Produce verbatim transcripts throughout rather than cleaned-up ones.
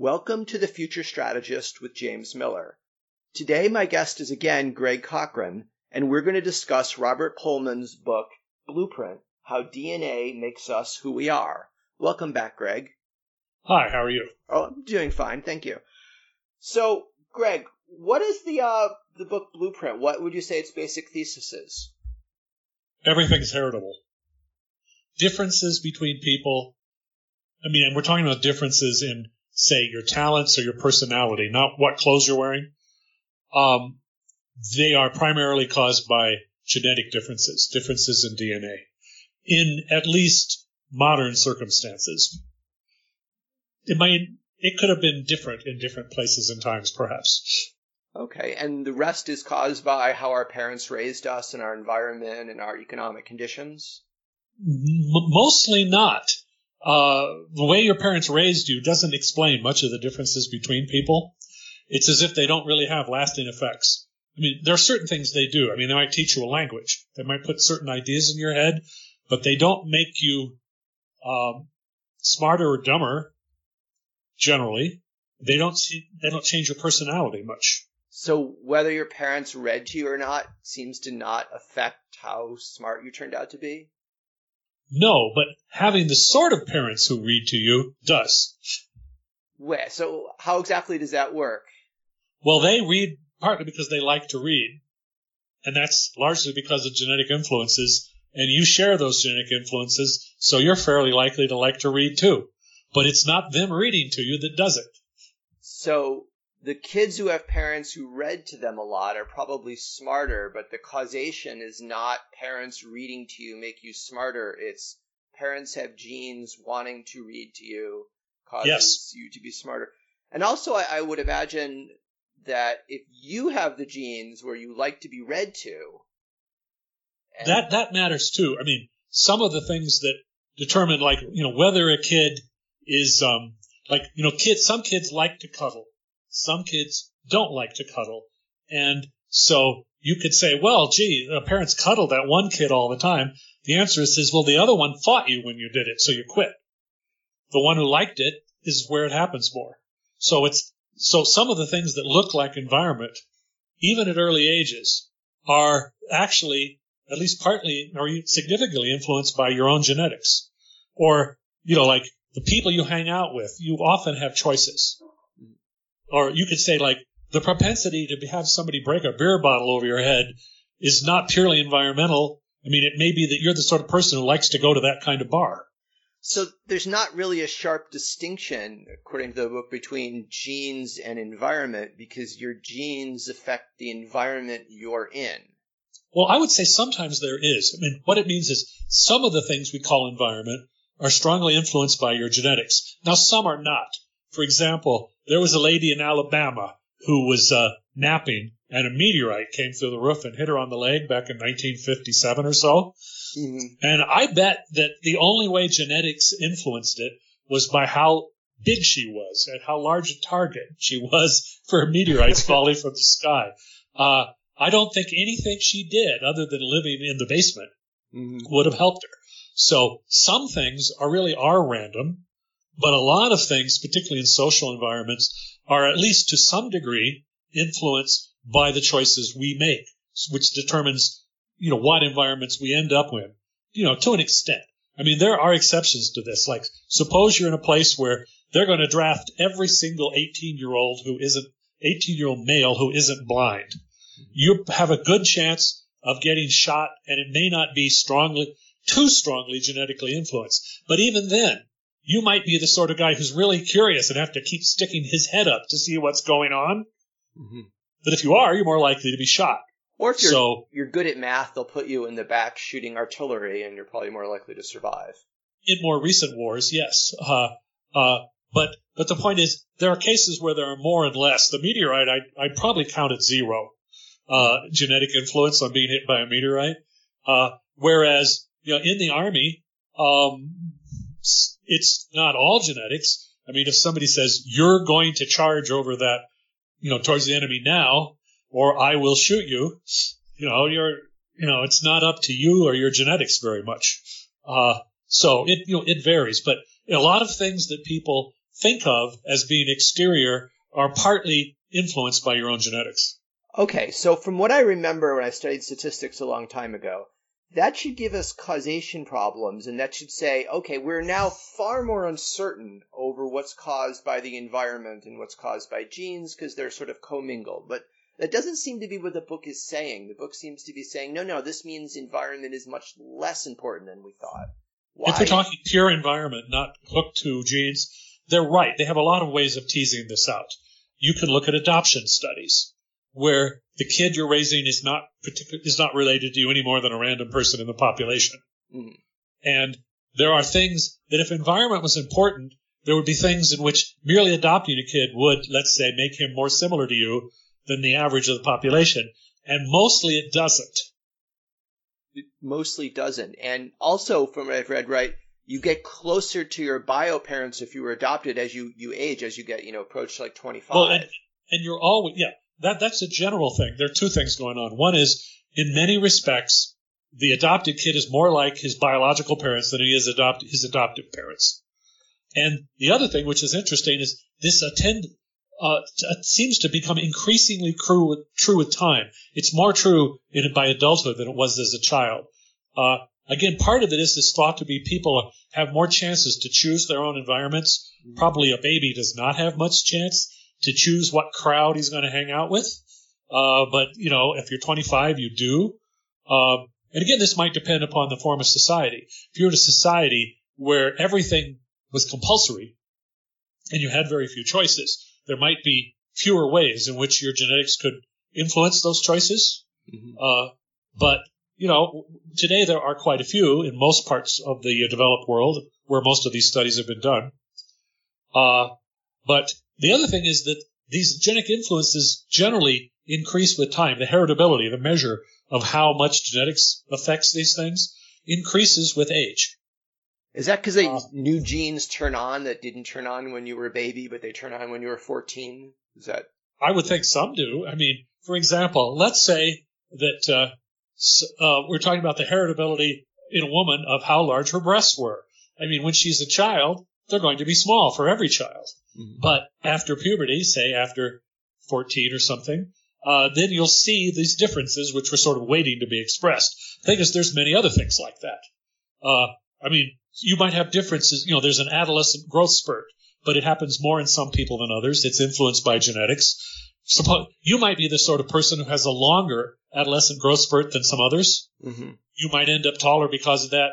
Welcome to The Future Strategist with James Miller. Today, my guest is again Greg Cochran, and we're going to discuss Robert Pullman's book, Blueprint, How D N A Makes Us Who We Are. Welcome back, Greg. Hi, how are you? Oh, I'm doing fine, thank you. So, Greg, what is the uh, the book Blueprint? What would you say its basic thesis is? Everything's heritable. Differences between people, I mean, and we're talking about differences in, say, your talents or your personality, not what clothes you're wearing. Um, they are primarily caused by genetic differences, differences in D N A, in at least modern circumstances. It might, it could have been different in different places and times, perhaps. Okay, and the rest is caused by how our parents raised us and our environment and our economic conditions? M- mostly not. Uh, the way your parents raised you doesn't explain much of the differences between people. It's as if they don't really have lasting effects. I mean, there are certain things they do. I mean, they might teach you a language. They might put certain ideas in your head, but they don't make you um, smarter or dumber, generally. They don't see, they don't change your personality much. So whether your parents read to you or not seems to not affect how smart you turned out to be? No, but having the sort of parents who read to you does. Where? So how exactly does that work? Well, they read partly because they like to read, and that's largely because of genetic influences, and you share those genetic influences, so you're fairly likely to like to read too. But it's not them reading to you that does it. So the kids who have parents who read to them a lot are probably smarter, but the causation is not parents reading to you make you smarter. It's parents have genes wanting to read to you causes yes. you to be smarter. And also I, I would imagine that if you have the genes where you like to be read to. And- that that matters too. I mean, some of the things that determine, like, you know, whether a kid is um like, you know, kids, some kids like to cuddle. Some kids don't like to cuddle. And so you could say, well, gee, the parents cuddle that one kid all the time. The answer is, well, the other one fought you when you did it, so you quit. The one who liked it is where it happens more. So it's so some of the things that look like environment, even at early ages, are actually at least partly or significantly influenced by your own genetics. Or, you know, like the people you hang out with, you often have choices. Or you could say, like, the propensity to have somebody break a beer bottle over your head is not purely environmental. I mean, it may be that you're the sort of person who likes to go to that kind of bar. So there's not really a sharp distinction, according to the book, between genes and environment because your genes affect the environment you're in. Well, I would say sometimes there is. I mean, what it means is some of the things we call environment are strongly influenced by your genetics. Now, some are not. For example, there was a lady in Alabama who was uh, napping, and a meteorite came through the roof and hit her on the leg back in nineteen fifty-seven or so. Mm-hmm. And I bet that the only way genetics influenced it was by how big she was and how large a target she was for meteorites falling from the sky. Uh, I don't think anything she did other than living in the basement mm-hmm. would have helped her. So some things are really are random. But a lot of things, particularly in social environments, are at least to some degree influenced by the choices we make, which determines, you know, what environments we end up in, you know, to an extent. I mean, there are exceptions to this. Like, suppose you're in a place where they're going to draft every single eighteen-year-old who isn't eighteen-year-old male who isn't blind. You have a good chance of getting shot, and it may not be strongly, too strongly genetically influenced. But even then, you might be the sort of guy who's really curious and have to keep sticking his head up to see what's going on. Mm-hmm. But if you are, you're more likely to be shot. Or if you're, so, you're good at math, they'll put you in the back shooting artillery, and you're probably more likely to survive. In more recent wars, yes. Uh, uh, but but the point is, there are cases where there are more and less. The meteorite, I, I probably count at zero uh, genetic influence on being hit by a meteorite. Uh, whereas, you know, in the Army, um, it's not all genetics. I mean, if somebody says, you're going to charge over that, you know, towards the enemy now, or I will shoot you, you know, you're, you know, it's not up to you or your genetics very much. Uh, so it, you know, it varies, but a lot of things that people think of as being exterior are partly influenced by your own genetics. Okay, so from what I remember when I studied statistics a long time ago, that should give us causation problems, and that should say, okay, we're now far more uncertain over what's caused by the environment and what's caused by genes because they're sort of commingled. But that doesn't seem to be what the book is saying. The book seems to be saying, no, no, this means environment is much less important than we thought. Why? If we're talking pure environment, not hooked to genes, they're right. They have a lot of ways of teasing this out. You can look at adoption studies, where the kid you're raising is not particular, is not related to you any more than a random person in the population. Mm. And there are things that if environment was important, there would be things in which merely adopting a kid would, let's say, make him more similar to you than the average of the population. And mostly it doesn't. It mostly doesn't. And also, from what I've read, right, you get closer to your bio parents if you were adopted as you, you age, as you get, you know, approach like twenty-five. Well, and, and you're always, yeah. That, that's a general thing. There are two things going on. One is, in many respects, the adopted kid is more like his biological parents than he is adopt, his adoptive parents. And the other thing, which is interesting, is this attend, uh, t- seems to become increasingly true with, true with time. It's more true in, by adulthood than it was as a child. Uh, again, part of it is this thought to be people have more chances to choose their own environments. Probably a baby does not have much chance to choose what crowd he's going to hang out with. Uh, but, you know, if you're twenty-five, you do. Um, and again, this might depend upon the form of society. If you're in a society where everything was compulsory and you had very few choices, there might be fewer ways in which your genetics could influence those choices. Mm-hmm. Uh, but, you know, today there are quite a few in most parts of the developed world where most of these studies have been done. Uh, but the other thing is that these genetic influences generally increase with time. The heritability, the measure of how much genetics affects these things, increases with age. Is that because uh, new genes turn on that didn't turn on when you were a baby, but they turn on when you were fourteen? Is that? I would think some do. I mean, for example, let's say that uh, uh, we're talking about the heritability in a woman of how large her breasts were. I mean, when she's a child, they're going to be small for every child. But after puberty, say after fourteen or something, uh, then you'll see these differences which were sort of waiting to be expressed. The thing is, there's many other things like that. Uh, I mean, you might have differences. You know, there's an adolescent growth spurt, but it happens more in some people than others. It's influenced by genetics. Suppose you might be the sort of person who has a longer adolescent growth spurt than some others. Mm-hmm. You might end up taller because of that,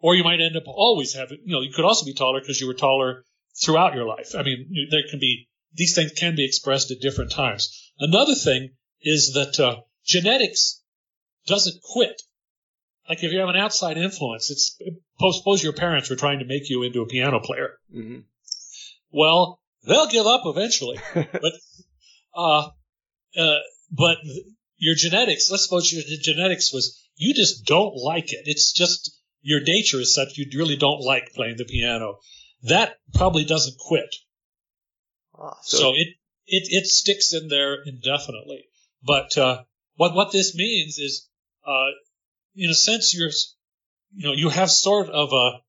or you might end up always having, you know, you could also be taller because you were taller throughout your life. I mean, there can be, these things can be expressed at different times. Another thing is that uh, genetics doesn't quit. Like if you have an outside influence, it's, suppose your parents were trying to make you into a piano player. Mm-hmm. Well, they'll give up eventually. but, uh, uh, but your genetics, let's suppose your genetics was, you just don't like it. It's just, your nature is such you really don't like playing the piano. That probably doesn't quit. Ah, so, so it, it, it sticks in there indefinitely. But, uh, what, what this means is, uh, in a sense, you're, you know, you have sort of a,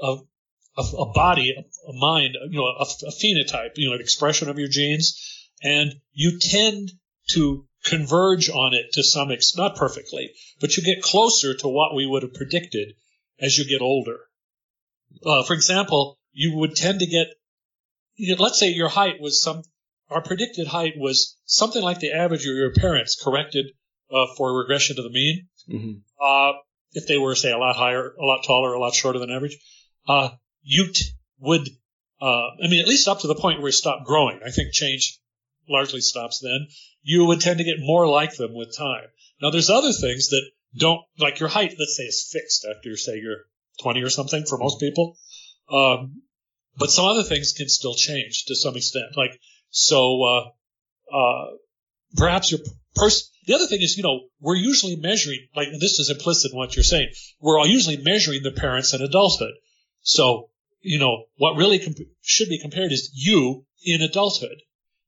a, a body, a mind, you know, a, a phenotype, you know, an expression of your genes, and you tend to converge on it to some extent, not perfectly, but you get closer to what we would have predicted as you get older. Uh, for example, you would tend to get, you know, let's say your height was some, our predicted height was something like the average of your parents corrected uh, for regression to the mean. Mm-hmm. Uh, if they were, say, a lot higher, a lot taller, a lot shorter than average, uh, you t- would, uh, I mean, at least up to the point where you stop growing. I think change largely stops then. You would tend to get more like them with time. Now, there's other things that don't, like your height, let's say, is fixed after, say, you're twenty or something for most people. Um, But some other things can still change to some extent. Like, so, uh, uh, perhaps your person, the other thing is, you know, we're usually measuring, like, this is implicit in what you're saying. We're all usually measuring the parents in adulthood. So, you know, what really comp- should be compared is you in adulthood,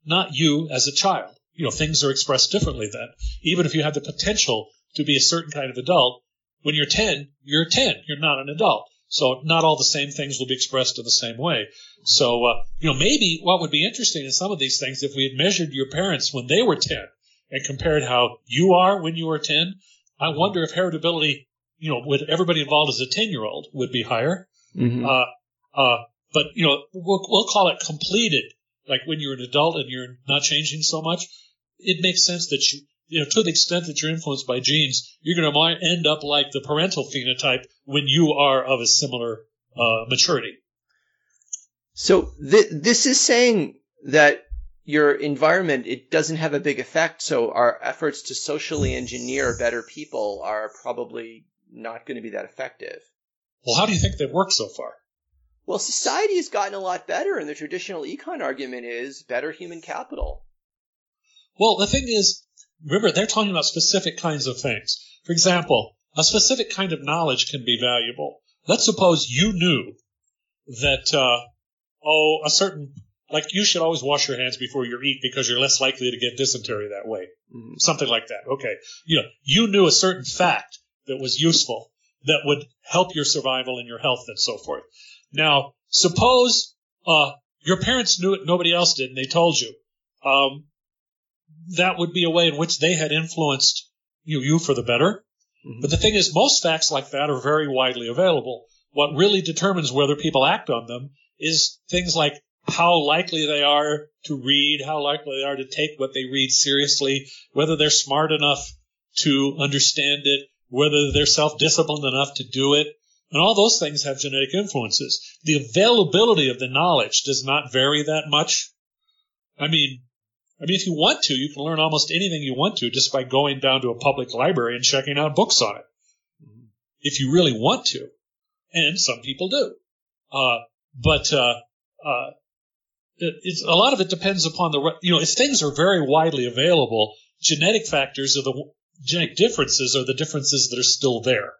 not you as a child. You know, things are expressed differently then. Even if you have the potential to be a certain kind of adult, when you're ten, you're ten. You're not an adult. So not all the same things will be expressed in the same way. So, uh, you know, maybe what would be interesting in some of these things, if we had measured your parents when they were ten and compared how you are when you were ten, I wonder if heritability, you know, with everybody involved as a ten-year-old would be higher. Mm-hmm. Uh, uh, but, you know, we'll, we'll call it completed. Like when you're an adult and you're not changing so much, it makes sense that you, you know, to the extent that you're influenced by genes, you're going to end up like the parental phenotype when you are of a similar uh, maturity. So th- this is saying that your environment, it doesn't have a big effect. So our efforts to socially engineer better people are probably not going to be that effective. Well, how do you think they've worked so far? Well, society has gotten a lot better, and the traditional econ argument is better human capital. Well, the thing is, remember, they're talking about specific kinds of things. For example, a specific kind of knowledge can be valuable. Let's suppose you knew that, uh, oh, a certain, like you should always wash your hands before you eat because you're less likely to get dysentery that way. Mm-hmm. Something like that. Okay. You know, you knew a certain fact that was useful that would help your survival and your health and so forth. Now, suppose, uh, your parents knew it, nobody else did, and they told you. Um, That would be a way in which they had influenced you, you for the better. Mm-hmm. But the thing is, most facts like that are very widely available. What really determines whether people act on them is things like how likely they are to read, how likely they are to take what they read seriously, whether they're smart enough to understand it, whether they're self-disciplined enough to do it. And all those things have genetic influences. The availability of the knowledge does not vary that much. I mean... I mean, if you want to, you can learn almost anything you want to just by going down to a public library and checking out books on it, if you really want to. And some people do. Uh, but uh, uh, it, it's, a lot of it depends upon the – you know, if things are very widely available, genetic factors are the – genetic differences are the differences that are still there.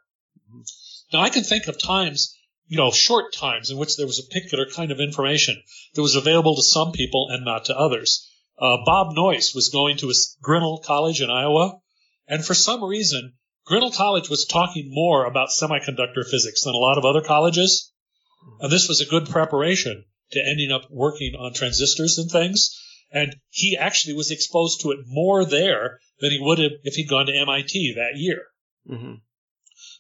Now, I can think of times – you know, short times in which there was a particular kind of information that was available to some people and not to others. Uh, Bob Noyce was going to a Grinnell College in Iowa, and for some reason, Grinnell College was talking more about semiconductor physics than a lot of other colleges, and this was a good preparation to ending up working on transistors and things, and he actually was exposed to it more there than he would have if he'd gone to M I T that year. Mm-hmm.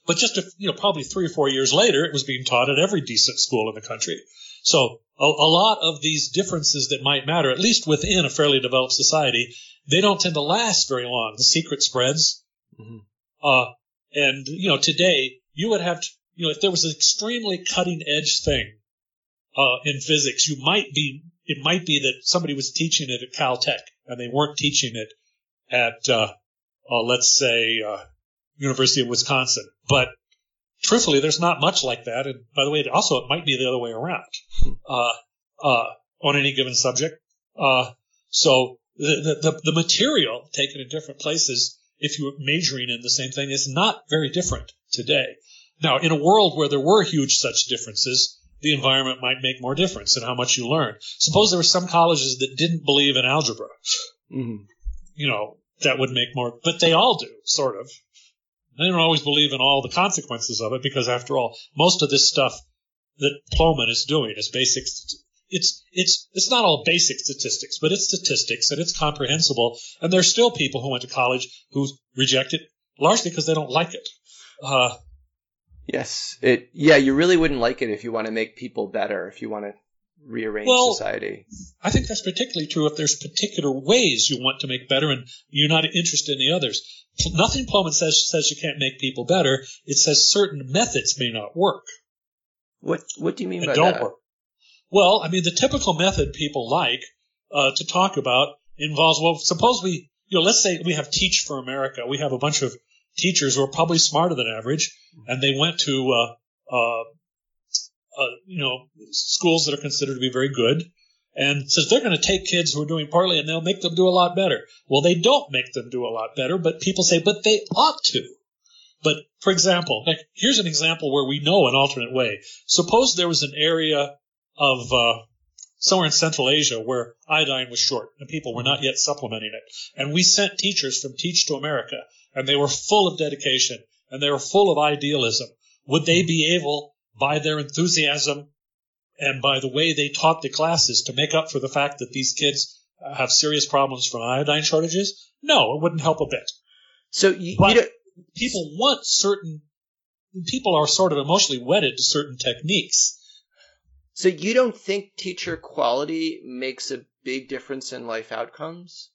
But just, a, you know, probably three or four years later, it was being taught at every decent school in the country. So a, a lot of these differences that might matter, at least within a fairly developed society, they don't tend to last very long. The secret spreads. Mm-hmm. Uh, and, you know, today you would have to, you know, if there was an extremely cutting edge thing uh, in physics, you might be, it might be that somebody was teaching it at Caltech and they weren't teaching it at, uh, uh, let's say, uh, University of Wisconsin. But truthfully, there's not much like that. And by the way, it also, it might be the other way around uh, uh, on any given subject. Uh, so the, the, the material taken in different places, if you were majoring in the same thing, is not very different today. Now, in a world where there were huge such differences, the environment might make more difference in how much you learn. Suppose there were some colleges that didn't believe in algebra. Mm-hmm. You know, that would make more, but they all do, sort of. I don't always believe in all the consequences of it because, after all, most of this stuff that Pullman is doing is basic. It's it's it's not all basic statistics, but it's statistics and it's comprehensible. And there's still people who went to college who reject it largely because they don't like it. Uh, yes, it. Yeah, you really wouldn't like it if you want to make people better. If you want to rearrange well, society. I think that's particularly true if there's particular ways you want to make better and you're not interested in the others. Nothing Pullman says says you can't make people better. It says certain methods may not work. What What do you mean by don't that? Work. Well, I mean, the typical method people like uh, to talk about involves, well, suppose we, you know, let's say we have Teach for America. We have a bunch of teachers who are probably smarter than average, and they went to, uh, uh, uh, you know, schools that are considered to be very good. And says they're going to take kids who are doing poorly and they'll make them do a lot better. Well, they don't make them do a lot better, but people say, but they ought to. But, for example, like, here's an example where we know an alternate way. Suppose there was an area of uh, somewhere in Central Asia where iodine was short and people were not yet supplementing it. And we sent teachers from Teach to America, and they were full of dedication and they were full of idealism. Would they be able by their enthusiasm and by the way they taught the classes to make up for the fact that these kids have serious problems from iodine shortages? No, it wouldn't help a bit. So you, but you people want certain – people are sort of emotionally wedded to certain techniques. So you don't think teacher quality makes a big difference in life outcomes?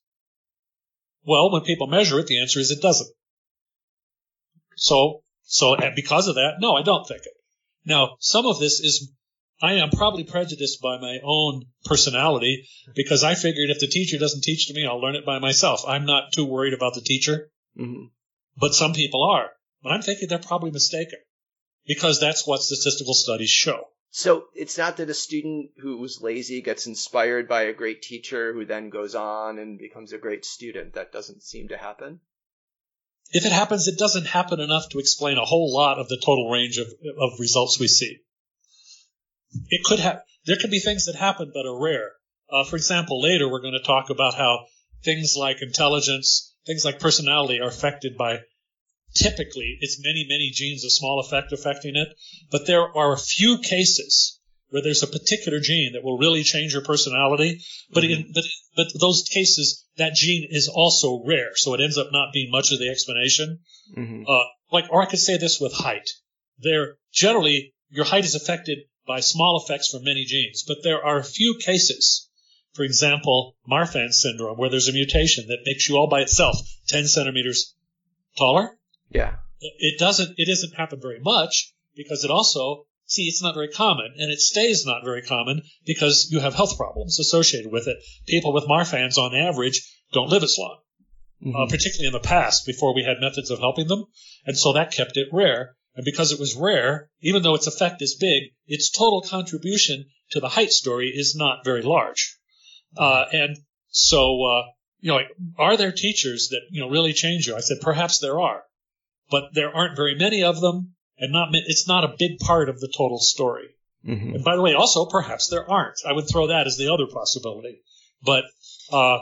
Well, when people measure it, the answer is it doesn't. So, so because of that, no, I don't think it. Now, some of this is – I am probably prejudiced by my own personality because I figured if the teacher doesn't teach to me, I'll learn it by myself. I'm not too worried about the teacher, mm-hmm. but some people are. But I'm thinking they're probably mistaken because that's what statistical studies show. So it's not that a student who was lazy gets inspired by a great teacher who then goes on and becomes a great student. That doesn't seem to happen. If it happens, it doesn't happen enough to explain a whole lot of the total range of, of results we see. It could have, there could be things that happen but are rare. Uh, for example, later we're going to talk about how things like intelligence, things like personality are affected by typically, it's many, many genes, a small effect affecting it, but there are a few cases where there's a particular gene that will really change your personality, but in, but, but those cases, that gene is also rare, so it ends up not being much of the explanation. Mm-hmm. Uh, like, or I could say this with height. There, generally, your height is affected by small effects from many genes, but there are a few cases, for example, Marfan syndrome, where there's a mutation that makes you all by itself ten centimeters taller. Yeah. It doesn't, it doesn't happen very much because it also, see, it's not very common and it stays not very common because you have health problems associated with it. People with Marfan's on average don't live as long, mm-hmm. uh, particularly in the past before we had methods of helping them. And so that kept it rare. And because it was rare, even though its effect is big, its total contribution to the height story is not very large. Uh, and so, uh, you know, are there teachers that, you know, really change you? I said, perhaps there are. But there aren't very many of them, and not it's not a big part of the total story. Mm-hmm. And by the way, also, perhaps there aren't. I would throw that as the other possibility. But, uh,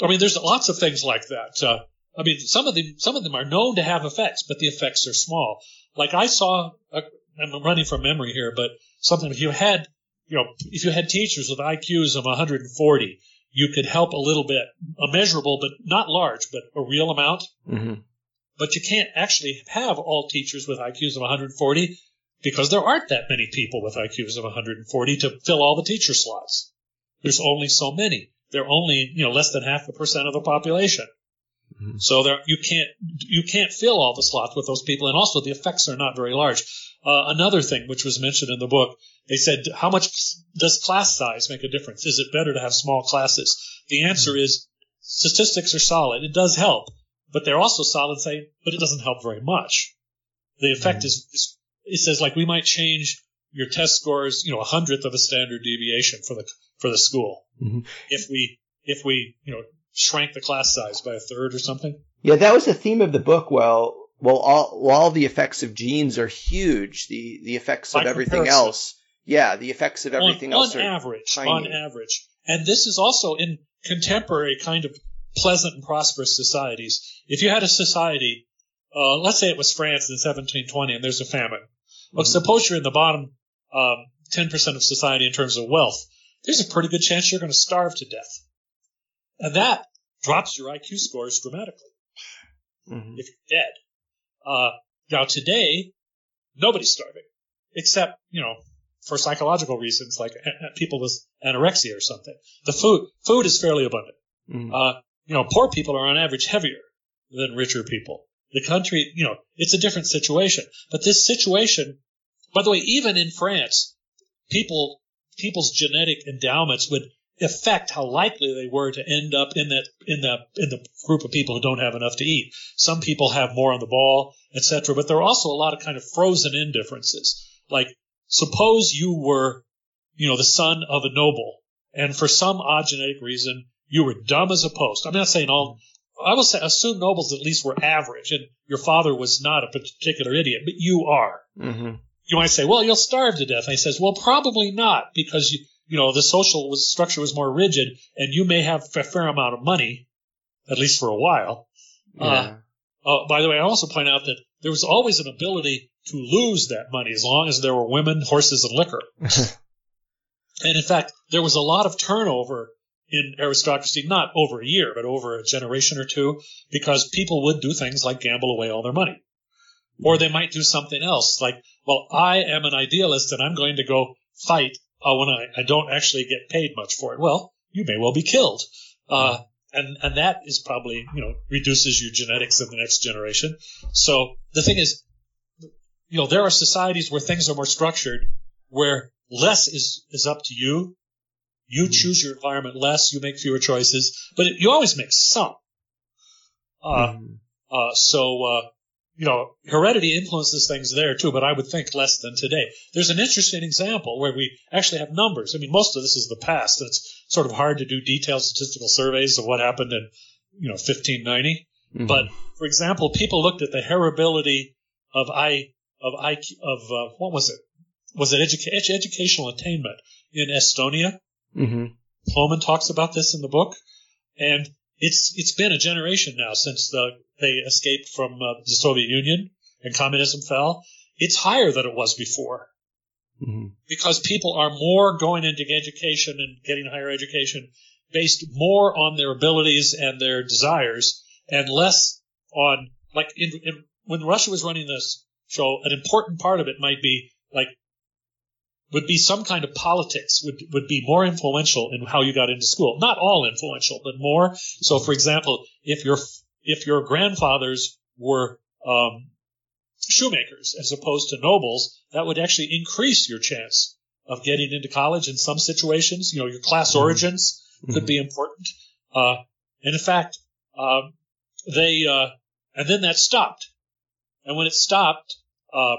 I mean, there's lots of things like that. Uh, I mean, some of, them, some of them are known to have effects, but the effects are small. Like I saw – I'm running from memory here, but something if you had you know, if you had teachers with I Qs of one hundred forty, you could help a little bit, a measurable but not large, but a real amount. Mm-hmm. But you can't actually have all teachers with I Qs of one hundred forty because there aren't that many people with I Qs of one hundred forty to fill all the teacher slots. There's only so many. They're only, you know, less than half a percent of the population. Mm-hmm. So there, you can't you can't fill all the slots with those people. And also the effects are not very large. Uh, another thing which was mentioned in the book, they said, how much does class size make a difference? Is it better to have small classes? The answer mm-hmm. is statistics are solid. It does help. But they're also solid saying, but it doesn't help very much. The effect mm-hmm. is, is, it says like we might change your test scores, you know, a hundredth of a standard deviation for the for the school mm-hmm. if we if we you know shrank the class size by a third or something. Yeah, that was the theme of the book. Well, well, all while the effects of genes are huge, the the effects of by everything comparison. else, yeah, the effects of everything on, else on are average, tiny. on average, and this is also in contemporary kind of pleasant and prosperous societies. If you had a society, uh, let's say it was France in seventeen twenty and there's a famine. Look, mm-hmm. suppose you're in the bottom um, ten percent of society in terms of wealth. There's a pretty good chance you're going to starve to death. And that drops your I Q scores dramatically mm-hmm. if you're dead. Uh, now today, nobody's starving except, you know, for psychological reasons like a- a- people with anorexia or something. The food, food is fairly abundant. Mm-hmm. Uh, You know, poor people are on average heavier than richer people. The country, you know, it's a different situation. But this situation, by the way, even in France, people, people's genetic endowments would affect how likely they were to end up in that, in the, in the group of people who don't have enough to eat. Some people have more on the ball, et cetera. But there are also a lot of kind of frozen in differences. Like, suppose you were, you know, the son of a noble, and for some odd genetic reason, you were dumb as a post. I'm not saying all – I will say assume nobles at least were average and your father was not a particular idiot, but you are. Mm-hmm. You might say, well, you'll starve to death. And he says, well, probably not because, you, you know, the social was, structure was more rigid and you may have a fair amount of money, at least for a while. Yeah. Uh, uh, by the way, I also point out that there was always an ability to lose that money as long as there were women, horses, and liquor. And in fact, there was a lot of turnover in aristocracy, not over a year, but over a generation or two, because people would do things like gamble away all their money. Or they might do something else, like, well, I am an idealist and I'm going to go fight uh, when I, I don't actually get paid much for it. Well, you may well be killed. Uh, and, and that is probably, you know, reduces your genetics in the next generation. So the thing is, you know, there are societies where things are more structured, where less is, is up to you. You choose your environment less. You make fewer choices. But it, you always make some. Uh, mm. uh, so, uh, you know, heredity influences things there too, but I would think less than today. There's an interesting example where we actually have numbers. I mean, most of this is the past, and it's sort of hard to do detailed statistical surveys of what happened in, you know, fifteen ninety. Mm-hmm. But, for example, people looked at the heritability of I, of I, of, uh, what was it? Was it educa- ed- educational attainment in Estonia? Mm-hmm. Pullman talks about this in the book, and it's it's been a generation now since the they escaped from uh, the Soviet Union and communism fell. It's higher than it was before, mm-hmm. because people are more going into education and getting higher education based more on their abilities and their desires and less on like in, in, when Russia was running this show, an important part of it might be like. Would be some kind of politics would would be more influential in how you got into school. Not all influential, but more. So, for example, if your if your grandfathers were um, shoemakers as opposed to nobles, that would actually increase your chance of getting into college in some situations. You know, your class origins mm-hmm. could be important. Uh, and in fact, uh, they uh, and then that stopped. And when it stopped, uh,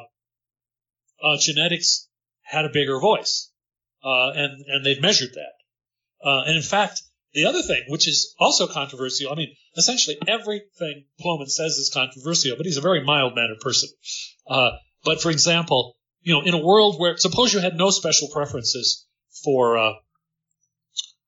uh, genetics. Had a bigger voice, uh, and and they've measured that. Uh, and in fact, the other thing, which is also controversial, I mean, essentially everything Pullman says is controversial, but he's a very mild-mannered person. Uh, but for example, you know, in a world where suppose you had no special preferences for uh,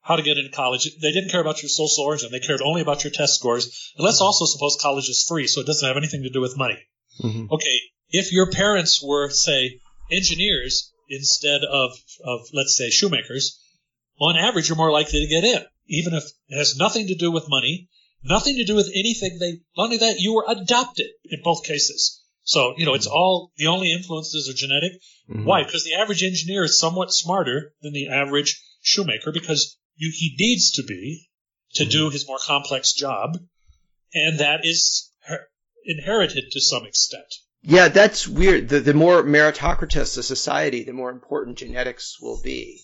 how to get into college, they didn't care about your social origin; they cared only about your test scores. And let's also suppose college is free, so it doesn't have anything to do with money. Mm-hmm. Okay, if your parents were, say, engineers. Instead of, of, let's say, shoemakers, on average, you're more likely to get in, even if it has nothing to do with money, nothing to do with anything. They, not only that, you were adopted in both cases. So, you know, it's all, the only influences are genetic. Mm-hmm. Why? Because the average engineer is somewhat smarter than the average shoemaker because you, he needs to be to mm-hmm. do his more complex job. And that is her, inherited to some extent. Yeah, that's weird. The, the more meritocratous a society, the more important genetics will be.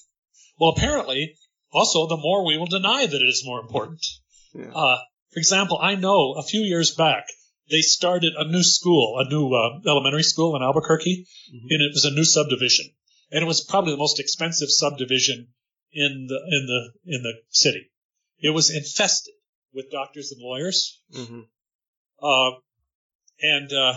Well, apparently, also, the more we will deny that it is more important. Yeah. Uh, for example, I know a few years back, they started a new school, a new uh, elementary school in Albuquerque, mm-hmm. and it was a new subdivision. And it was probably the most expensive subdivision in the in the, in the city. It was infested with doctors and lawyers. Mm-hmm. Uh, and... Uh,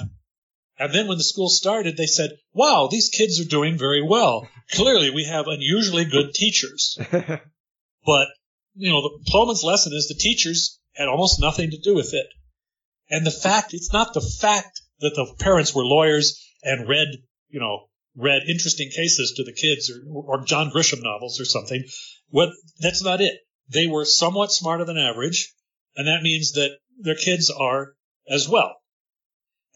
And then when the school started, they said, wow, these kids are doing very well. Clearly, we have unusually good teachers. But, you know, the, Pullman's lesson is the teachers had almost nothing to do with it. And the fact, it's not the fact that the parents were lawyers and read, you know, read interesting cases to the kids or, or John Grisham novels or something. What, that's not it. They were somewhat smarter than average. And that means that their kids are as well.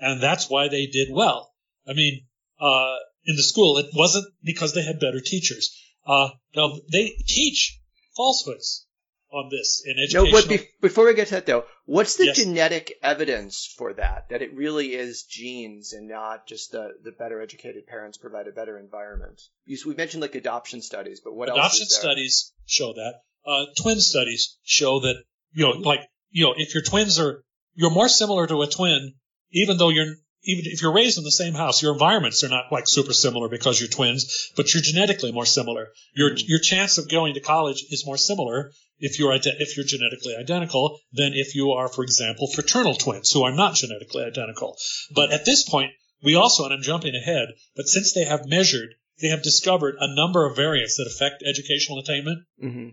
And that's why they did well. I mean, uh, in the school, it wasn't because they had better teachers. Uh, now, they teach falsehoods on this in education. No, but be- before we get to that, though, what's the yes. genetic evidence for that, that it really is genes and not just the, the better educated parents provide a better environment? You, we mentioned like adoption studies, but what adoption else is there? Adoption studies show that. Uh, twin studies show that, you know, like, you know, if your twins are, you're more similar to a twin. Even though you're, even if you're raised in the same house, your environments are not like super similar because you're twins, but you're genetically more similar. Your, mm-hmm. your chance of going to college is more similar if you're, if you're genetically identical than if you are, for example, fraternal twins who are not genetically identical. But at this point, we also, and I'm jumping ahead, but since they have measured, they have discovered a number of variants that affect educational attainment. Mm-hmm.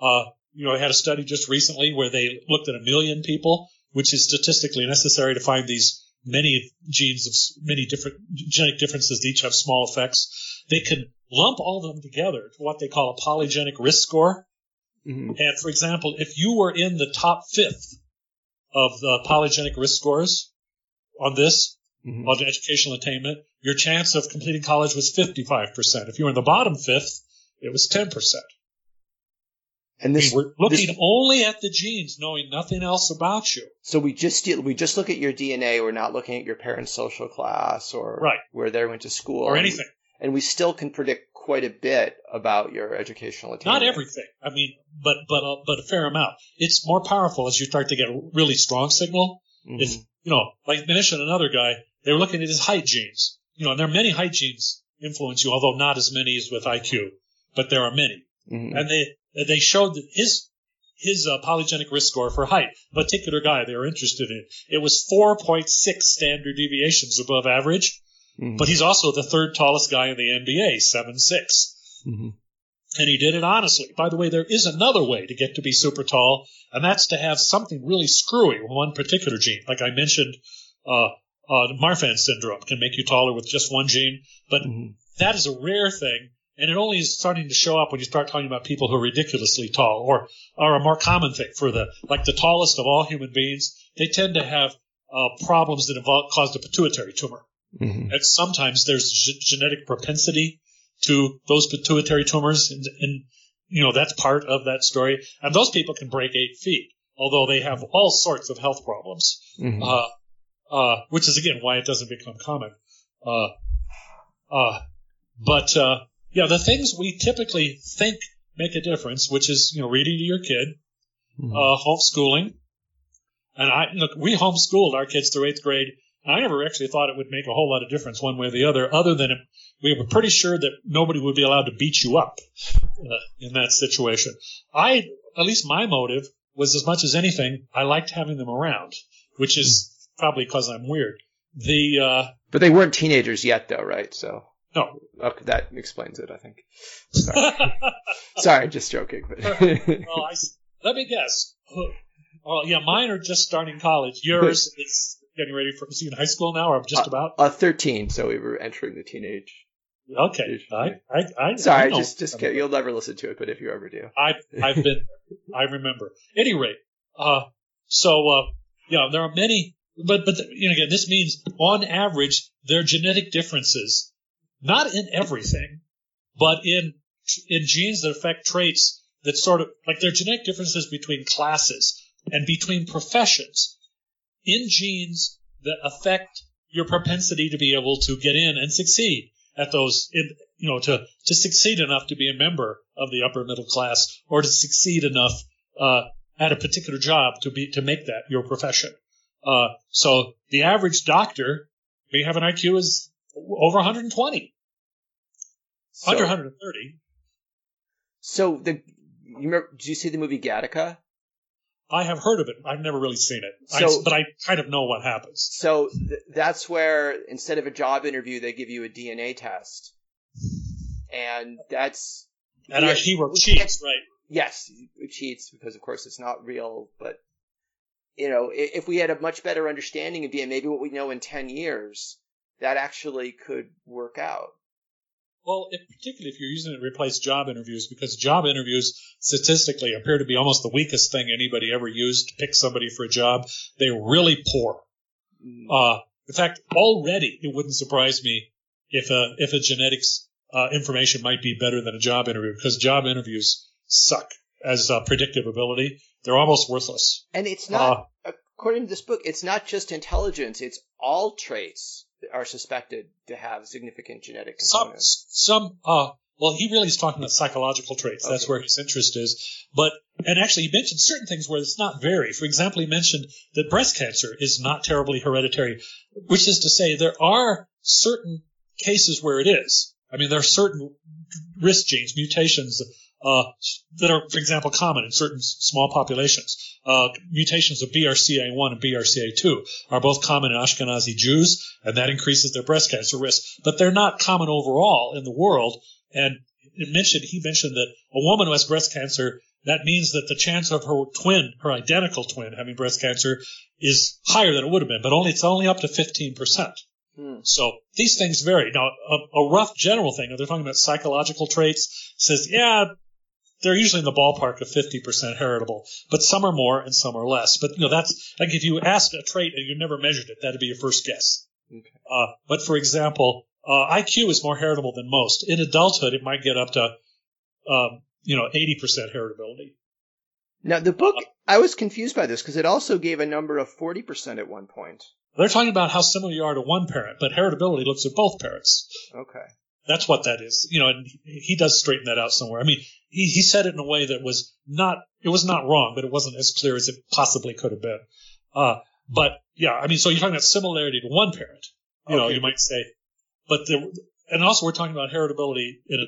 Uh, you know, I had a study just recently where they looked at a million people. Which is statistically necessary to find these many genes of many different genetic differences that each have small effects, they can lump all of them together to what they call a polygenic risk score. Mm-hmm. And, for example, if you were in the top fifth of the polygenic risk scores on this, mm-hmm. on educational attainment, your chance of completing college was fifty-five percent. If you were in the bottom fifth, it was ten percent. And this, we were looking this, only at the genes, knowing nothing else about you. So we just deal, we just look at your D N A. We're not looking at your parents' social class or right. where they went to school. Or anything. And we, and we still can predict quite a bit about your educational attainment. Not everything. I mean, but but uh, but a fair amount. It's more powerful as you start to get a really strong signal. Mm-hmm. If, you know, like Manish and another guy, they were looking at his height genes. You know, and there are many height genes influence you, although not as many as with I Q. But there are many. Mm-hmm. And they... They showed that his his uh, polygenic risk score for height, a particular guy they were interested in, it was four point six standard deviations above average. Mm-hmm. But he's also the third tallest guy in the N B A, seven six. Mm-hmm. And he did it honestly. By the way, there is another way to get to be super tall, and that's to have something really screwy with one particular gene. Like I mentioned, uh, uh, Marfan syndrome can make you taller with just one gene. But mm-hmm. that is a rare thing. And it only is starting to show up when you start talking about people who are ridiculously tall, or are a more common thing for the like the tallest of all human beings. They tend to have uh, problems that involve caused a pituitary tumor, mm-hmm. and sometimes there's g- genetic propensity to those pituitary tumors, and, and you know that's part of that story. And those people can break eight feet, although they have all sorts of health problems, mm-hmm. uh, uh, which is again why it doesn't become common. Uh, uh, but uh, Yeah, the things we typically think make a difference, which is, you know, reading to your kid, mm-hmm. uh, homeschooling. And I look, we homeschooled our kids through eighth grade. And I never actually thought it would make a whole lot of difference one way or the other, other than it, we were pretty sure that nobody would be allowed to beat you up uh, in that situation. I, at least my motive was as much as anything, I liked having them around, which is mm-hmm. probably because I'm weird. The uh, But they weren't teenagers yet, though, right? So. No. Okay, that explains it, I think. Sorry, Sorry just joking. But well, I, let me guess. Well, yeah, mine are just starting college. Yours is getting ready for is he in high school now, or I'm just uh, about? Uh, thirteen, so we were entering the teenage. Okay. I, I, I, Sorry, I just, just kidding. You'll never listen to it, but if you ever do. I've, I've been – I remember. At any rate, uh, so, uh, yeah, there are many – but, but you know, again, this means on average there are genetic differences. Not in everything, but in in genes that affect traits that sort of – like there are genetic differences between classes and between professions in genes that affect your propensity to be able to get in and succeed at those – you know, to, to succeed enough to be a member of the upper middle class, or to succeed enough uh, at a particular job to be to make that your profession. Uh, so the average doctor may have an I Q is – over one hundred twenty, so, under one hundred thirty. So the you remember, did you see the movie Gattaca? I have heard of it. I've never really seen it, so, I, but I kind of know what happens. So th- that's where instead of a job interview, they give you a D N A test, and that's and our hero cheats, right? Yes, it cheats because of course it's not real. But you know, if we had a much better understanding of D N A, maybe what we know in ten years. That actually could work out. Well, if, particularly if you're using it to replace job interviews, because job interviews statistically appear to be almost the weakest thing anybody ever used to pick somebody for a job. They're really poor. Uh, in fact, already it wouldn't surprise me if a, if a genetics uh, information might be better than a job interview, because job interviews suck as uh, predictive ability. They're almost worthless. And it's not, uh, according to this book, it's not just intelligence. It's all traits are suspected to have significant genetic components. Some, some uh, well, he really is talking about psychological traits. Okay. That's where his interest is. But, and actually he mentioned certain things where it's not very. For example, he mentioned that breast cancer is not terribly hereditary, which is to say there are certain cases where it is. I mean, there are certain risk genes, mutations, uh, that are, for example, common in certain small populations. Uh, mutations of B R C A one and B R C A two are both common in Ashkenazi Jews, and that increases their breast cancer risk. But they're not common overall in the world. And it mentioned, he mentioned that a woman who has breast cancer that means that the chance of her twin, her identical twin, having breast cancer is higher than it would have been, but only it's only up to fifteen percent. Hmm. So these things vary. Now, a, a rough general thing, they're talking about psychological traits, says, yeah, they're usually in the ballpark of fifty percent heritable, but some are more and some are less. But, you know, that's like if you asked a trait and you never measured it, that'd be your first guess. Okay. Uh, but for example, uh, I Q is more heritable than most. In adulthood, it might get up to, um, you know, eighty percent heritability. Now, the book, uh, I was confused by this because it also gave a number of forty percent at one point. They're talking about how similar you are to one parent, but heritability looks at both parents. Okay. That's what that is. You know, and he does straighten that out somewhere. I mean, he, he said it in a way that was not, it was not wrong, but it wasn't as clear as it possibly could have been. Uh, but yeah, I mean, so you're talking about similarity to one parent, you okay. know, you might say, but there, and also we're talking about heritability in a,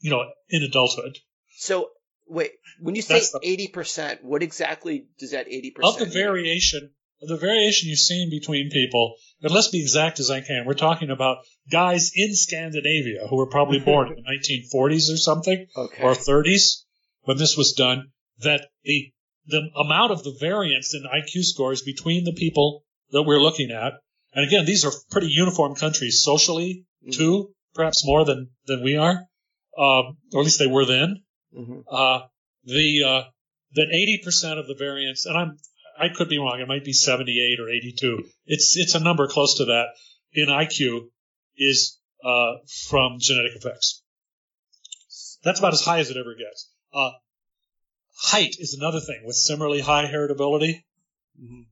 you know, in adulthood. So wait, when you say eighty percent, what exactly does that eighty percent of the mean? variation The variation you've seen between people, and let's be exact as I can, we're talking about guys in Scandinavia who were probably born in the nineteen forties or something, okay. or thirties, when this was done, that the the amount of the variance in I Q scores between the people that we're looking at, and again, these are pretty uniform countries socially, mm-hmm. too, perhaps more than, than we are, um, or at least they were then, mm-hmm. uh, the uh, that eighty percent of the variance, and I'm I could be wrong. It might be seventy-eight or eighty-two. It's it's a number close to that in I Q is uh, from genetic effects. That's about as high as it ever gets. Uh, height is another thing with similarly high heritability. Mm-hmm.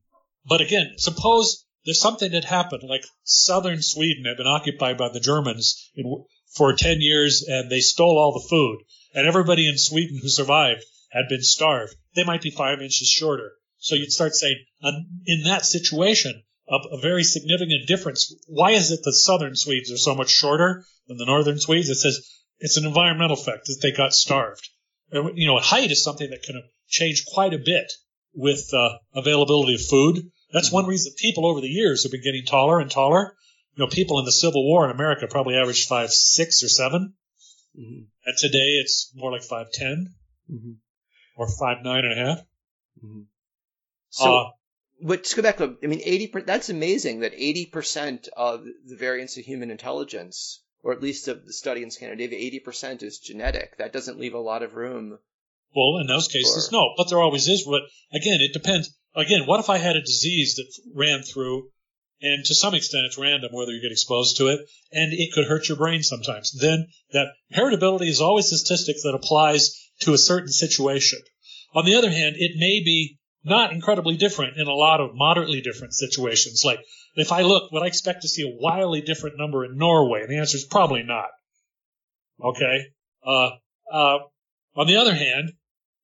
But again, suppose there's something that happened, like southern Sweden had been occupied by the Germans in, for ten years, and they stole all the food, and everybody in Sweden who survived had been starved. They might be five inches shorter. So you'd start saying, in that situation, a very significant difference. Why is it the southern Swedes are so much shorter than the northern Swedes? It says it's an environmental effect that they got starved. You know, height is something that can change quite a bit with uh, availability of food. That's one reason people over the years have been getting taller and taller. You know, people in the Civil War in America probably averaged five six or seven, mm-hmm. and today it's more like five ten mm-hmm. or five nine and a half. Mm-hmm. So, uh, but just go back to, I mean, eighty percent, that's amazing that eighty percent of the variance of human intelligence, or at least of the study in Scandinavia, eighty percent is genetic. That doesn't leave a lot of room. Well, in those cases, for, no, but there always is. But again, it depends. Again, what if I had a disease that ran through, and to some extent it's random whether you get exposed to it, and it could hurt your brain sometimes. Then that heritability is always a statistic that applies to a certain situation. On the other hand, it may be not incredibly different in a lot of moderately different situations. Like if I look, would I expect to see a wildly different number in Norway? And the answer is probably not. Okay. Uh, uh, on the other hand,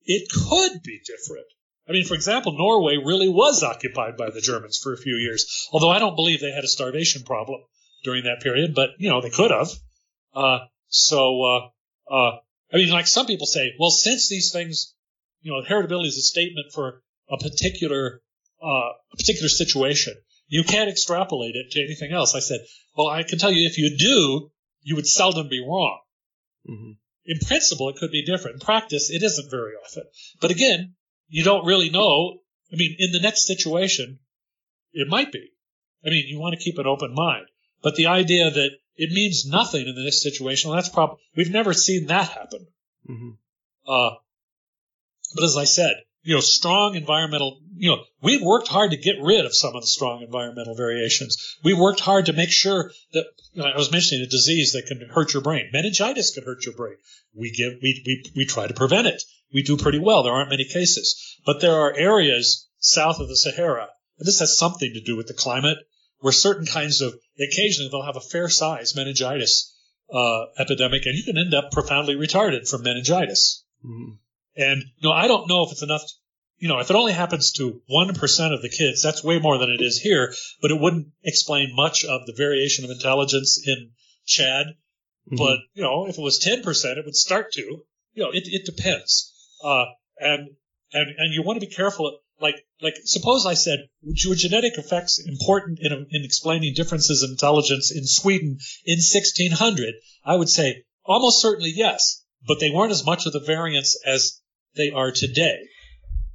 it could be different. I mean, for example, Norway really was occupied by the Germans for a few years, although I don't believe they had a starvation problem during that period, but you know, they could have. Uh, so, uh, uh, I mean, like some people say, well, since these things, you know, heritability is a statement for a particular uh, a particular situation. You can't extrapolate it to anything else. I said, well, I can tell you if you do, you would seldom be wrong. Mm-hmm. In principle, it could be different. In practice, it isn't very often. But again, you don't really know. I mean, in the next situation, it might be. I mean, you want to keep an open mind. But the idea that it means nothing in the next situation, well, that's probably – we've never seen that happen. Mm-hmm. Uh, but as I said, you know, strong environmental, you know, we've worked hard to get rid of some of the strong environmental variations. We worked hard to make sure that, you know, I was mentioning a disease that can hurt your brain. Meningitis could hurt your brain. We give, we, we, we try to prevent it. We do pretty well. There aren't many cases, but there are areas south of the Sahara, and this has something to do with the climate, where certain kinds of, occasionally they'll have a fair size meningitis, uh, epidemic, and you can end up profoundly retarded from meningitis. Mm-hmm. And, you know, I don't know if it's enough, to, you know, if it only happens to one percent of the kids, that's way more than it is here, but it wouldn't explain much of the variation of intelligence in Chad. Mm-hmm. But, you know, if it was ten percent, it would start to, you know, it, it depends. Uh, and, and, and you want to be careful. Like, like, suppose I said, were genetic effects important in, in explaining differences in intelligence in Sweden in sixteen hundred? I would say almost certainly yes, but they weren't as much of the variance as they are today.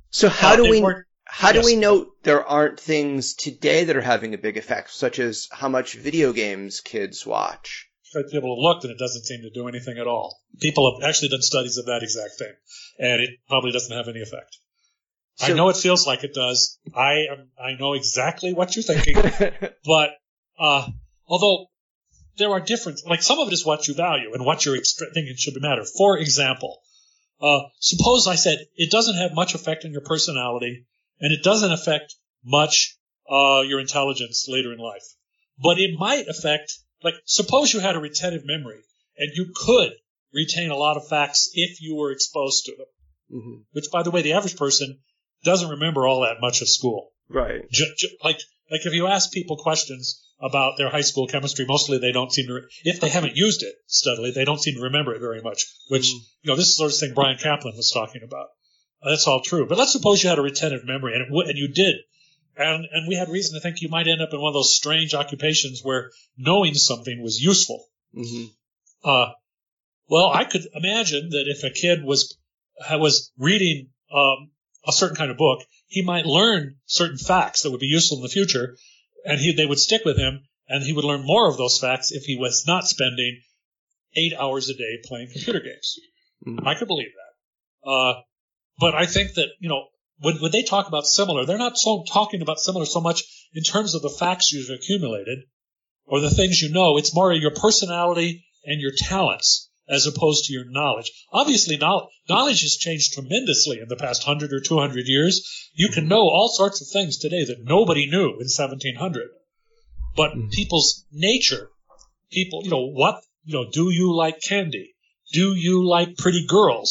So how uh, do we how yes. do we know there aren't things today that are having a big effect, such as how much video games kids watch? People have looked, and it doesn't seem to do anything at all. People have actually done studies of that exact thing, and it probably doesn't have any effect. So, I know it feels like it does. I am, I know exactly what you're thinking, but uh, although there are different, like some of it is what you value and what you're thinking should matter. For example, uh, suppose I said it doesn't have much effect on your personality, and it doesn't affect much uh, your intelligence later in life, but it might affect. Like, suppose you had a retentive memory, and you could retain a lot of facts if you were exposed to them. Mm-hmm. Which, by the way, the average person doesn't remember all that much of school. Right. J- j- like, like if you ask people questions about their high school chemistry, mostly they don't seem to re- – if they haven't used it steadily, they don't seem to remember it very much, which, mm-hmm. you know, this is the sort of thing Brian Kaplan was talking about. That's all true. But let's suppose you had a retentive memory, and, it w- and you did. And, and we had reason to think you might end up in one of those strange occupations where knowing something was useful. Mm-hmm. Uh, well, I could imagine that if a kid was was reading um, a certain kind of book, he might learn certain facts that would be useful in the future, and he they would stick with him, and he would learn more of those facts if he was not spending eight hours a day playing computer games. Mm-hmm. I could believe that. Uh, but I think that, you know, When, when they talk about similar, they're not so talking about similar so much in terms of the facts you've accumulated or the things you know. It's more your personality and your talents as opposed to your knowledge. Obviously, knowledge, knowledge has changed tremendously in the past one hundred or two hundred years. You can know all sorts of things today that nobody knew in seventeen hundred. But people's nature, people, you know, what, you know, do you like candy? Do you like pretty girls?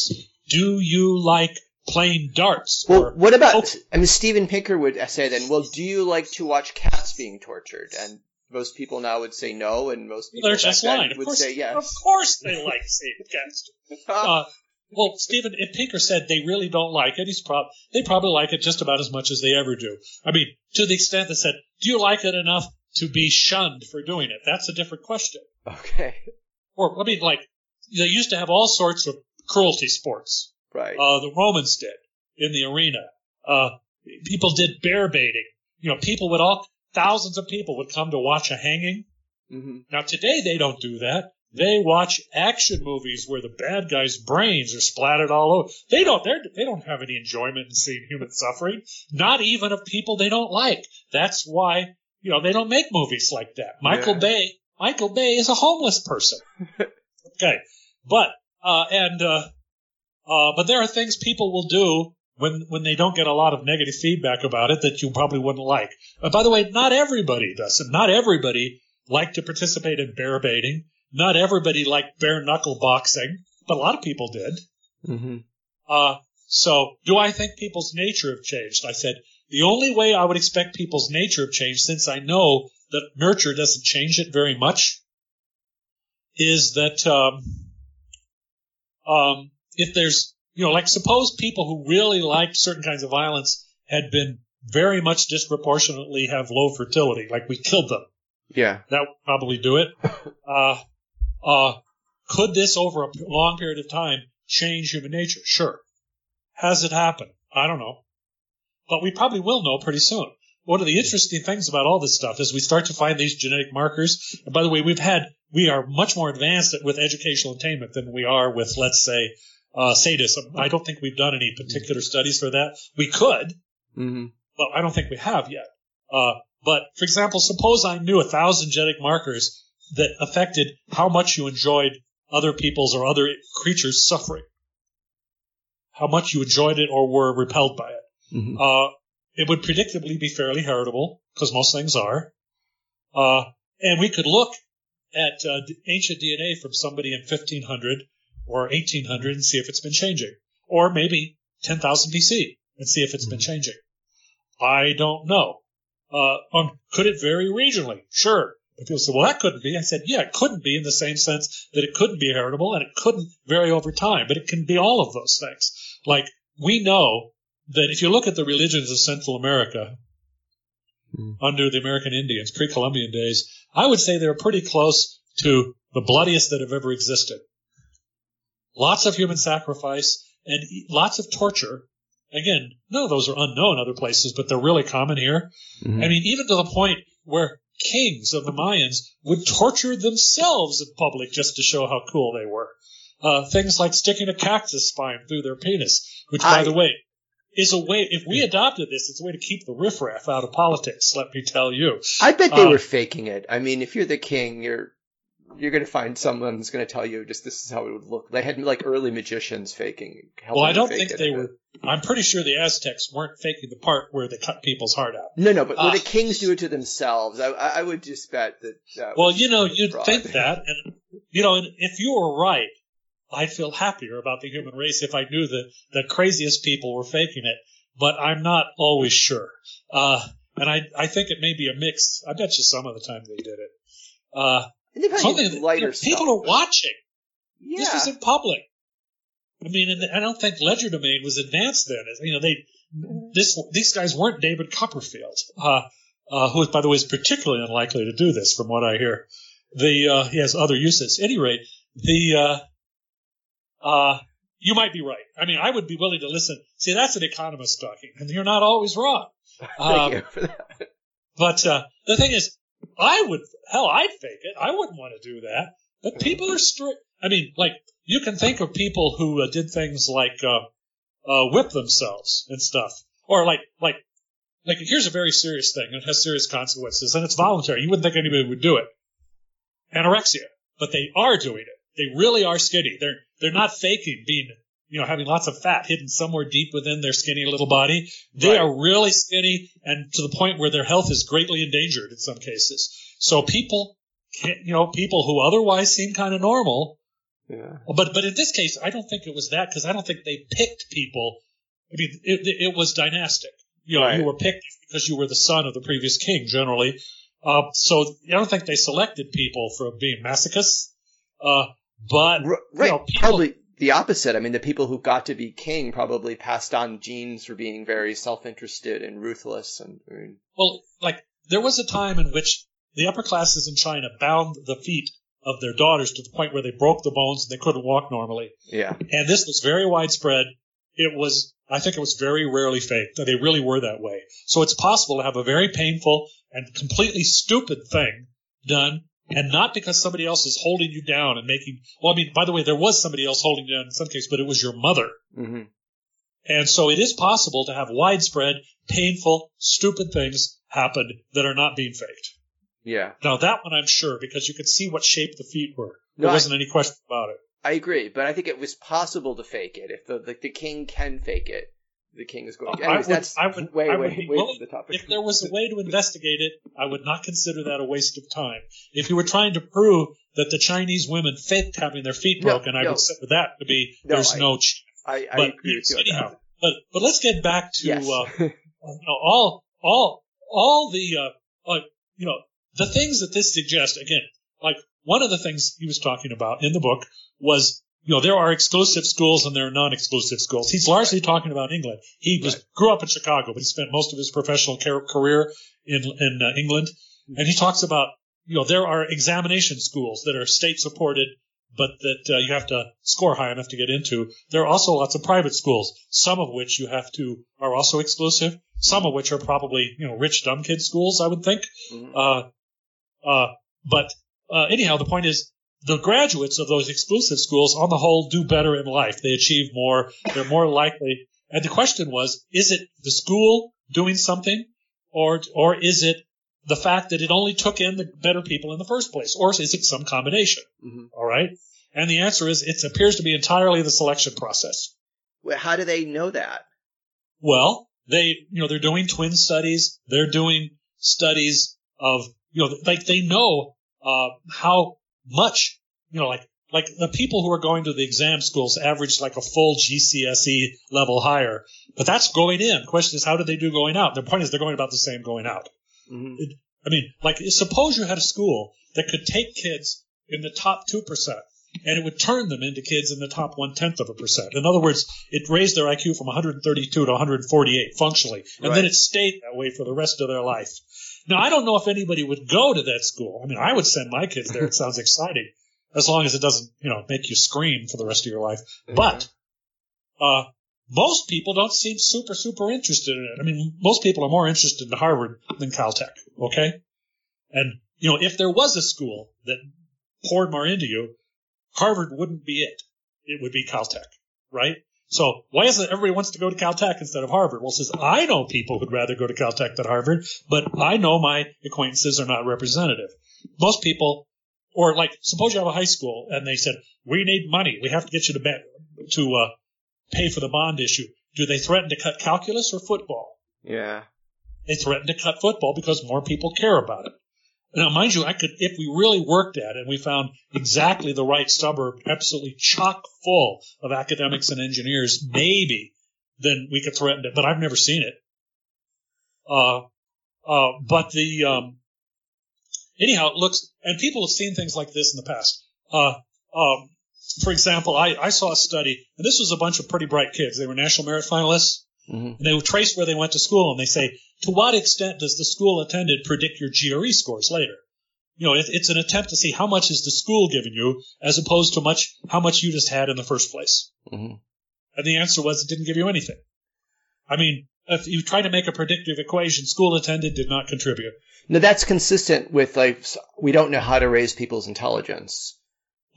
Do you like playing darts? Well, or, what about, oh, I mean, Steven Pinker would say then, well, do you like to watch cats being tortured? And most people now would say no, and most people just lying. would course, say yes. Of course they like seeing cats. Uh, well, Steven, if Pinker said they really don't like it, he's prob- they probably like it just about as much as they ever do. I mean, to the extent that said, do you like it enough to be shunned for doing it? That's a different question. Okay. Or, I mean, like, they used to have all sorts of cruelty sports. Right. Uh, the Romans did in the arena. Uh, people did bear baiting. You know, people would all, thousands of people would come to watch a hanging. Mm-hmm. Now, today they don't do that. They watch action movies where the bad guy's brains are splattered all over. They don't, they're, they don't have any enjoyment in seeing human suffering, not even of people they don't like. That's why, you know, they don't make movies like that. Michael yeah. Bay, Michael Bay is a homeless person. Okay. But, uh, and, uh, Uh, but there are things people will do when when they don't get a lot of negative feedback about it that you probably wouldn't like. Uh, by the way, not everybody does. Not everybody like to participate in bear baiting. Not everybody liked bare knuckle boxing, but a lot of people did. Mm-hmm. Uh, so do I think people's nature have changed? I said the only way I would expect people's nature have changed, since I know that nurture doesn't change it very much, is that um, um, – if there's, you know, like suppose people who really liked certain kinds of violence had been very much disproportionately have low fertility, like we killed them. Yeah. That would probably do it. Uh, uh, could this over a long period of time change human nature? Sure. Has it happened? I don't know. But we probably will know pretty soon. One of the interesting things about all this stuff is we start to find these genetic markers. And by the way, we've had, we are much more advanced with educational attainment than we are with, let's say, Uh, sadism. I don't think we've done any particular studies for that. We could, mm-hmm. but I don't think we have yet. Uh, but for example, suppose I knew a thousand genetic markers that affected how much you enjoyed other people's or other creatures' suffering, how much you enjoyed it or were repelled by it. Mm-hmm. Uh, it would predictably be fairly heritable because most things are. Uh, and we could look at uh, ancient D N A from somebody in fifteen hundred or eighteen hundred and see if it's been changing, or maybe ten thousand B C and see if it's been changing. I don't know. Uh, um, could it vary regionally? Sure. But people say, well, that couldn't be. I said, yeah, it couldn't be in the same sense that it couldn't be heritable and it couldn't vary over time, but it can be all of those things. Like we know that if you look at the religions of Central America mm. under the American Indians, pre-Columbian days, I would say they're pretty close to the bloodiest that have ever existed. Lots of human sacrifice, and lots of torture. Again, none of those are unknown other places, but they're really common here. Mm-hmm. I mean, even to the point where kings of the Mayans would torture themselves in public just to show how cool they were. Uh, things like sticking a cactus spine through their penis, which, by I, the way, is a way – if we adopted this, it's a way to keep the riffraff out of politics, let me tell you. I bet they um, were faking it. I mean, if you're the king, you're you're going to find someone who's going to tell you just this is how it would look. They had like early magicians faking. Well, I don't think they were – I'm pretty sure the Aztecs weren't faking the part where they cut people's heart out. No, no, but uh, when the kings do it to themselves, I, I would just bet that, that – Well, you know, you'd broad. think that. And, you know, and if you were right, I'd feel happier about the human race if I knew that the craziest people were faking it, but I'm not always sure. Uh, and I, I think it may be a mix. I bet you some of the time they did it. Uh, and something lighter that, you know, people are watching. Yeah. This was in public. I mean, and I don't think legerdemain was advanced then. You know, they this these guys weren't David Copperfield, uh, uh, who, by the way, is particularly unlikely to do this, from what I hear. The uh, he has other uses. At any rate, the uh, Uh, you might be right. I mean, I would be willing to listen. See, that's an economist talking, and you're not always wrong. Um, Thank you for that. But uh, the thing is, I would – hell, I'd fake it. I wouldn't want to do that. But people are stri- – I mean, like, you can think of people who uh, did things like uh, uh, whip themselves and stuff, or like like like here's a very serious thing, and it has serious consequences, and it's voluntary. You wouldn't think anybody would do it. Anorexia. But they are doing it. They really are skinny. They're they're not faking being, you know, having lots of fat hidden somewhere deep within their skinny little body. They right. are really skinny, and to the point where their health is greatly endangered in some cases. So people, can't, you know, people who otherwise seem kind of normal, yeah. But but in this case, I don't think it was that, because I don't think they picked people. I mean, it, it was dynastic. You know, right. You were picked because you were the son of the previous king generally. Uh, so I don't think they selected people for being masochists. Uh, But right, you know, people, probably the opposite. I mean, the people who got to be king probably passed on genes for being very self-interested and ruthless. And I mean, well, like there was a time in which the upper classes in China bound the feet of their daughters to the point where they broke the bones and they couldn't walk normally. Yeah, and this was very widespread. It was, I think, it was very rarely faked. They really were that way. So it's possible to have a very painful and completely stupid thing done. And not because somebody else is holding you down and making – well, I mean, by the way, there was somebody else holding you down in some case, but it was your mother. Mm-hmm. And so it is possible to have widespread, painful, stupid things happen that are not being faked. Yeah. Now, that one I'm sure, because you could see what shape the feet were. There no, wasn't I, any question about it. I agree, but I think it was possible to fake it. If the the, the king can fake it, the king is going to – anyways, would, that's I would, way, I would way, way willing, from the topic. If there was a way to investigate it, I would not consider that a waste of time. If you were trying to prove that the Chinese women faked having their feet broken, no, I no. would say that to be no, there's I, no chance. I, I but, agree with you anyhow, on that. But, but let's get back to yes. uh, you know, all all all the uh, uh, you know the things that this suggests. Again, like one of the things he was talking about in the book was – you know, there are exclusive schools and there are non-exclusive schools. He's largely right. talking about England. He was, right. grew up in Chicago, but he spent most of his professional car- career in in uh, England. And he talks about, you know, there are examination schools that are state-supported, but that uh, you have to score high enough to get into. There are also lots of private schools, some of which you have to are also exclusive, some of which are probably, you know, rich dumb kid schools, I would think. Mm-hmm. Uh, uh, but uh, anyhow, the point is, the graduates of those exclusive schools, on the whole, do better in life. They achieve more. They're more likely. And the question was, is it the school doing something, or or is it the fact that it only took in the better people in the first place, or is it some combination? Mm-hmm. All right? And the answer is it appears to be entirely the selection process. Well, how do they know that? Well, they you know they're doing twin studies. They're doing studies of you know like they know uh, how much, you know, like like the people who are going to the exam schools average like a full G C S E level higher. But that's going in. The question is, how do they do going out? The point is, they're going about the same going out. Mm-hmm. It, I mean, like suppose you had a school that could take kids in the top two percent and it would turn them into kids in the top one-tenth of a percent. In other words, it raised their I Q from one hundred thirty-two to one hundred forty-eight functionally, and right. then it stayed that way for the rest of their life. Now, I don't know if anybody would go to that school. I mean, I would send my kids there. It sounds exciting, as long as it doesn't, you know, make you scream for the rest of your life. Mm-hmm. But uh, most people don't seem super, super interested in it. I mean, most people are more interested in Harvard than Caltech, okay? And, you know, if there was a school that poured more into you, Harvard wouldn't be it. It would be Caltech, right? So why is it everybody wants to go to Caltech instead of Harvard? Well, since I know people who'd rather go to Caltech than Harvard, but I know my acquaintances are not representative. Most people, or like, suppose you have a high school and they said, we need money. We have to get you to bet, to uh, pay for the bond issue. Do they threaten to cut calculus or football? Yeah. They threaten to cut football because more people care about it. Now, mind you, I could, if we really worked at it and we found exactly the right suburb, absolutely chock full of academics and engineers, maybe, then we could threaten it. But I've never seen it. Uh, uh, but the, um, anyhow, it looks, and people have seen things like this in the past. Uh, um, for example, I, I saw a study, and this was a bunch of pretty bright kids. They were national merit finalists. Mm-hmm. And they would trace where they went to school, and they say, to what extent does the school attended predict your G R E scores later? You know, it, it's an attempt to see how much is the school giving you as opposed to much how much you just had in the first place. Mm-hmm. And the answer was it didn't give you anything. I mean, if you try to make a predictive equation, school attended did not contribute. No, that's consistent with, like, we don't know how to raise people's intelligence.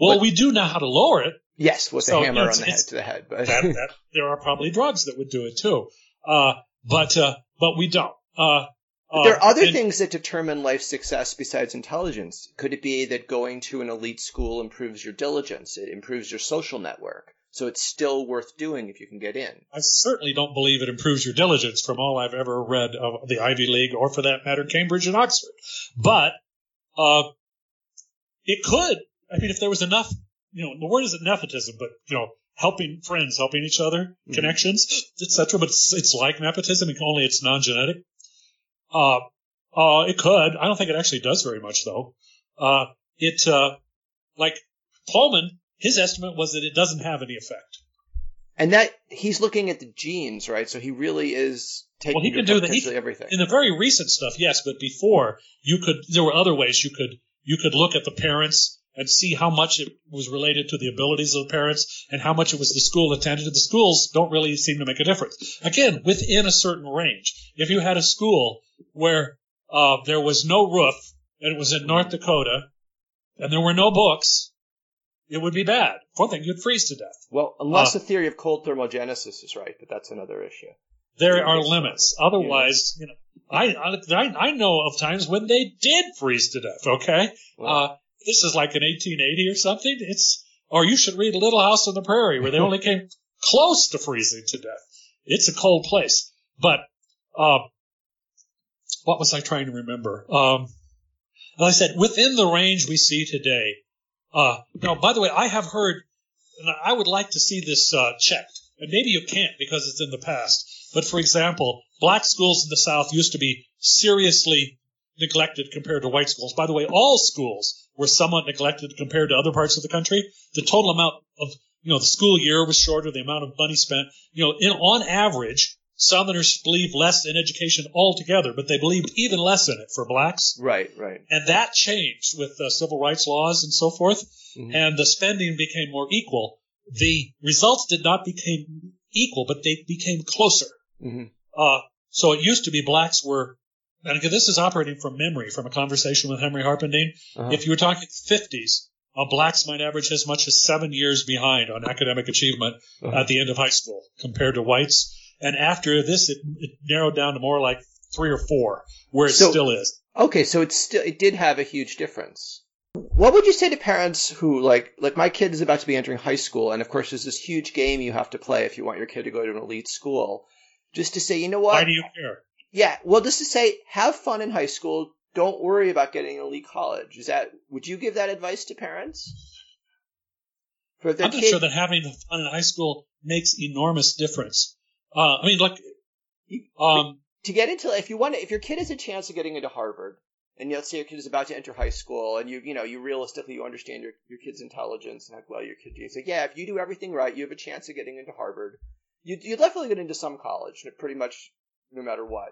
Well, but- we do know how to lower it. Yes, with so, a hammer on the head to the head. But that, that, there are probably drugs that would do it too. Uh, but uh, but we don't. Uh, uh, there are other and, things that determine life success besides intelligence. Could it be that going to an elite school improves your diligence? It improves your social network. So it's still worth doing if you can get in. I certainly don't believe it improves your diligence from all I've ever read of the Ivy League or, for that matter, Cambridge and Oxford. But uh, it could. I mean, if there was enough. You know, the word isn't nepotism, but, you know, helping friends, helping each other, mm-hmm. connections, et cetera. But it's, it's like nepotism, only it's non-genetic. Uh, uh, it could. I don't think it actually does very much, though. Uh, it, uh, like Pullman, his estimate was that it doesn't have any effect. And that he's looking at the genes, right? So he really is taking well, he could do that. He, everything. In the very recent stuff, yes, but before you could, there were other ways you could, you could look at the parents and see how much it was related to the abilities of the parents and how much it was the school attended. The schools don't really seem to make a difference. Again, within a certain range. If you had a school where uh, there was no roof and it was in North Dakota and there were no books, it would be bad. One thing, you'd freeze to death. Well, unless uh, the theory of cold thermogenesis is right, but that's another issue. There are limits. Otherwise, you know, I, I I know of times when they did freeze to death, okay? Wow. Uh, This is like an eighteen eighty or something. It's, or you should read Little House on the Prairie, where they only came close to freezing to death. It's a cold place. But uh, what was I trying to remember? Um, as I said, within the range we see today. Uh, now, by the way, I have heard, and I would like to see this uh, checked. And maybe you can't because it's in the past. But, for example, black schools in the South used to be seriously neglected compared to white schools. By the way, all schools were somewhat neglected compared to other parts of the country. The total amount of, you know, the school year was shorter, the amount of money spent. You know, in, on average, Southerners believe less in education altogether, but they believed even less in it for blacks. Right, right. And that changed with uh, civil rights laws and so forth, mm-hmm. and the spending became more equal. The results did not become equal, but they became closer. Mm-hmm. Uh, so it used to be blacks were And again, this is operating from memory, from a conversation with Henry Harpendine. Uh-huh. If you were talking fifties, uh, blacks might average as much as seven years behind on academic achievement uh-huh. at the end of high school compared to whites. And after this, it, it narrowed down to more like three or four, where it so, still is. Okay, so it's still, it did have a huge difference. What would you say to parents who, like, like my kid is about to be entering high school, and of course there's this huge game you have to play if you want your kid to go to an elite school, just to say, you know what? Why do you care? Yeah, well, just to say, have fun in high school. Don't worry about getting an elite college. Is that? Would you give that advice to parents? For I'm not kid- sure that having fun in high school makes enormous difference. Uh, I mean, look, um, to get into if you want, to, if your kid has a chance of getting into Harvard, and let's say your kid is about to enter high school, and you, you know, you realistically you understand your your kid's intelligence and how well your kid does. Like, yeah, if you do everything right, you have a chance of getting into Harvard. You you definitely get into some college, pretty much no matter what.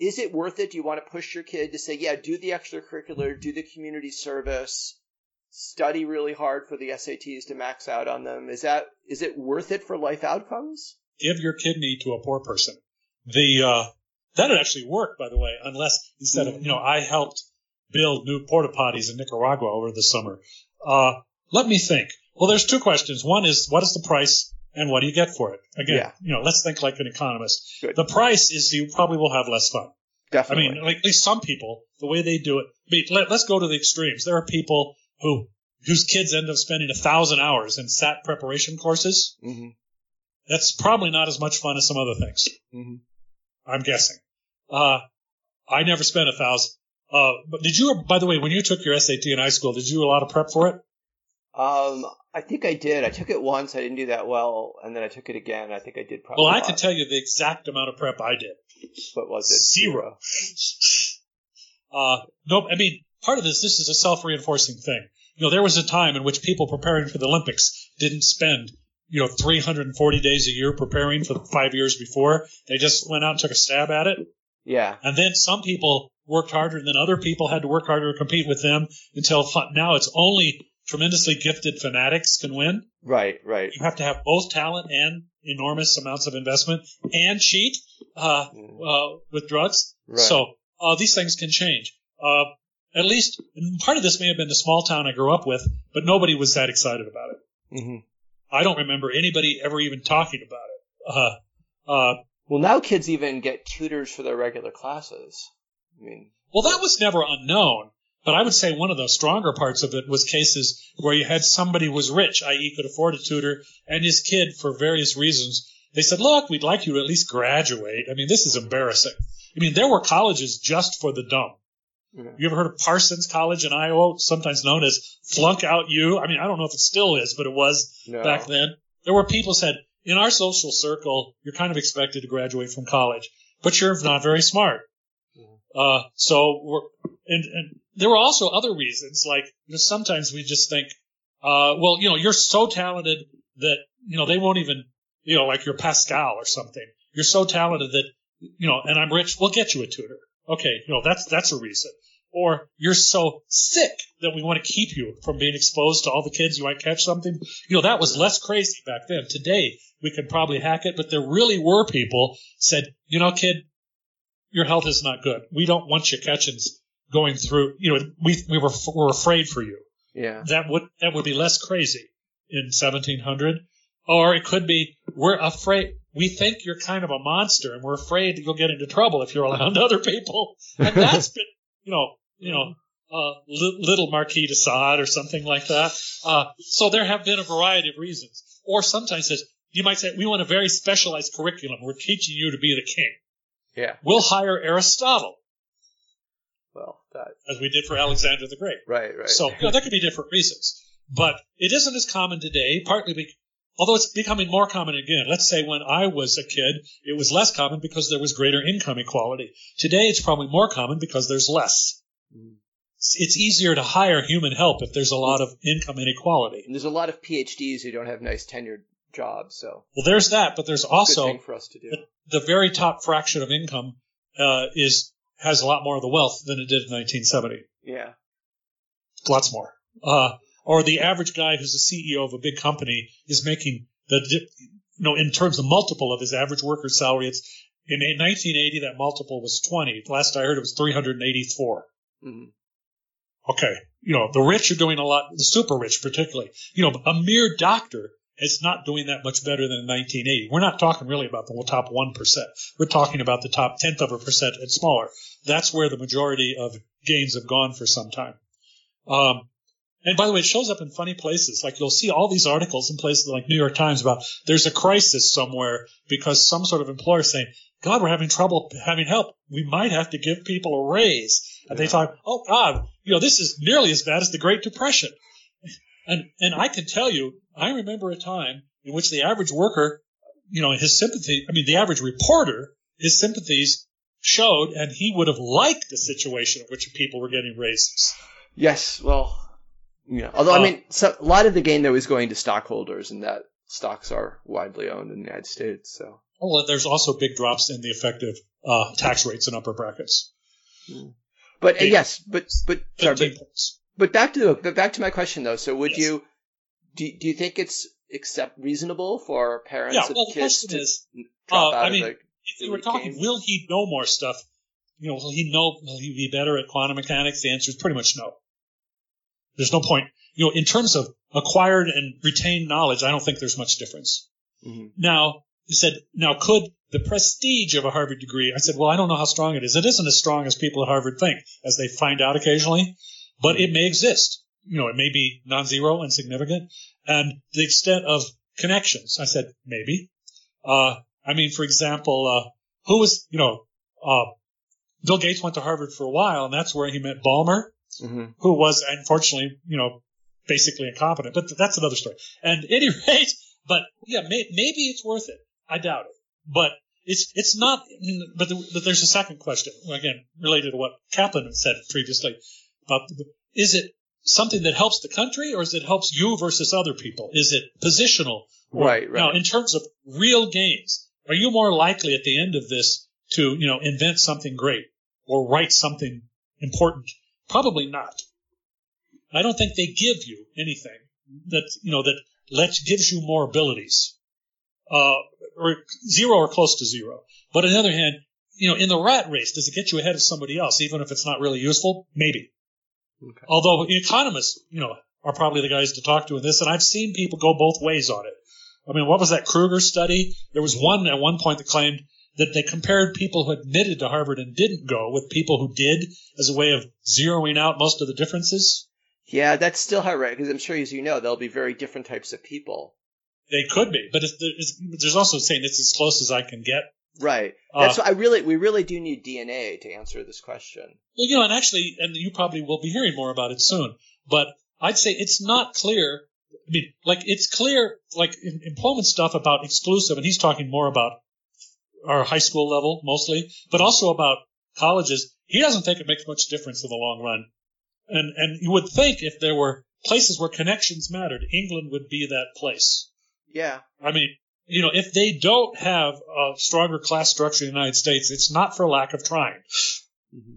Is it worth it? Do you want to push your kid to say, yeah, do the extracurricular, do the community service, study really hard for the S A Ts to max out on them? Is that is it worth it for life outcomes? Give your kidney to a poor person. The uh, that would actually work, by the way, unless instead mm-hmm. of, you know, I helped build new porta potties in Nicaragua over the summer. Uh, let me think. Well, there's two questions. One is, what is the price and what do you get for it? Again, yeah. you know, let's think like an economist. Good. The price is you probably will have less fun. Definitely. I mean, like, at least some people, the way they do it. I mean, let, let's go to the extremes. There are people who whose kids end up spending a thousand hours in S A T preparation courses. Mm-hmm. That's probably not as much fun as some other things. Mm-hmm. I'm guessing. Uh, I never spent a thousand. Uh, but did you, by the way, when you took your S A T in high school, did you do a lot of prep for it? Um, I think I did. I took it once. I didn't do that well. And then I took it again. I think I did probably. Well, I can tell you the exact amount of prep I did. What was it? Zero. uh, no, I mean, part of this, this is a self-reinforcing thing. You know, there was a time in which people preparing for the Olympics didn't spend, you know, three hundred forty days a year preparing for the five years before. They just went out and took a stab at it. Yeah. And then some people worked harder than other people, had to work harder to compete with them until fun. Now it's only tremendously gifted fanatics can win. Right, right. You have to have both talent and enormous amounts of investment and cheat uh, mm. uh, with drugs. Right. So uh, these things can change. Uh, at least part of this may have been the small town I grew up with, but nobody was that excited about it. Mm-hmm. I don't remember anybody ever even talking about it. Uh, uh, well, now kids even get tutors for their regular classes. I mean, well, that was never unknown, but I would say one of the stronger parts of it was cases where you had somebody who was rich, that is could afford a tutor, and his kid, for various reasons, they said, look, we'd like you to at least graduate. I mean, this is embarrassing. I mean, there were colleges just for the dumb. Yeah. You ever heard of Parsons College in Iowa, sometimes known as Flunk Out U? I mean, I don't know if it still is, but it was no. back then. There were people who said, in our social circle, you're kind of expected to graduate from college, but you're not very smart. Uh, so we're, and, and there were also other reasons, like, you know, sometimes we just think, uh, well, you know, you're so talented that, you know, they won't even, you know, like you're Pascal or something. You're so talented that, you know, and I'm rich, we'll get you a tutor. Okay. You know, that's, that's a reason. Or you're so sick that we want to keep you from being exposed to all the kids. You might catch something. You know, that was less crazy back then. Today we could probably hack it, but there really were people said, you know, kid, your health is not good. We don't want you catching going through. You know, we we were were afraid for you. Yeah, that would that would be less crazy in seventeen hundred. Or it could be we're afraid. We think you're kind of a monster, and we're afraid that you'll get into trouble if you're around other people. And that's been, you know, you know, uh, little Marquis de Sade or something like that. Uh, so there have been a variety of reasons. Or sometimes it's, you might say we want a very specialized curriculum. We're teaching you to be the king. Yeah. We'll hire Aristotle. Well, that as we did for Alexander the Great. Right, right. So, you know, there could be different reasons. But it isn't as common today, partly because, although it's becoming more common again. Let's say when I was a kid, it was less common because there was greater income equality. Today, it's probably more common because there's less. Mm. It's, it's easier to hire human help if there's a lot of income inequality. And there's a lot of P H Ds who don't have nice tenured jobs. So, well, there's that, but there's also good thing for us to do. The, the very top fraction of income uh, is has a lot more of the wealth than it did in nineteen seventy. Yeah, lots more. Uh, or the average guy who's the C E O of a big company is making the you know in terms of multiple of his average worker's salary. It's in nineteen eighty that multiple was twenty. Last I heard, it was three hundred eighty-four. Mm-hmm. Okay, you know the rich are doing a lot. The super rich, particularly, you know, a mere doctor. It's not doing that much better than in nineteen eighty. We're not talking really about the top one percent. We're talking about the top tenth of a percent and smaller. That's where the majority of gains have gone for some time. Um, and by the way, it shows up in funny places. Like you'll see all these articles in places like New York Times about there's a crisis somewhere because some sort of employer is saying, God, we're having trouble having help. We might have to give people a raise. And yeah. they talk, oh, God, you know, this is nearly as bad as the Great Depression. And and I can tell you, I remember a time in which the average worker, you know, his sympathy, I mean, the average reporter, his sympathies showed, and he would have liked the situation in which people were getting raises. Yes, well, yeah. Although, uh, I mean, so, a lot of the gain, though, is going to stockholders, and that stocks are widely owned in the United States. So, well, there's also big drops in the effective uh, tax rates in upper brackets. But, yeah. yes, but, but, sorry, but But back to the, back to my question though. So would yes. you do? Do you think it's accept reasonable for parents yeah, of well, kids to is, drop uh, out I mean, of the? If you were talking, game? Will he know more stuff? You know, will he know? Will he be better at quantum mechanics? The answer is pretty much no. There's no point. You know, in terms of acquired and retained knowledge, I don't think there's much difference. Mm-hmm. Now, you said, now could the prestige of a Harvard degree? I said, well, I don't know how strong it is. It isn't as strong as people at Harvard think, as they find out occasionally, but mm-hmm. it may exist. You know, it may be non-zero and significant. And the extent of connections, I said, maybe. Uh, I mean, for example, uh, who was, you know, uh, Bill Gates went to Harvard for a while, and that's where he met Ballmer, mm-hmm. who was, unfortunately, you know, basically incompetent. But th- that's another story. And at any rate, but yeah, may- maybe it's worth it. I doubt it. But it's it's not. But, the, but there's a second question, again, related to what Kaplan had said previously about is it something that helps the country or is it helps you versus other people? Is it positional? Or, right, right. Now, in terms of real gains, are you more likely at the end of this to, you know, invent something great or write something important? Probably not. I don't think they give you anything that, you know, that lets gives you more abilities, uh, or zero or close to zero. But on the other hand, you know, in the rat race, does it get you ahead of somebody else, even if it's not really useful? Maybe. Okay. Although economists, you know, are probably the guys to talk to in this, and I've seen people go both ways on it. I mean, what was that Kruger study? There was one at one point that claimed that they compared people who admitted to Harvard and didn't go with people who did as a way of zeroing out most of the differences. Yeah, that's still hard, right? Because I'm sure, as you know, there'll be very different types of people. They could be, but it's, it's, there's also saying it's as close as I can get. Right. That's uh, what I really, we really do need D N A to answer this question. Well, you know, and actually, and you probably will be hearing more about it soon. But I'd say it's not clear. I mean, like it's clear, like in, in Pullman's stuff about exclusive, and he's talking more about our high school level mostly, but also about colleges. He doesn't think it makes much difference in the long run. And and you would think if there were places where connections mattered, England would be that place. Yeah. I mean, you know, if they don't have a stronger class structure in the United States, it's not for lack of trying. Mm-hmm.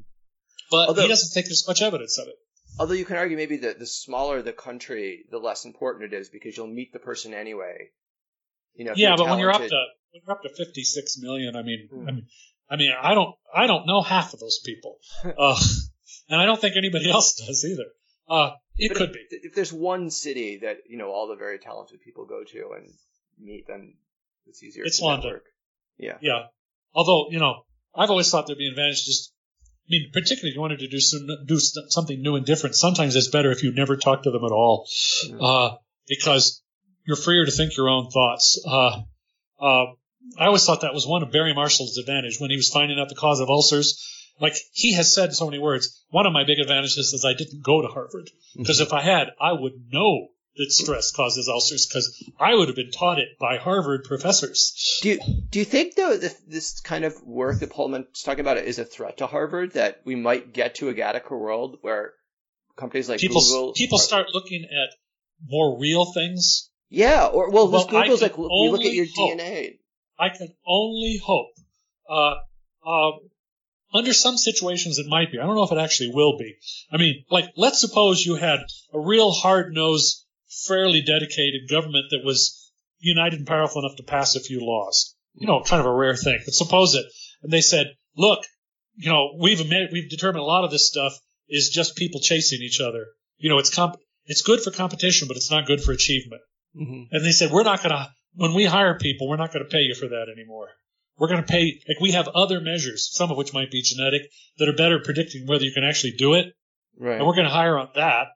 But although, he doesn't think there's much evidence of it. Although you can argue maybe that the smaller the country, the less important it is because you'll meet the person anyway. You know, yeah, but talented. when you're up to when you're up to fifty-six million, I mean, mm. I mean, I mean, I don't I don't know half of those people. Uh, And I don't think anybody else does either. Uh, it but could if, be. If there's one city that, you know, all the very talented people go to and meet, then it's easier it's to London. network. Yeah. Yeah. Although, you know, I've always thought there'd be an advantage just, I mean, particularly if you wanted to do some, do something new and different, sometimes it's better if you never talk to them at all, mm. uh, because you're freer to think your own thoughts. Uh, uh, I always thought that was one of Barry Marshall's advantage when he was finding out the cause of ulcers. Like he has said in so many words, one of my big advantages is I didn't go to Harvard because mm-hmm. if I had, I would know that stress causes ulcers because I would have been taught it by Harvard professors. Do you, do you think, though, that this kind of work that Pullman's talking about is a threat to Harvard, that we might get to a Gattaca world where companies like people, Google – People Harvard. start looking at more real things? Yeah. or Well, well Google's like, we look at your hope. D N A. I can only hope. Uh, uh, Under some situations, it might be. I don't know if it actually will be. I mean, like, let's suppose you had a real hard-nosed, fairly dedicated government that was united and powerful enough to pass a few laws. You know, kind of a rare thing. But suppose it. And they said, look, you know, we've made, we've determined a lot of this stuff is just people chasing each other. You know, it's comp- it's good for competition, but it's not good for achievement. Mm-hmm. And they said, we're not going to – when we hire people, we're not going to pay you for that anymore. We're going to pay – like we have other measures, some of which might be genetic, that are better predicting whether you can actually do it. Right. And we're going to hire on that.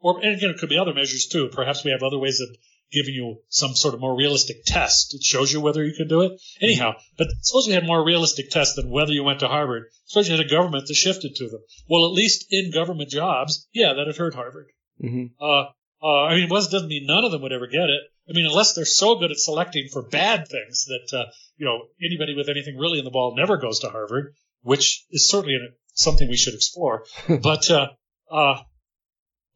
Or and again, it could be other measures too. Perhaps we have other ways of giving you some sort of more realistic test that shows you whether you can do it. Anyhow, but suppose we had more realistic tests than whether you went to Harvard. Suppose you had a government that shifted to them. Well, at least in government jobs, yeah, that would hurt Harvard. Mm-hmm. Uh, uh, I mean, it doesn't mean none of them would ever get it. I mean, unless they're so good at selecting for bad things that, uh, you know, anybody with anything really in the ball never goes to Harvard, which is certainly something we should explore. but, uh, uh,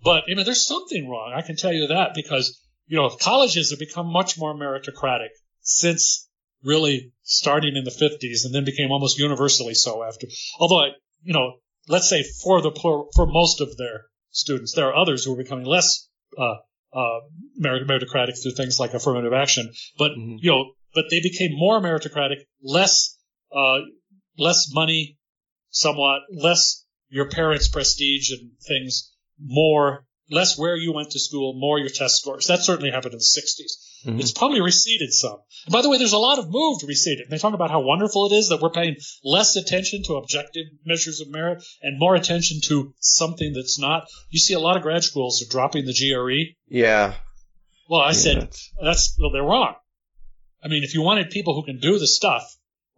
but, I mean, there's something wrong. I can tell you that because, you know, colleges have become much more meritocratic since really starting in the fifties and then became almost universally so after. Although, you know, let's say for the poor, for most of their students. There are others who are becoming less uh, uh, meritocratic through things like affirmative action, but mm-hmm. you know, but they became more meritocratic, less uh, less money, somewhat less your parents' prestige and things, more less where you went to school, more your test scores. That certainly happened in the sixties. Mm-hmm. It's probably receded some. And by the way, there's a lot of move to recede it. They talk about how wonderful it is that we're paying less attention to objective measures of merit and more attention to something that's not. You see a lot of grad schools are dropping the G R E. Yeah. Well, I yeah. said that's well, they're wrong. I mean, if you wanted people who can do the stuff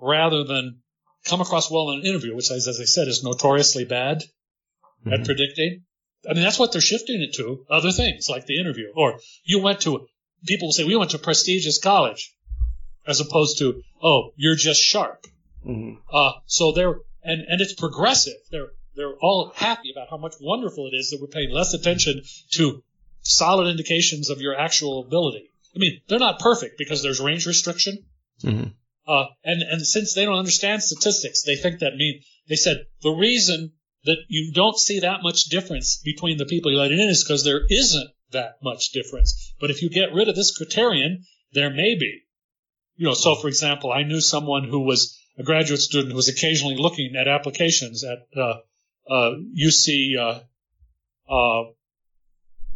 rather than come across well in an interview, which, as, as I said, is notoriously bad mm-hmm. at predicting, I mean, that's what they're shifting it to, other things like the interview. Or you went to – people will say, we went to a prestigious college as opposed to, oh, you're just sharp. Mm-hmm. Uh, so they're and, – and it's progressive. They're they're all happy about how much wonderful it is that we're paying less attention to solid indications of your actual ability. I mean, they're not perfect because there's range restriction. Mm-hmm. Uh, and, and since they don't understand statistics, they think that mean – they said the reason – that you don't see that much difference between the people you let in is because there isn't that much difference. But if you get rid of this criterion, there may be. You know, so for example, I knew someone who was a graduate student who was occasionally looking at applications at uh, uh, U C, uh, uh,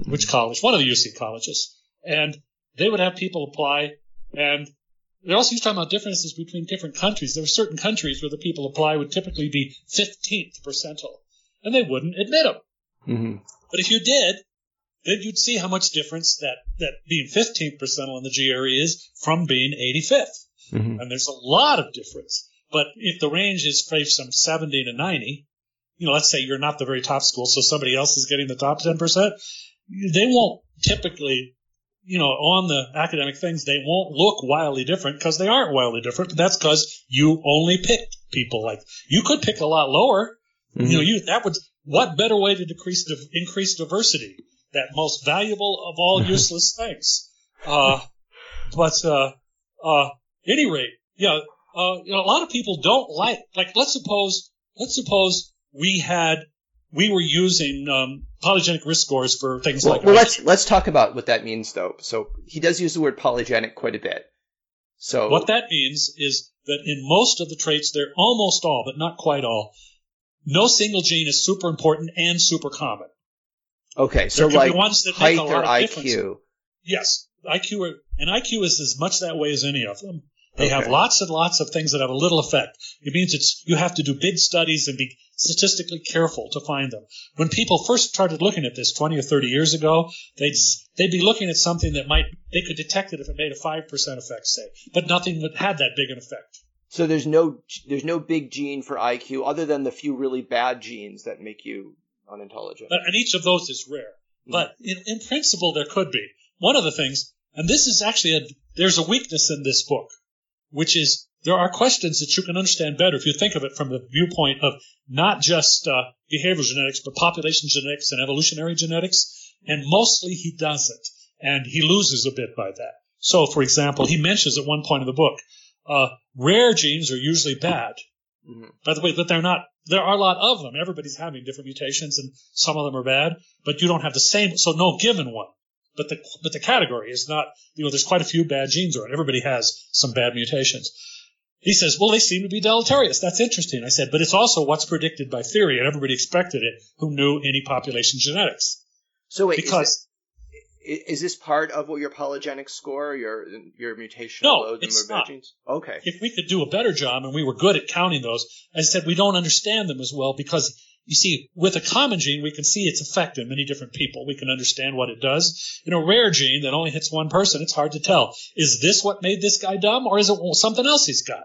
which college? One of the U C colleges. And they would have people apply, and they also used to talk about differences between different countries. There were certain countries where the people apply would typically be fifteenth percentile, and they wouldn't admit them. Mm-hmm. But if you did, then you'd see how much difference that, that being fifteenth percentile in the G R E is from being eighty-fifth. Mm-hmm. And there's a lot of difference. But if the range is from seventy to ninety, you know, let's say you're not the very top school, so somebody else is getting the top ten percent, they won't typically – you know, on the academic things, they won't look wildly different because they aren't wildly different. But that's because you only picked people like you could pick a lot lower. Mm-hmm. You know, you that would what better way to decrease to increase diversity? That most valuable of all useless things. Uh, but uh, uh, any rate, yeah, uh, you know, a lot of people don't like like. Let's suppose let's suppose we had. We were using um, polygenic risk scores for things well, like well, let's let's talk about what that means, though. So he does use the word polygenic quite a bit. So what that means is that in most of the traits, they're almost all, but not quite all. No single gene is super important and super common. Okay, so like ones that height make a lot or of I Q. Difference. Yes, I Q are, and I Q is as much that way as any of them. They okay. have lots and lots of things that have a little effect. It means it's you have to do big studies and be statistically careful to find them. When people first started looking at this twenty or thirty years ago, they'd they'd be looking at something that might they could detect it if it made a five percent effect, say, but nothing would had that big an effect. So there's no there's no big gene for I Q other than the few really bad genes that make you unintelligent. But, and each of those is rare. Mm. But in, in principle, there could be. One of the things, and this is actually a there's a weakness in this book, which is there are questions that you can understand better if you think of it from the viewpoint of not just uh, behavioral genetics, but population genetics and evolutionary genetics. And mostly he doesn't. And he loses a bit by that. So, for example, he mentions at one point in the book, uh, rare genes are usually bad. Mm-hmm. By the way, but they're not. There are a lot of them. Everybody's having different mutations, and some of them are bad. But you don't have the same, so no given one. But the but the category is not, you know, there's quite a few bad genes around. Everybody has some bad mutations. He says, well, they seem to be deleterious. That's interesting. I said, but it's also what's predicted by theory, and everybody expected it who knew any population genetics. So wait, because is this, is this part of what your polygenic score, your your mutational no, load and bad genes? Okay. If we could do a better job and we were good at counting those, I said we don't understand them as well because you see, with a common gene, we can see its effect in many different people. We can understand what it does. In a rare gene that only hits one person, it's hard to tell. Is this what made this guy dumb, or is it something else he's got?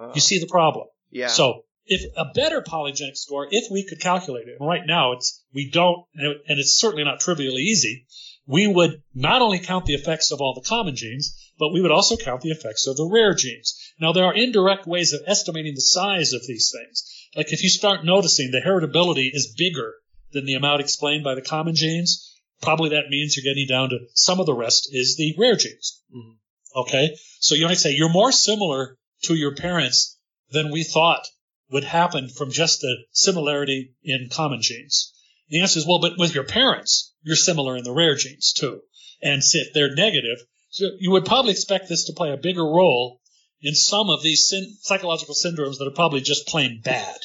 Uh, you see the problem. Yeah. So if a better polygenic score, if we could calculate it, and right now it's we don't, and it's certainly not trivially easy, we would not only count the effects of all the common genes, but we would also count the effects of the rare genes. Now, there are indirect ways of estimating the size of these things. Like if you start noticing the heritability is bigger than the amount explained by the common genes, probably that means you're getting down to some of the rest is the rare genes. Mm-hmm. Okay? So you might say you're more similar to your parents than we thought would happen from just the similarity in common genes. The answer is, well, but with your parents, you're similar in the rare genes too. And if they're negative, so you would probably expect this to play a bigger role in some of these sin- psychological syndromes that are probably just plain bad.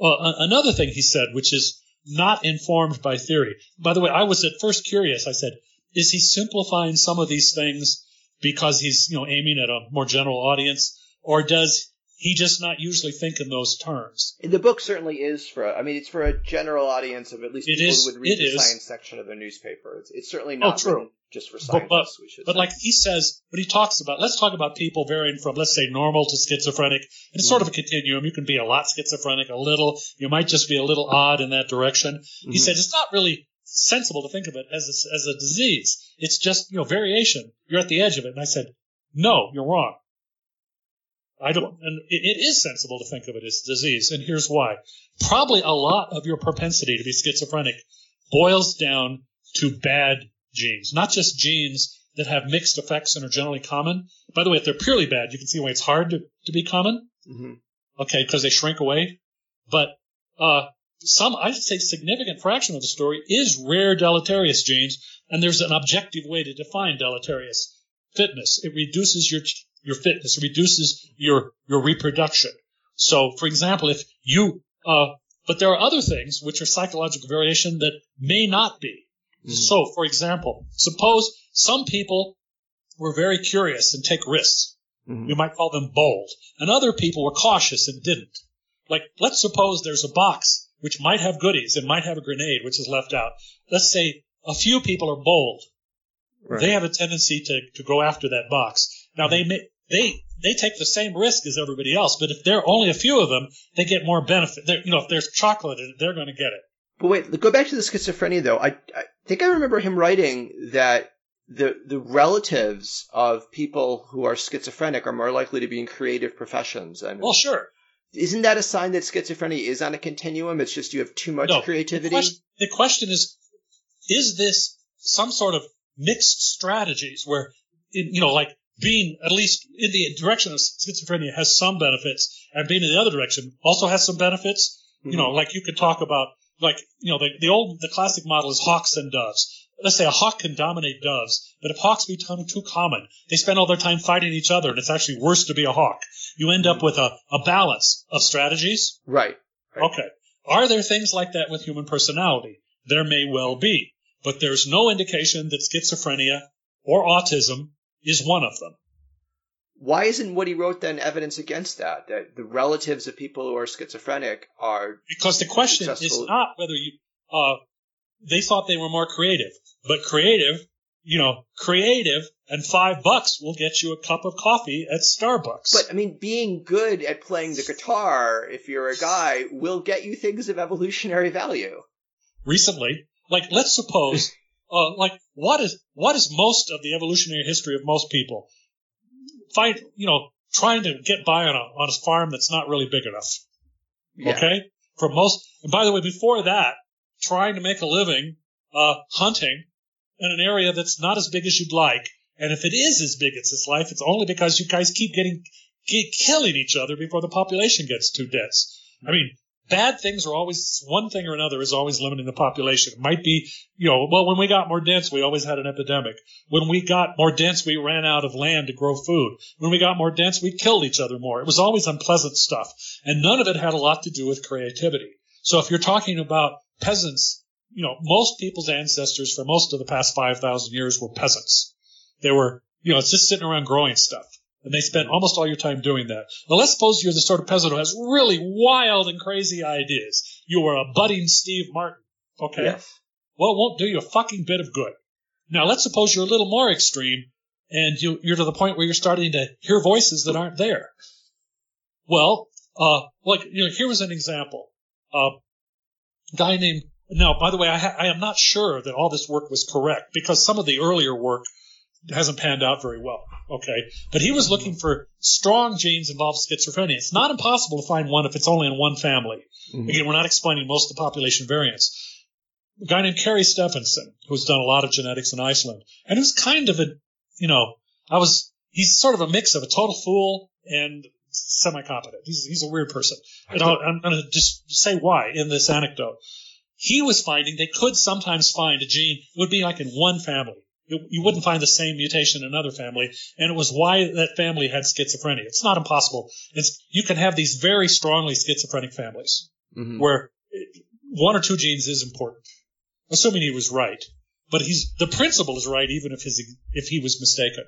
Uh, another thing he said, which is not informed by theory. By the way, I was at first curious. I said, is he simplifying some of these things because he's, you know, aiming at a more general audience, or does he just not usually think in those terms? The book certainly is for, I mean, it's for a general audience of at least it people is, who would read the is. science section of the newspaper. It's, it's certainly not oh, true. just for scientists. But, but, we should but say. like he says, when he talks about, let's talk about people varying from, let's say, normal to schizophrenic. And it's mm-hmm. sort of a continuum. You can be a lot schizophrenic, a little. You might just be a little odd in that direction. Mm-hmm. He said it's not really sensible to think of it as a, as a disease. It's just, you know, variation. You're at the edge of it. And I said, no, you're wrong. I don't, and it is sensible to think of it as disease, and here's why. Probably a lot of your propensity to be schizophrenic boils down to bad genes, not just genes that have mixed effects and are generally common. By the way, if they're purely bad, you can see why it's hard to, to be common, mm-hmm. okay, because they shrink away. But uh, some, I'd say significant fraction of the story is rare deleterious genes, and there's an objective way to define deleterious fitness. It reduces your... Your fitness reduces your your reproduction. So, for example, if you uh, – but there are other things which are psychological variation that may not be. Mm-hmm. So, for example, suppose some people were very curious and take risks. Mm-hmm. You might call them bold. And other people were cautious and didn't. Like, let's suppose there's a box which might have goodies and might have a grenade which is left out. Let's say a few people are bold. Right. They have a tendency to, to go after that box. Now, they may – They they take the same risk as everybody else, but if there are only a few of them, they get more benefit. They're, you know, if there's chocolate, they're going to get it. But wait, go back to the schizophrenia, though. I, I think I remember him writing that the the relatives of people who are schizophrenic are more likely to be in creative professions. And well, sure. Isn't that a sign that schizophrenia is on a continuum? It's just you have too much no, creativity? The question, the question is, is this some sort of mixed strategies where, it, you know, like, being at least in the direction of schizophrenia has some benefits, and being in the other direction also has some benefits. Mm-hmm. You know, like you could talk about, like, you know, the, the old, the classic model is hawks and doves. Let's say a hawk can dominate doves, but if hawks become too common, they spend all their time fighting each other, and it's actually worse to be a hawk. You end up with a, a balance of strategies. Right. Right. Okay. Are there things like that with human personality? There may well be, but there's no indication that schizophrenia or autism is one of them. Why isn't what he wrote then evidence against that? That the relatives of people who are schizophrenic are because the question successful. is not whether you. Uh, they thought they were more creative, but creative, you know, creative, and five bucks will get you a cup of coffee at Starbucks. But I mean, being good at playing the guitar, if you're a guy, will get you things of evolutionary value. Recently, like let's suppose. Uh, like what is what is most of the evolutionary history of most people? Find you know trying to get by on a on a farm that's not really big enough. Yeah. Okay, for most. And by the way, before that, trying to make a living uh, hunting in an area that's not as big as you'd like. And if it is as big as this life, it's only because you guys keep getting keep killing each other before the population gets too dense. I mean. Bad things are always – one thing or another is always limiting the population. It might be, you know, well, when we got more dense, we always had an epidemic. When we got more dense, we ran out of land to grow food. When we got more dense, we killed each other more. It was always unpleasant stuff, and none of it had a lot to do with creativity. So if you're talking about peasants, you know, most people's ancestors for most of the past five thousand years were peasants. They were – you know, it's just sitting around growing stuff. And they spend almost all your time doing that. Now, let's suppose you're the sort of peasant who has really wild and crazy ideas. You are a budding Steve Martin, okay? Yes. Well, it won't do you a fucking bit of good. Now, let's suppose you're a little more extreme, and you, you're to the point where you're starting to hear voices that aren't there. Well, uh, like you know, here was an example. Uh, a guy named – now, by the way, I, ha- I am not sure that all this work was correct because some of the earlier work – hasn't panned out very well, okay? But he was looking for strong genes involved in schizophrenia. It's not impossible to find one if it's only in one family. Mm-hmm. Again, we're not explaining most of the population variants. A guy named Kerry Stephenson, who's done a lot of genetics in Iceland, and who's kind of a, you know, I was, he's sort of a mix of a total fool and semi-competent. He's, he's a weird person. And I'll, I'm going to just say why in this anecdote. he was finding they could sometimes find a gene. It would be like in one family. It, you wouldn't find the same mutation in another family, and it was why that family had schizophrenia. It's not impossible. It's, you can have these very strongly schizophrenic families mm-hmm. where one or two genes is important, assuming he was right. But he's the principle is right, even if his if he was mistaken.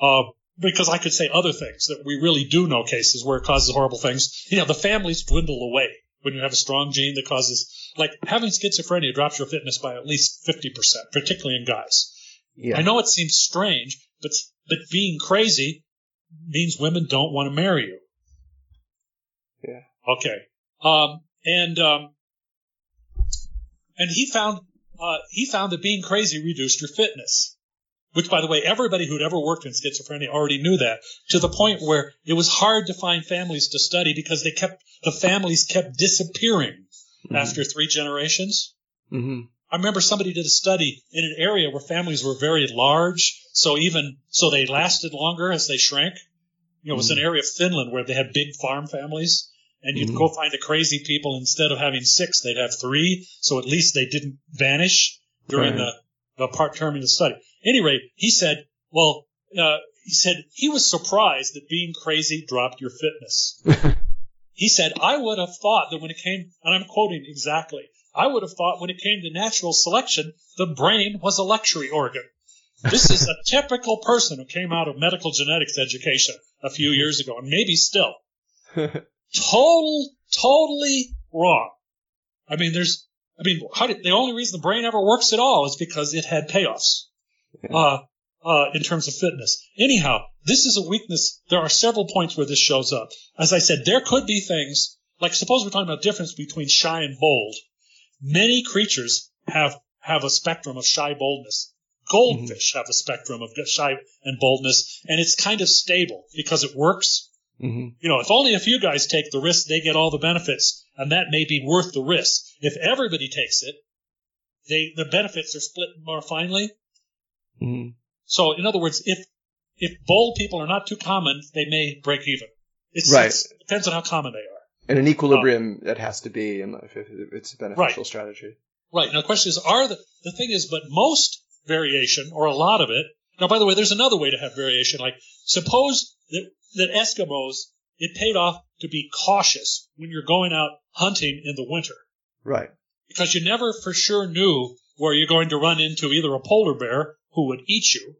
Uh, because I could say other things that we really do know cases where it causes horrible things. You know, the families dwindle away when you have a strong gene that causes, like having schizophrenia drops your fitness by at least fifty percent, particularly in guys. Yeah. I know it seems strange, but but being crazy means women don't want to marry you. Yeah. Okay. Um, and um, and he found uh, he found that being crazy reduced your fitness, which, by the way, everybody who'd ever worked in schizophrenia already knew that, to the point where it was hard to find families to study because they kept the families kept disappearing mm-hmm. after three generations. Mm-hmm. I remember somebody did a study in an area where families were very large, so even so they lasted longer as they shrank. You know, mm-hmm. It was an area of Finland where they had big farm families, and you'd mm-hmm. go find the crazy people. Instead of having six, they'd have three, so at least they didn't vanish during right. the, the part term of the study. At any rate, he said, well, uh, he said he was surprised that being crazy dropped your fitness. He said, I would have thought that when it came, and I'm quoting exactly, I would have thought when it came to natural selection, the brain was a luxury organ. This is a typical person who came out of medical genetics education a few years ago, and maybe still. Total, totally wrong. I mean, there's, I mean, how did, the only reason the brain ever works at all is because it had payoffs uh, uh, in terms of fitness. Anyhow, this is a weakness. There are several points where this shows up. As I said, there could be things, like suppose we're talking about difference between shy and bold. Many creatures have, have a spectrum of shy boldness. Goldfish mm-hmm. have a spectrum of shy and boldness, and it's kind of stable because it works. Mm-hmm. You know, if only a few guys take the risk, they get all the benefits, and that may be worth the risk. If everybody takes it, they, the benefits are split more finely. Mm-hmm. So, in other words, if if bold people are not too common, they may break even. It's, right. It's, it depends on how common they are. And an equilibrium um, that has to be, and if it's a beneficial right. strategy. Right. Now, the question is, are the, the thing is, but most variation, or a lot of it, now, by the way, there's another way to have variation. Like, suppose that, that Eskimos, it paid off to be cautious when you're going out hunting in the winter. Right. Because you never for sure knew where you're going to run into either a polar bear who would eat you,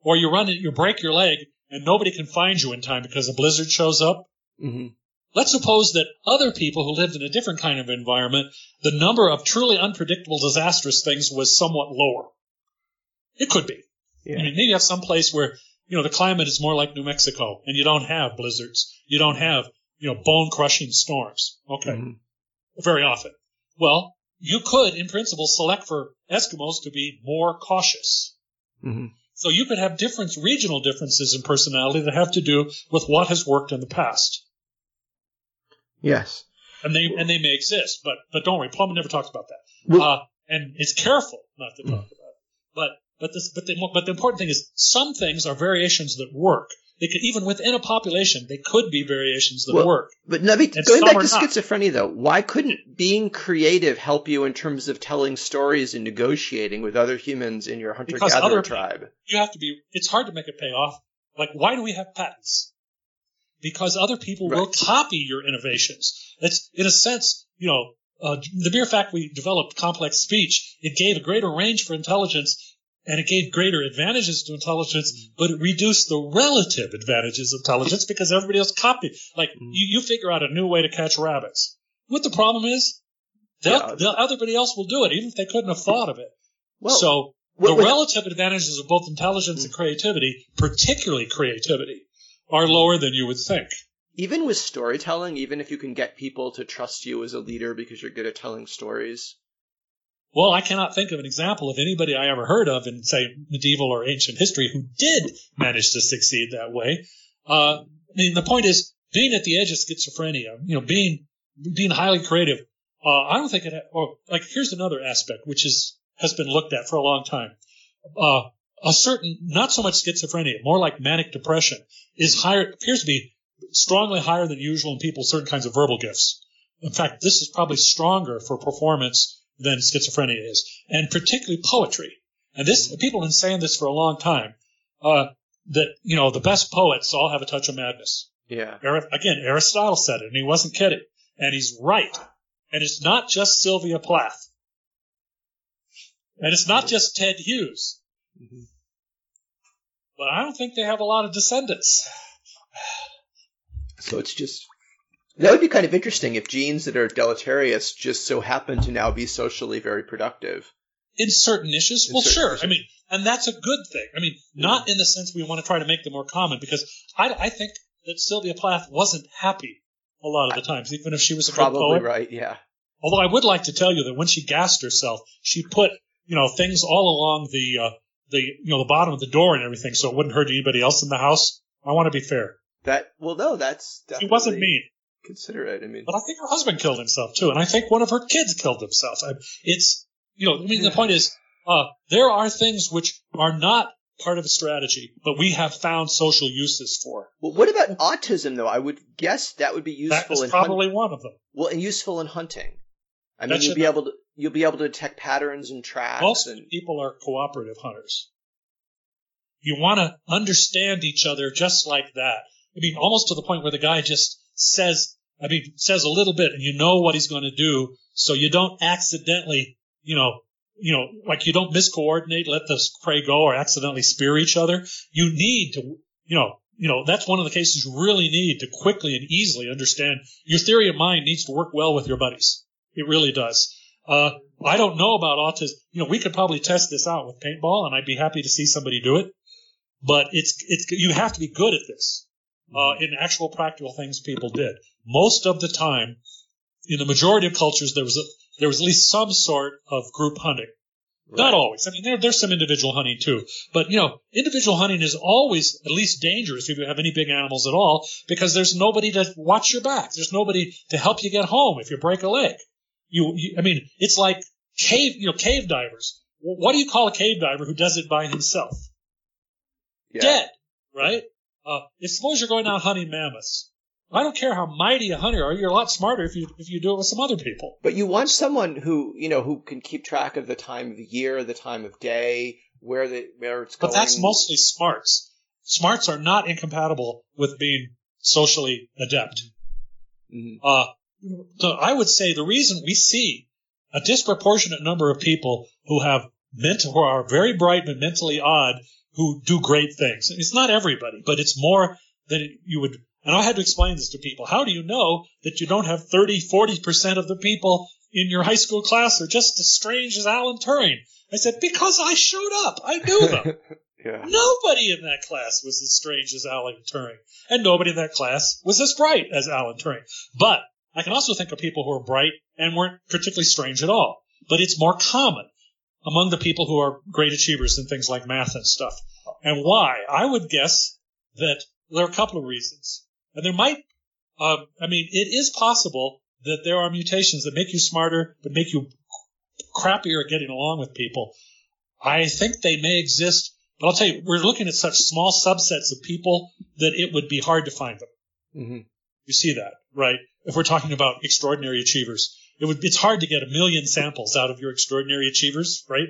or you run, you break your leg, and nobody can find you in time because a blizzard shows up. Mm-hmm. Let's suppose that other people who lived in a different kind of environment, the number of truly unpredictable, disastrous things was somewhat lower. It could be. Yeah. I mean, maybe you have some place where, you know, the climate is more like New Mexico, and you don't have blizzards. You don't have, you know, bone-crushing storms. Okay. Mm-hmm. Very often. Well, you could, in principle, select for Eskimos to be more cautious. Mm-hmm. So you could have different regional differences in personality that have to do with what has worked in the past. Yes, and they and they may exist, but but don't worry, Pullman never talks about that, uh, and it's careful not to talk about it. But but this but the but the important thing is some things are variations that work. They could even within a population, they could be variations that well, work. But now, going back to schizophrenia, though, why couldn't being creative help you in terms of telling stories and negotiating with other humans in your hunter-gatherer tribe? You have to be. It's hard to make it pay off. Like, why do we have patents? Because other people right. will copy your innovations. It's, in a sense, you know, uh, the mere fact we developed complex speech, it gave a greater range for intelligence, and it gave greater advantages to intelligence, but it reduced the relative advantages of intelligence because everybody else copied. Like, mm. you, you figure out a new way to catch rabbits. What the problem is, yeah. they'll, everybody else will do it, even if they couldn't have thought of it. Well, so what, the what, relative what? advantages of both intelligence mm. and creativity, particularly creativity, are lower than you would think. Even with storytelling, even if you can get people to trust you as a leader because you're good at telling stories? Well, I cannot think of an example of anybody I ever heard of in, say, medieval or ancient history who did manage to succeed that way. Uh, I mean, the point is, being at the edge of schizophrenia, you know, being being highly creative, uh, I don't think it – or, like, here's another aspect which is has been looked at for a long time. Uh A certain, not so much schizophrenia, more like manic depression, is higher, appears to be strongly higher than usual in people with certain kinds of verbal gifts. In fact, this is probably stronger for performance than schizophrenia is, and particularly poetry. And this, people have been saying this for a long time, uh, that, you know, the best poets all have a touch of madness. Yeah. Again, Aristotle said it, and he wasn't kidding. And he's right. And it's not just Sylvia Plath. And it's not just Ted Hughes. Mm-hmm. But I don't think they have a lot of descendants. So it's just... That would be kind of interesting if genes that are deleterious just so happen to now be socially very productive. In certain issues? In well, certain sure. Issues. I mean, and that's a good thing. I mean, not in the sense we want to try to make them more common, because I, I think that Sylvia Plath wasn't happy a lot of the times, even if she was a good poet. Probably right, yeah. Although I would like to tell you that when she gassed herself, she put, you know, things all along the, uh, the you know, the bottom of the door and everything, so it wouldn't hurt anybody else in the house. I want to be fair. That Well, no, that's definitely... She wasn't mean. Consider it. I mean, but I think her husband killed himself too, and I think one of her kids killed himself. I, it's you know, I mean, the point is, uh, there are things which are not part of a strategy, but we have found social uses for. Well, what about autism, though? I would guess that would be useful. That is probably in hun- one of them. Well, and useful in hunting. I mean, you'll be able to you'll be able to detect patterns and tracks. Most and- people are cooperative hunters. You want to understand each other just like that. I mean, almost to the point where the guy just says. I mean, says a little bit, and you know what he's going to do, so you don't accidentally, you know, you know, like you don't miscoordinate, let the prey go, or accidentally spear each other. You need to, you know, you know, that's one of the cases you really need to quickly and easily understand. Your theory of mind needs to work well with your buddies. It really does. Uh, I don't know about autism. You know, we could probably test this out with paintball, and I'd be happy to see somebody do it. But it's it's you have to be good at this. Uh, in actual practical things people did. Most of the time, in the majority of cultures, there was a, there was at least some sort of group hunting. Right. Not always. I mean, there, there's some individual hunting too. But, you know, individual hunting is always at least dangerous if you have any big animals at all, because there's nobody to watch your back. There's nobody to help you get home if you break a leg. You, you I mean, it's like cave, you know, cave divers. What do you call a cave diver who does it by himself? Yeah. Dead, right? Uh, if suppose you're going out hunting mammoths, I don't care how mighty a hunter you are. You're a lot smarter if you if you do it with some other people. But you want someone who you know who can keep track of the time of the year, the time of day, where the where it's going. But that's mostly smarts. Smarts are not incompatible with being socially adept. Mm-hmm. Uh, so I would say the reason we see a disproportionate number of people who have mental who are very bright but mentally odd. Who do great things. It's not everybody, but it's more than you would. And I had to explain this to people. How do you know that you don't have thirty, forty percent of the people in your high school class are just as strange as Alan Turing? I said, because I showed up. I knew them. Yeah. Nobody in that class was as strange as Alan Turing. And nobody in that class was as bright as Alan Turing. But I can also think of people who are bright and weren't particularly strange at all. But it's more common among the people who are great achievers in things like math and stuff. And why? I would guess that there are a couple of reasons. And there might, um, I mean, it is possible that there are mutations that make you smarter, but make you crappier at getting along with people. I think they may exist, but I'll tell you, we're looking at such small subsets of people that it would be hard to find them. Mm-hmm. You see that, right? If we're talking about extraordinary achievers. It would, it's hard to get a million samples out of your extraordinary achievers, right?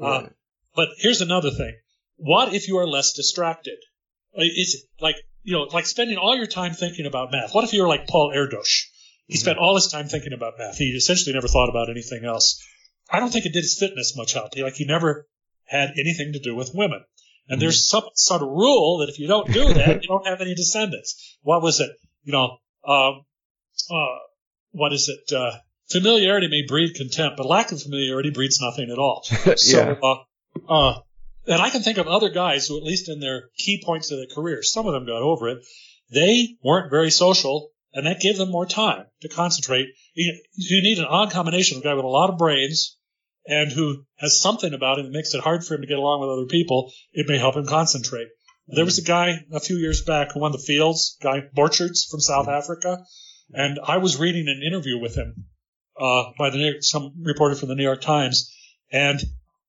Right. Uh, but here's another thing. What if you are less distracted? It's like, you know, like spending all your time thinking about math. What if you were like Paul Erdős? He spent all his time thinking about math. He essentially never thought about anything else. I don't think it did his fitness much help. He, like he never had anything to do with women. And mm-hmm. there's some sort of rule that if you don't do that, you don't have any descendants. What was it? You know, uh, uh, what is it? Uh, Familiarity may breed contempt, but lack of familiarity breeds nothing at all. So, yeah. uh, uh, and I can think of other guys who, at least in their key points of their career, some of them got over it. They weren't very social, and that gave them more time to concentrate. You, you need an odd combination of a guy with a lot of brains and who has something about him that makes it hard for him to get along with other people. It may help him concentrate. There was a guy a few years back who won the Fields, guy Borcherds from South Africa, and I was reading an interview with him. Uh, by the some reporter from the New York Times, and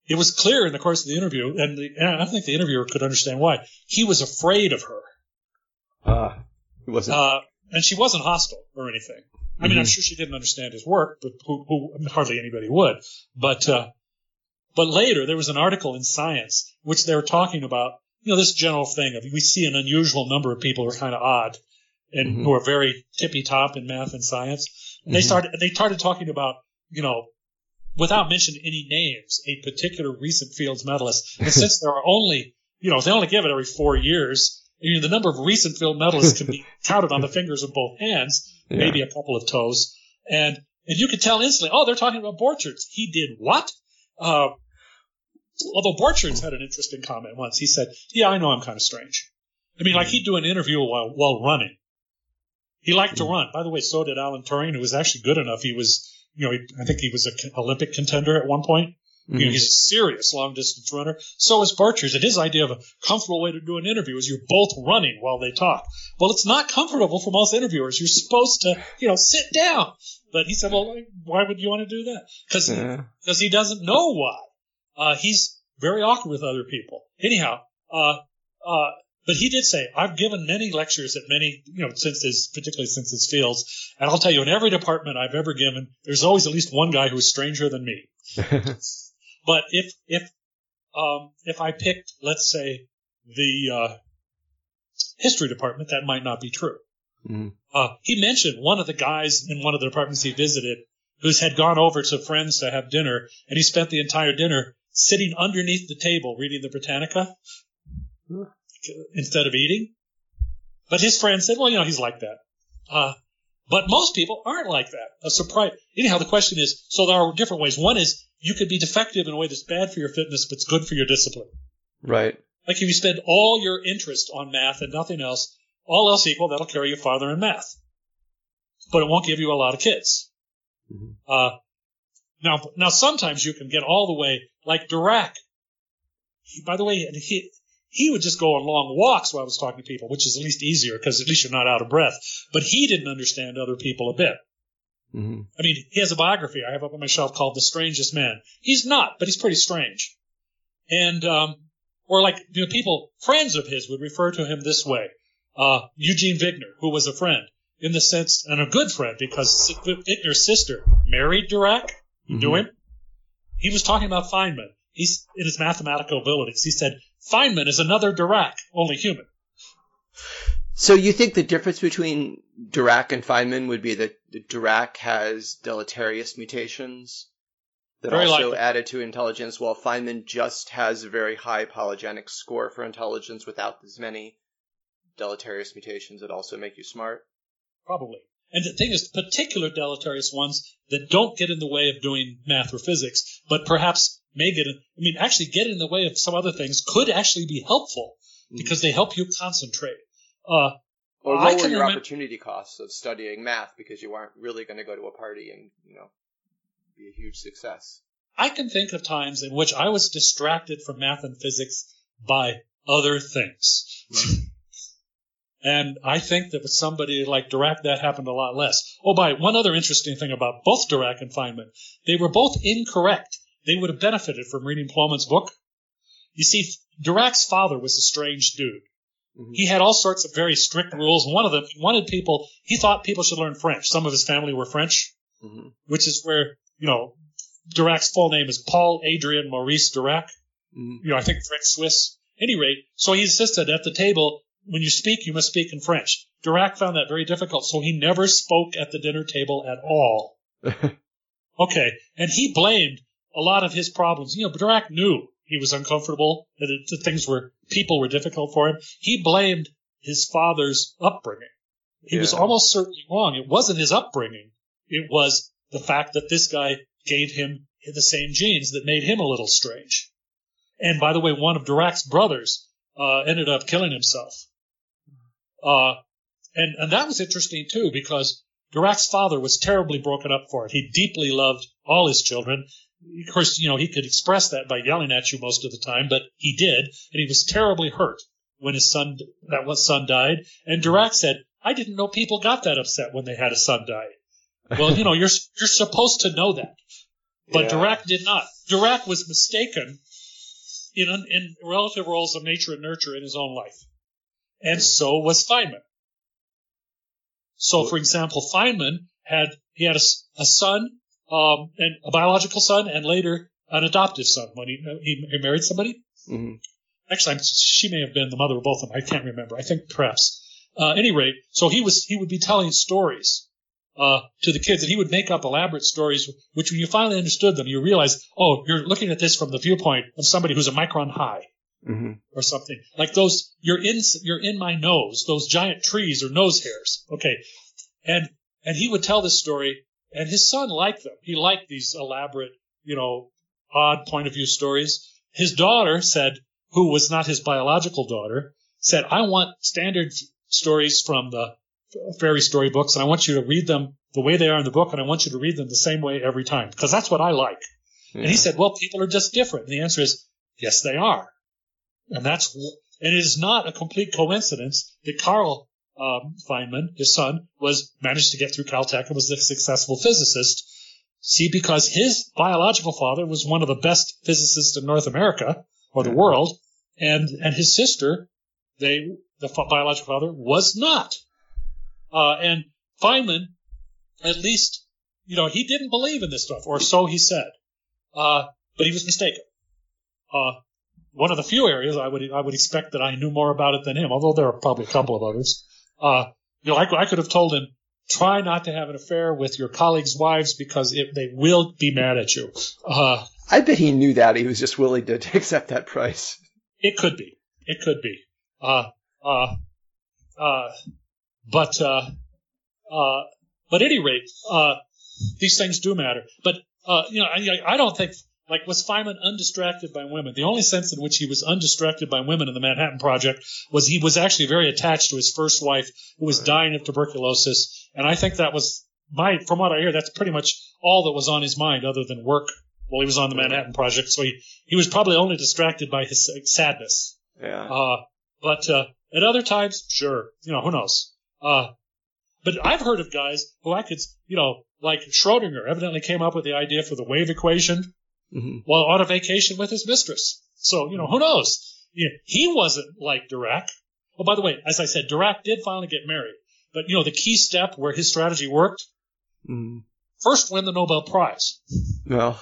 it was clear in the course of the interview, and, the, and I don't think the interviewer could understand why he was afraid of her. Ah, uh, he wasn't. Uh, And she wasn't hostile or anything. I mean, mm-hmm. I'm sure she didn't understand his work, but who, who, I mean, hardly anybody would. But uh, but later there was an article in Science which they were talking about, you know, this general thing of we see an unusual number of people who are kind of odd and mm-hmm. who are very tippy top in math and science. And mm-hmm. they started they started talking about, you know, without mentioning any names, a particular recent Fields medalist. And since there are only, you know, they only give it every four years. You know, the number of recent Fields medalists can be counted on the fingers of both hands, yeah. maybe a couple of toes. And and you could tell instantly, oh, they're talking about Borcherds. He did what? Uh, although Borcherds had an interesting comment once. He said, yeah, I know I'm kind of strange. I mean, like he'd do an interview while while running. He liked to run. By the way, so did Alan Turing, who was actually good enough. He was, you know, he, I think he was an Olympic contender at one point. Mm-hmm. You know, he's a serious long-distance runner. So is Borcherds. And his idea of a comfortable way to do an interview is you're both running while they talk. Well, it's not comfortable for most interviewers. You're supposed to, you know, sit down. But he said, well, why would you want to do that? Because yeah. he doesn't know why. Uh, he's very awkward with other people. Anyhow, uh, uh, but he did say, I've given many lectures at many, you know, since his, particularly since his Fields. And I'll tell you, in every department I've ever given, there's always at least one guy who's stranger than me. But if if um, if I picked, let's say, the uh, history department, that might not be true. Mm-hmm. Uh, he mentioned one of the guys in one of the departments he visited who's had gone over to friends to have dinner, and he spent the entire dinner sitting underneath the table reading the Britannica mm-hmm. instead of eating. But his friend said, well, you know, he's like that. Uh, but most people aren't like that. A surprise. Anyhow, the question is, so there are different ways. One is, you could be defective in a way that's bad for your fitness, but it's good for your discipline. Right. Like if you spend all your interest on math and nothing else, all else equal, that'll carry you farther in math. But it won't give you a lot of kids. Mm-hmm. Uh, now, now sometimes you can get all the way, like Dirac. He, by the way, he he would just go on long walks while I was talking to people, which is at least easier because at least you're not out of breath. But he didn't understand other people a bit. Mm-hmm. I mean, he has a biography I have up on my shelf called The Strangest Man. He's not, but he's pretty strange. And, um, or like, you know, people, friends of his would refer to him this way. Uh, Eugene Wigner, who was a friend, in the sense, and a good friend, because Wigner's sister married Dirac, you mm-hmm. knew him. He was talking about Feynman. He's, in his mathematical abilities, he said, Feynman is another Dirac, only human. So you think the difference between Dirac and Feynman would be that Dirac has deleterious mutations that very also likely. Added to intelligence, while Feynman just has a very high polygenic score for intelligence without as many deleterious mutations that also make you smart? Probably. And the thing is, particular deleterious ones that don't get in the way of doing math or physics, but perhaps may get in, I mean, actually get in the way of some other things could actually be helpful because mm-hmm. they help you concentrate. Uh, or lower your remember, opportunity costs of studying math because you aren't really going to go to a party and, you know, be a huge success. I can think of times in which I was distracted from math and physics by other things. Right. And I think that with somebody like Dirac, that happened a lot less. Oh, by one other interesting thing about both Dirac and Feynman, they were both incorrect. They would have benefited from reading Pullman's book. You see, Dirac's father was a strange dude. Mm-hmm. He had all sorts of very strict rules. One of them, he wanted people, he thought people should learn French. Some of his family were French, mm-hmm. which is where, you know, Dirac's full name is Paul Adrian Maurice Dirac. Mm-hmm. You know, I think French-Swiss. At any rate, so he insisted at the table, when you speak, you must speak in French. Dirac found that very difficult, so he never spoke at the dinner table at all. Okay, and he blamed a lot of his problems. You know, Dirac knew. He was uncomfortable. The things were people were difficult for him. He blamed his father's upbringing. He yeah. was almost certainly wrong. It wasn't his upbringing. It was the fact that this guy gave him the same genes that made him a little strange. And by the way, one of Dirac's brothers uh, ended up killing himself. Uh, and and that was interesting too because Dirac's father was terribly broken up for it. He deeply loved all his children. Of course, you know, he could express that by yelling at you most of the time, but he did, and he was terribly hurt when his son, that was son died. And Dirac said, I didn't know people got that upset when they had a son die. Well, you know, you're you're supposed to know that. But yeah. Dirac did not. Dirac was mistaken in, in relative roles of nature and nurture in his own life. And yeah. so was Feynman. So, for example, Feynman had he had a, a son, um, and a biological son, and later an adoptive son when he he, he married somebody. Mm-hmm. Actually, I'm, she may have been the mother of both of them. I can't remember. I think perhaps. Uh, any rate, so he was he would be telling stories uh, to the kids, and he would make up elaborate stories, which when you finally understood them, you realized, oh, you're looking at this from the viewpoint of somebody who's a micron high. Mm-hmm. Or something like those. You're in. You're in my nose. Those giant trees are nose hairs. Okay, and and he would tell this story, and his son liked them. He liked these elaborate, you know, odd point of view stories. His daughter said, who was not his biological daughter, said, "I want standard stories from the fairy story books, and I want you to read them the way they are in the book, and I want you to read them the same way every time because that's what I like." Yeah. And he said, "Well, people are just different." And the answer is, yes, they are. And that's, and it is not a complete coincidence that Carl um, Feynman, his son, was managed to get through Caltech and was a successful physicist. See, because his biological father was one of the best physicists in North America or the world, and and his sister, they the biological father was not. Uh, and Feynman, at least, you know, he didn't believe in this stuff, or so he said, uh, but he was mistaken. Uh, One of the few areas I would I would expect that I knew more about it than him, although there are probably a couple of others. Uh, you know, I, I could have told him, try not to have an affair with your colleagues' wives because it, they will be mad at you. Uh, I bet he knew that. He was just willing to accept that price. It could be. It could be. Uh, uh, uh, but uh, uh, but at any rate, uh, these things do matter. But uh, you know, I, I don't think. Like, was Feynman undistracted by women? The only sense in which he was undistracted by women in the Manhattan Project was he was actually very attached to his first wife, who was dying of tuberculosis. And I think that was my, from what I hear, that's pretty much all that was on his mind other than work while he was on the Manhattan Project. So he, he was probably only distracted by his sadness. Yeah. Uh, but uh, at other times, sure, you know, who knows? Uh, but I've heard of guys who I could, you know, like Schrodinger evidently came up with the idea for the wave equation. Mm-hmm. While on a vacation with his mistress. So, you know, who knows? You know, he wasn't like Dirac. Oh, by the way, as I said, Dirac did finally get married. But, you know, the key step where his strategy worked, mm-hmm. first win the Nobel Prize. Well.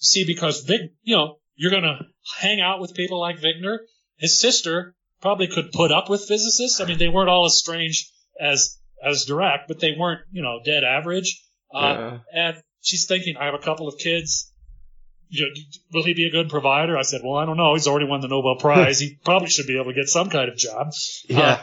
See, because, Vig, you know, you're going to hang out with people like Wigner. His sister probably could put up with physicists. I mean, they weren't all as strange as, as Dirac, but they weren't, you know, dead average. Uh, yeah. And she's thinking, I have a couple of kids. Will he be a good provider? I said, well, I don't know. He's already won the Nobel Prize. He probably should be able to get some kind of job. Yeah. Uh,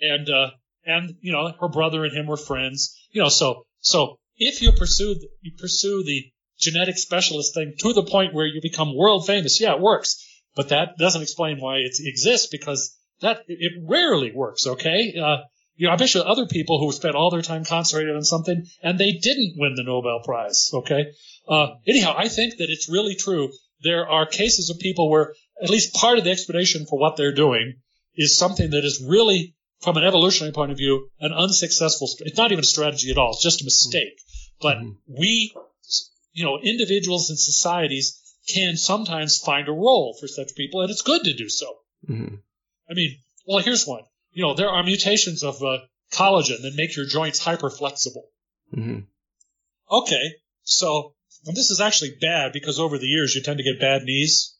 and, uh, and, you know, her brother and him were friends. You know, so, so if you pursue, you pursue the genetic specialist thing to the point where you become world famous, yeah, it works. But that doesn't explain why it exists because that, it rarely works. Okay. Uh, you know, I bet you other people who spent all their time concentrated on something and they didn't win the Nobel Prize. Okay. Uh, anyhow, I think that it's really true. There are cases of people where at least part of the explanation for what they're doing is something that is really, from an evolutionary point of view, an unsuccessful – it's not even a strategy at all. It's just a mistake. But we, you know, individuals and societies can sometimes find a role for such people, and it's good to do so. Mm-hmm. I mean, well, here's one. You know, there are mutations of uh, collagen that make your joints hyperflexible. Mm-hmm. Okay, so – and this is actually bad because over the years you tend to get bad knees.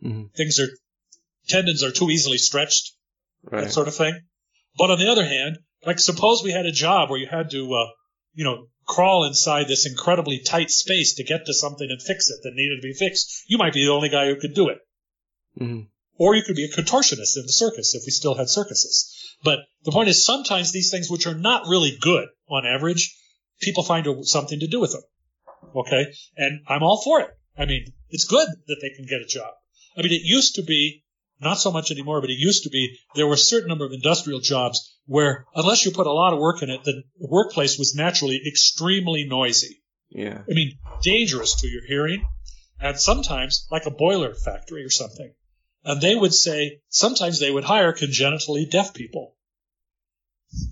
Mm-hmm. Things are tendons are too easily stretched, right. That sort of thing. But on the other hand, like suppose we had a job where you had to, uh, you know, crawl inside this incredibly tight space to get to something and fix it that needed to be fixed. You might be the only guy who could do it, mm-hmm. or you could be a contortionist in the circus if we still had circuses. But the point is, sometimes these things which are not really good on average, people find something to do with them. Okay, and I'm all for it. I mean, it's good that they can get a job. I mean, it used to be, not so much anymore, but it used to be there were a certain number of industrial jobs where, unless you put a lot of work in it, the workplace was naturally extremely noisy. Yeah. I mean, dangerous to your hearing, and sometimes like a boiler factory or something. And they would say, sometimes they would hire congenitally deaf people.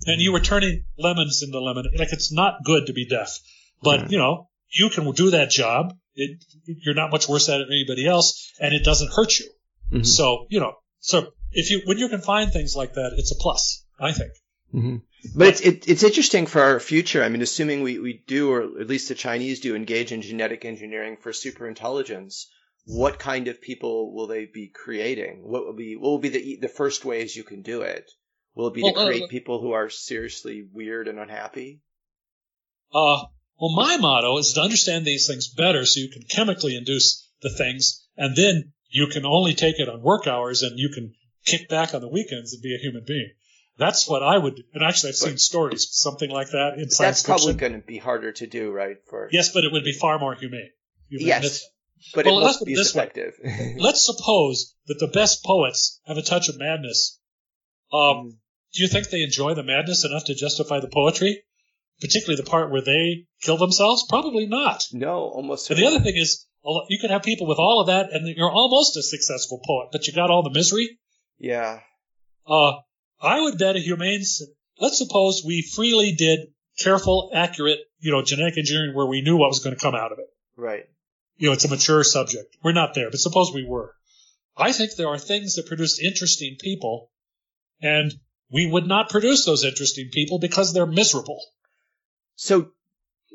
And you were turning lemons into lemonade. Like, it's not good to be deaf. But, yeah. you know. You can do that job. It, you're not much worse at it than anybody else, and it doesn't hurt you. Mm-hmm. So, you know, so if you when you can find things like that, it's a plus, I think. Mm-hmm. But it's it, it's interesting for our future. I mean, assuming we, we do, or at least the Chinese do, engage in genetic engineering for superintelligence, what kind of people will they be creating? What will be what will be the the first ways you can do it? Will it be well, to create uh, people who are seriously weird and unhappy? Uh, well, my motto is to understand these things better so you can chemically induce the things, and then you can only take it on work hours, and you can kick back on the weekends and be a human being. That's what I would do. And actually, I've seen but, stories, something like that in science fiction. That's probably going to be harder to do, right? For Yes, but it would be far more humane. humane. Yes, but well, it must be effective. Let's suppose that the best poets have a touch of madness. Um, mm. Do you think they enjoy the madness enough to justify the poetry, particularly the part where they kill themselves? Probably not. No, almost. And the other thing is, you can have people with all of that, and you're almost a successful poet, but you got all the misery. Yeah. Uh, I would bet a humane – let's suppose we freely did careful, accurate, you know, genetic engineering where we knew what was going to come out of it. Right. You know, it's a mature subject. We're not there, but suppose we were. I think there are things that produce interesting people, and we would not produce those interesting people because they're miserable. So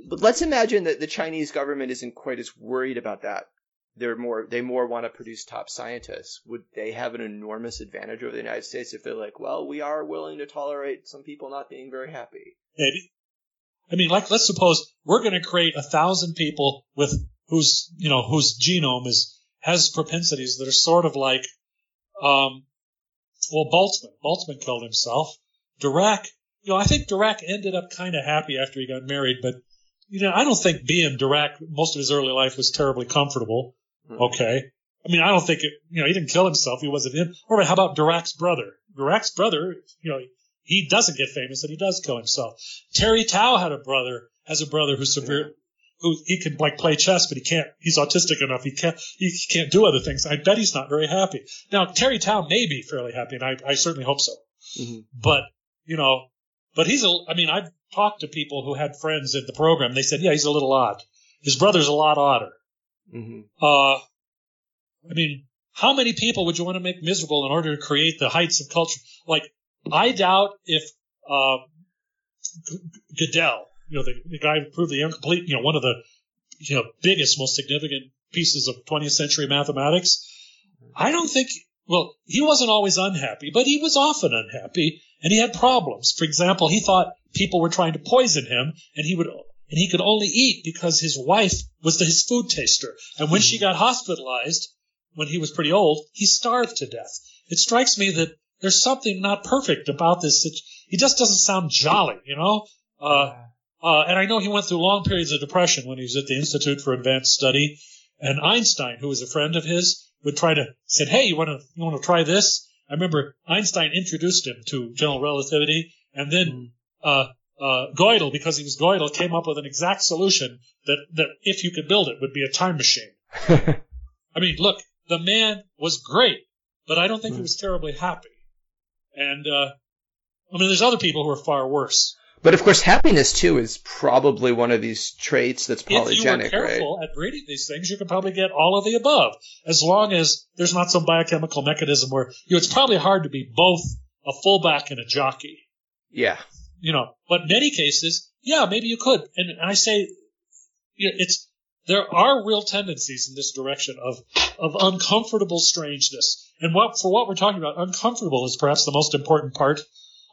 but let's imagine that the Chinese government isn't quite as worried about that. They're more, they more want to produce top scientists. Would they have an enormous advantage over the United States if they're like, well, we are willing to tolerate some people not being very happy? Maybe. I mean, like, let's suppose we're going to create a thousand people with whose, you know, whose genome is, has propensities that are sort of like, um, well, Boltzmann. Boltzmann killed himself. Dirac, you know, I think Dirac ended up kind of happy after he got married, but, you know, I don't think being Dirac most of his early life was terribly comfortable. Okay. I mean, I don't think it, you know, he didn't kill himself. He wasn't in. Or how about Dirac's brother? Dirac's brother, you know, he doesn't get famous and he does kill himself. Terry Tao had a brother, has a brother who's severe, who he can like play chess, but he can't, he's autistic enough. He can't, he can't do other things. I bet he's not very happy. Now, Terry Tao may be fairly happy, and I, I certainly hope so. Mm-hmm. But, you know, but he's a, I mean, I've talked to people who had friends in the program. They said, yeah, he's a little odd. His brother's a lot odder. Mm-hmm. Uh, I mean, how many people would you want to make miserable in order to create the heights of culture? Like, I doubt if uh, Gödel, you know, the, the guy who proved the incomplete, you know, one of the you know biggest, most significant pieces of twentieth century mathematics. I don't think. Well, he wasn't always unhappy, but he was often unhappy, and he had problems. For example, he thought people were trying to poison him, and he would. And he could only eat because his wife was his food taster. And when she got hospitalized, when he was pretty old, he starved to death. It strikes me that there's something not perfect about this. He just doesn't sound jolly, you know? Uh, uh, and I know he went through long periods of depression when he was at the Institute for Advanced Study. And Einstein, who was a friend of his, would try to said, hey, you want to you want to try this? I remember Einstein introduced him to general relativity, and then uh Uh, Gödel, because he was Gödel, came up with an exact solution that, that if you could build it, would be a time machine. I mean, look, the man was great, but I don't think mm. he was terribly happy. And, uh, I mean, there's other people who are far worse. But, of course, happiness, too, is probably one of these traits that's polygenic, right? If you were careful right? at reading these things, you could probably get all of the above, as long as there's not some biochemical mechanism where, you know, it's probably hard to be both a fullback and a jockey. Yeah. You know, but in many cases, yeah, maybe you could. And I say, you know, it's there are real tendencies in this direction of of uncomfortable strangeness. And what for what we're talking about, uncomfortable is perhaps the most important part.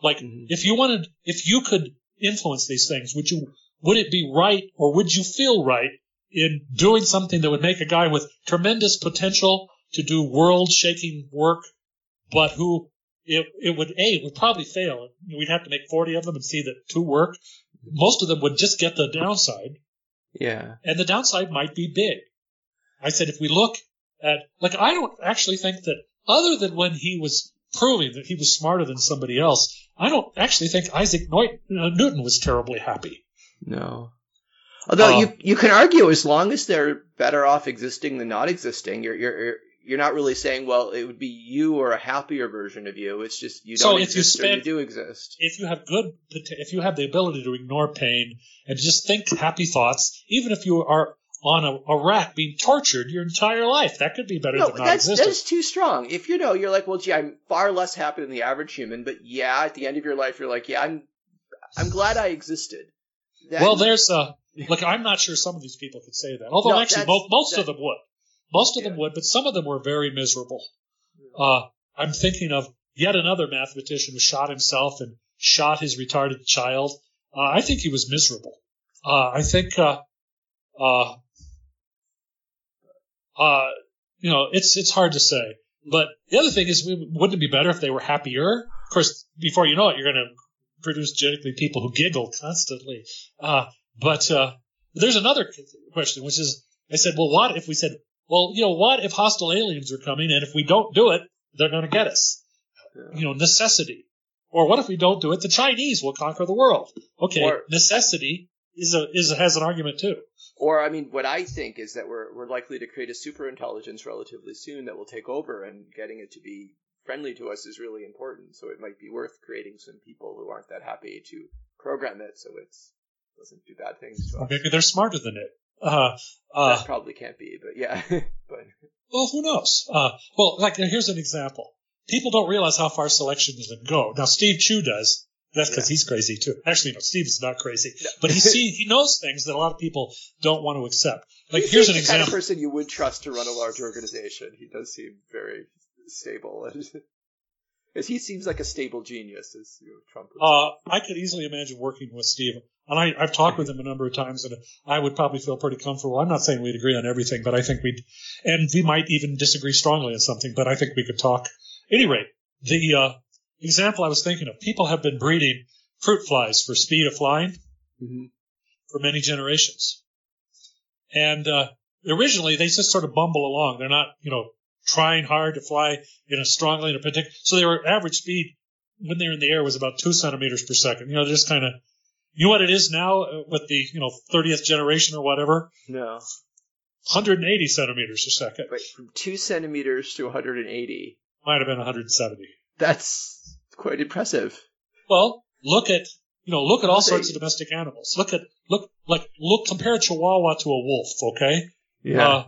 Like, mm-hmm. if you wanted, if you could influence these things, would you? Would it be right, or would you feel right in doing something that would make a guy with tremendous potential to do world-shaking work, but who? It, it would, A, it would probably fail. We'd have to make forty of them and see that two work. Most of them would just get the downside. Yeah. And the downside might be big. I said if we look at, like, I don't actually think that, other than when he was proving that he was smarter than somebody else, I don't actually think Isaac Newton was terribly happy. No. Although uh, you you can argue as long as they're better off existing than not existing, you're you're, you're You're not really saying, well, it would be you or a happier version of you. It's just you don't so exist you spend, or you do exist. If you have good, if you have the ability to ignore pain and just think happy thoughts, even if you are on a, a rack being tortured your entire life. That could be better no, than non-existent. No, that's, that's too strong. If you know, you're like, well, gee, I'm far less happy than the average human, but yeah, at the end of your life, you're like, yeah, I'm I'm glad I existed. That well, there's a – look, I'm not sure some of these people could say that. Although, no, actually, most, most that, of them would. Most of yeah. them would, but some of them were very miserable. Yeah. Uh, I'm thinking of yet another mathematician who shot himself and shot his retarded child. Uh, I think he was miserable. Uh, I think uh, – uh, uh, you know, it's it's hard to say. But the other thing is, we, wouldn't it be better if they were happier? Of course, before you know it, you're going to – produce genetically people who giggle constantly. Uh, but uh, there's another question, which is, I said, well, what if we said, well, you know, what if hostile aliens are coming, and if we don't do it, they're going to get us? Yeah. You know, necessity. Or what if we don't do it, the Chinese will conquer the world? Okay, or, necessity is a, is has an argument too. Or, I mean, what I think is that we're we're likely to create a super intelligence relatively soon that will take over, and getting it to be friendly to us is really important, so it might be worth creating some people who aren't that happy to program it so it doesn't do bad things to us. Or maybe they're smarter than it. Uh, uh, that probably can't be, but yeah. but. Well, who knows? Uh, well, like here's an example. People don't realize how far selection can go. Now, Steve Chu does. That's because yeah. he's crazy, too. Actually, no, Steve is not crazy. No. But he see, he knows things that a lot of people don't want to accept. Like here's an example. He's the kind of person you would trust to run a large organization. He does seem very... stable. As he seems like a stable genius, as you know, Trump would say. Uh, I could easily imagine working with Steve, and I, I've talked with him a number of times, and I would probably feel pretty comfortable. I'm not saying we'd agree on everything, but I think we'd, and we might even disagree strongly on something, but I think we could talk. At any rate, the uh, example I was thinking of, people have been breeding fruit flies for speed of flying mm-hmm. for many generations. And uh, originally, they just sort of bumble along. They're not, you know, trying hard to fly in a strongly in a particular, so their average speed when they were in the air was about two centimeters per second. You know, they're just kind of, you know what it is now with the you know thirtieth generation or whatever. No, one hundred eighty centimeters a second. Wait, from two centimeters to one hundred eighty. Might have been one hundred seventy. That's quite impressive. Well, look at you know look at all sorts of domestic animals. Look at look like look compare a chihuahua to a wolf. Okay. Yeah. Uh,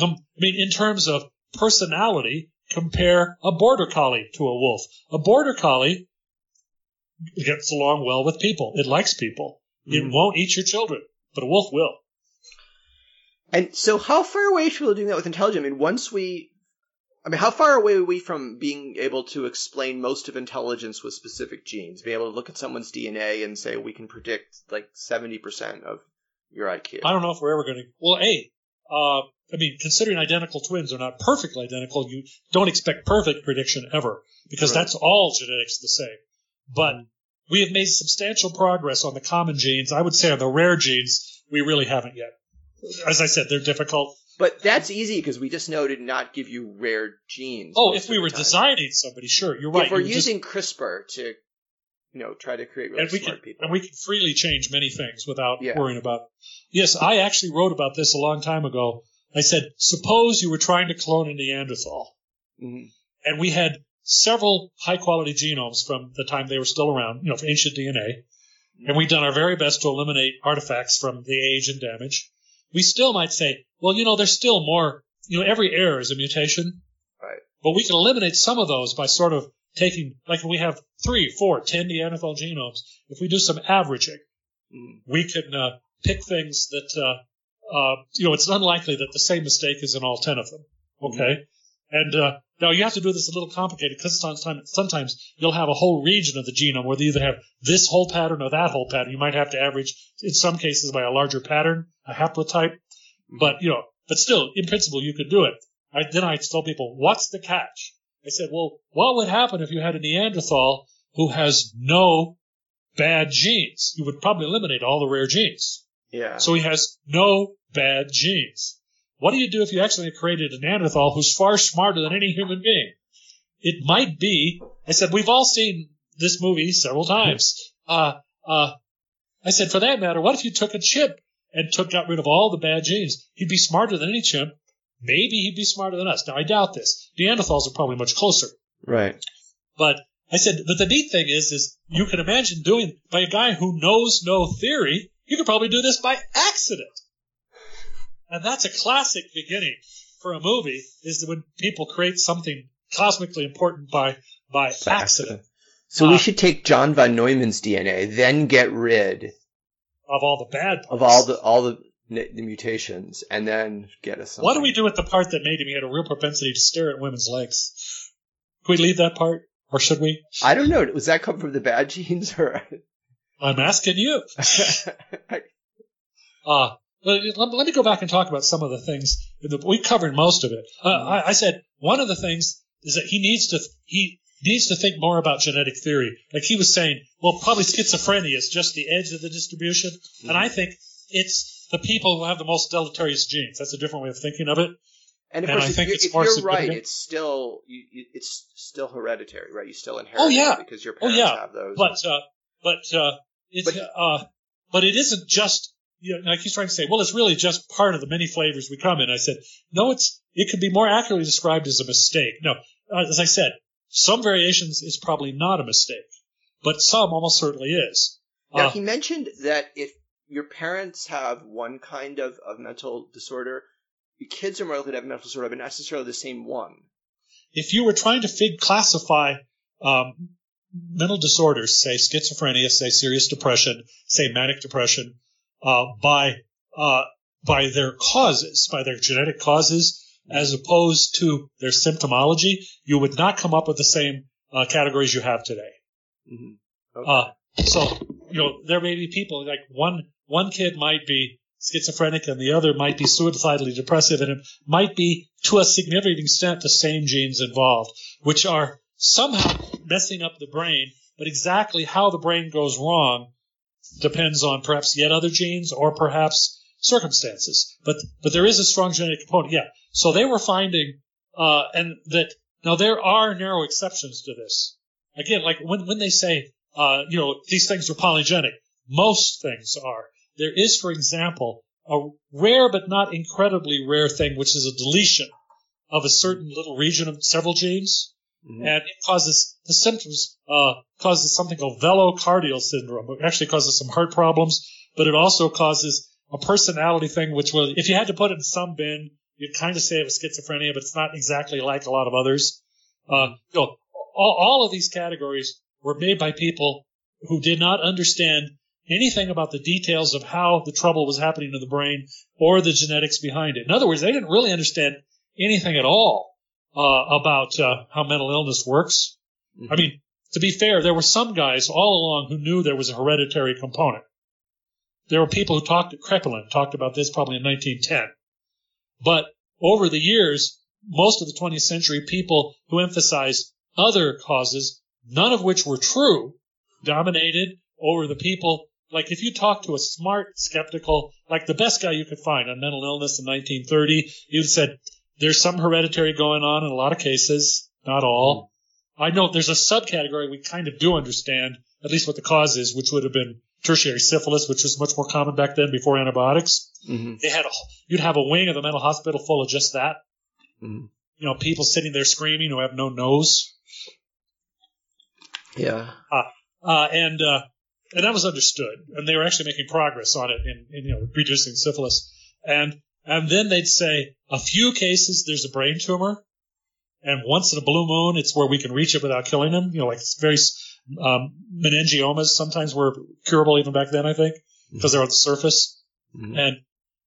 com- I mean, in terms of personality, compare a border collie to a wolf. A border collie gets along well with people. It likes people. Mm-hmm. It won't eat your children, but a wolf will. And so how far away should we be doing that with intelligence? I mean, once we – I mean, how far away are we from being able to explain most of intelligence with specific genes, being able to look at someone's D N A and say we can predict like seventy percent of your I Q? I don't know if we're ever going to – well, A, uh, – I mean, considering identical twins are not perfectly identical, you don't expect perfect prediction ever because right. that's all genetics the same. But we have made substantial progress on the common genes. I would say on the rare genes, we really haven't yet. As I said, they're difficult. But that's easy because we just know to not give you rare genes. Oh, if we were time. designing somebody, sure, you're right. If we're you're using just, CRISPR to you know, try to create really and we smart can, people. And we can freely change many things without yeah. worrying about it. Yes, I actually wrote about this a long time ago. I said, suppose you were trying to clone a Neanderthal, mm-hmm. and we had several high-quality genomes from the time they were still around, you know, from ancient D N A, mm-hmm. and we'd done our very best to eliminate artifacts from the age and damage. We still might say, well, you know, there's still more, you know, every error is a mutation, right? But we can eliminate some of those by sort of taking, like we have three, four, ten Neanderthal genomes. If we do some averaging, mm-hmm. we can uh, pick things that uh, – Uh, you know, it's unlikely that the same mistake is in all ten of them, okay? Mm-hmm. And uh, now you have to do this a little complicated because sometimes, sometimes you'll have a whole region of the genome where they either have this whole pattern or that whole pattern. You might have to average, in some cases, by a larger pattern, a haplotype. Mm-hmm. But, you know, but still, in principle, you could do it. I, then I tell people, what's the catch? I said, well, what would happen if you had a Neanderthal who has no bad genes? You would probably eliminate all the rare genes. Yeah. So he has no bad genes. What do you do if you accidentally created a Neanderthal who's far smarter than any human being? It might be, I said, we've all seen this movie several times. Uh, uh, I said, for that matter, what if you took a chimp and took got rid of all the bad genes? He'd be smarter than any chimp. Maybe he'd be smarter than us. Now, I doubt this. Neanderthals are probably much closer. Right. But I said, but the neat thing is, is you can imagine doing by a guy who knows no theory. You could probably do this by accident. And that's a classic beginning for a movie, is when people create something cosmically important by by accident. accident. So uh, we should take John von Neumann's D N A, then get rid of all the bad parts. Of all the all the, the mutations, and then get us something. What do we do with the part that made him? He had a real propensity to stare at women's legs. Can we leave that part, or should we? I don't know. Does that come from the bad genes, or? I'm asking you. uh, let, let me go back and talk about some of the things. We covered most of it. Uh, I, I said one of the things is that he needs to he needs to think more about genetic theory. Like he was saying, well, probably schizophrenia is just the edge of the distribution. Mm-hmm. And I think it's the people who have the most deleterious genes. That's a different way of thinking of it. And, of and course, I think if it's more you're right, it's still, you, it's still hereditary, right? You still inherit oh, yeah. it because your parents oh, yeah. have those. But, uh, but, uh, it's, but, uh, but it isn't just, you know, like he's trying to say, well, it's really just part of the many flavors we come in. I said, no, it's, it could be more accurately described as a mistake. No, uh, as I said, some variations is probably not a mistake, but some almost certainly is. Now, uh, he mentioned that if your parents have one kind of, of mental disorder, your kids are more likely to have mental disorder, but not necessarily the same one. If you were trying to fig- classify um, mental disorders, say schizophrenia, say serious depression, say manic depression, uh, by uh, by their causes, by their genetic causes, as opposed to their symptomology, you would not come up with the same uh, categories you have today. Mm-hmm. Okay. Uh, so you know there may be people like one one kid might be schizophrenic and the other might be suicidally depressive, and it might be to a significant extent the same genes involved, which are somehow messing up the brain, but exactly how the brain goes wrong depends on perhaps yet other genes or perhaps circumstances. But but there is a strong genetic component. Yeah. So they were finding uh and that now there are narrow exceptions to this. Again, like when when they say uh you know these things are polygenic, most things are. There is, for example, a rare but not incredibly rare thing, which is a deletion of a certain little region of several genes, mm-hmm. and it causes the symptoms, uh, causes something called velocardial syndrome. It actually causes some heart problems, but it also causes a personality thing, which will, if you had to put it in some bin, you'd kind of say it was schizophrenia, but it's not exactly like a lot of others. Uh, you know, all, all of these categories were made by people who did not understand anything about the details of how the trouble was happening to the brain or the genetics behind it. In other words, they didn't really understand anything at all uh, about uh, how mental illness works. Mm-hmm. I mean, to be fair, there were some guys all along who knew there was a hereditary component. There were people who talked at Kreplin, talked about this probably in nineteen ten. But over the years, most of the twentieth century, people who emphasized other causes, none of which were true, dominated over the people. Like, if you talk to a smart skeptical, like the best guy you could find on mental illness in nineteen thirty, he would have said, there's some hereditary going on in a lot of cases, not all. I know there's a subcategory we kind of do understand, at least what the cause is, which would have been tertiary syphilis, which was much more common back then before antibiotics. Mm-hmm. They had a, you'd have a wing of the mental hospital full of just that. Mm-hmm. You know, people sitting there screaming who have no nose. Yeah. Uh, uh, and uh, And that was understood, and they were actually making progress on it in, in you know, reducing syphilis. And and then they'd say, a few cases, there's a brain tumor, and once in a blue moon, it's where we can reach it without killing them. You know, like very um, meningiomas sometimes were curable even back then, I think, because they're on the surface. Mm-hmm. And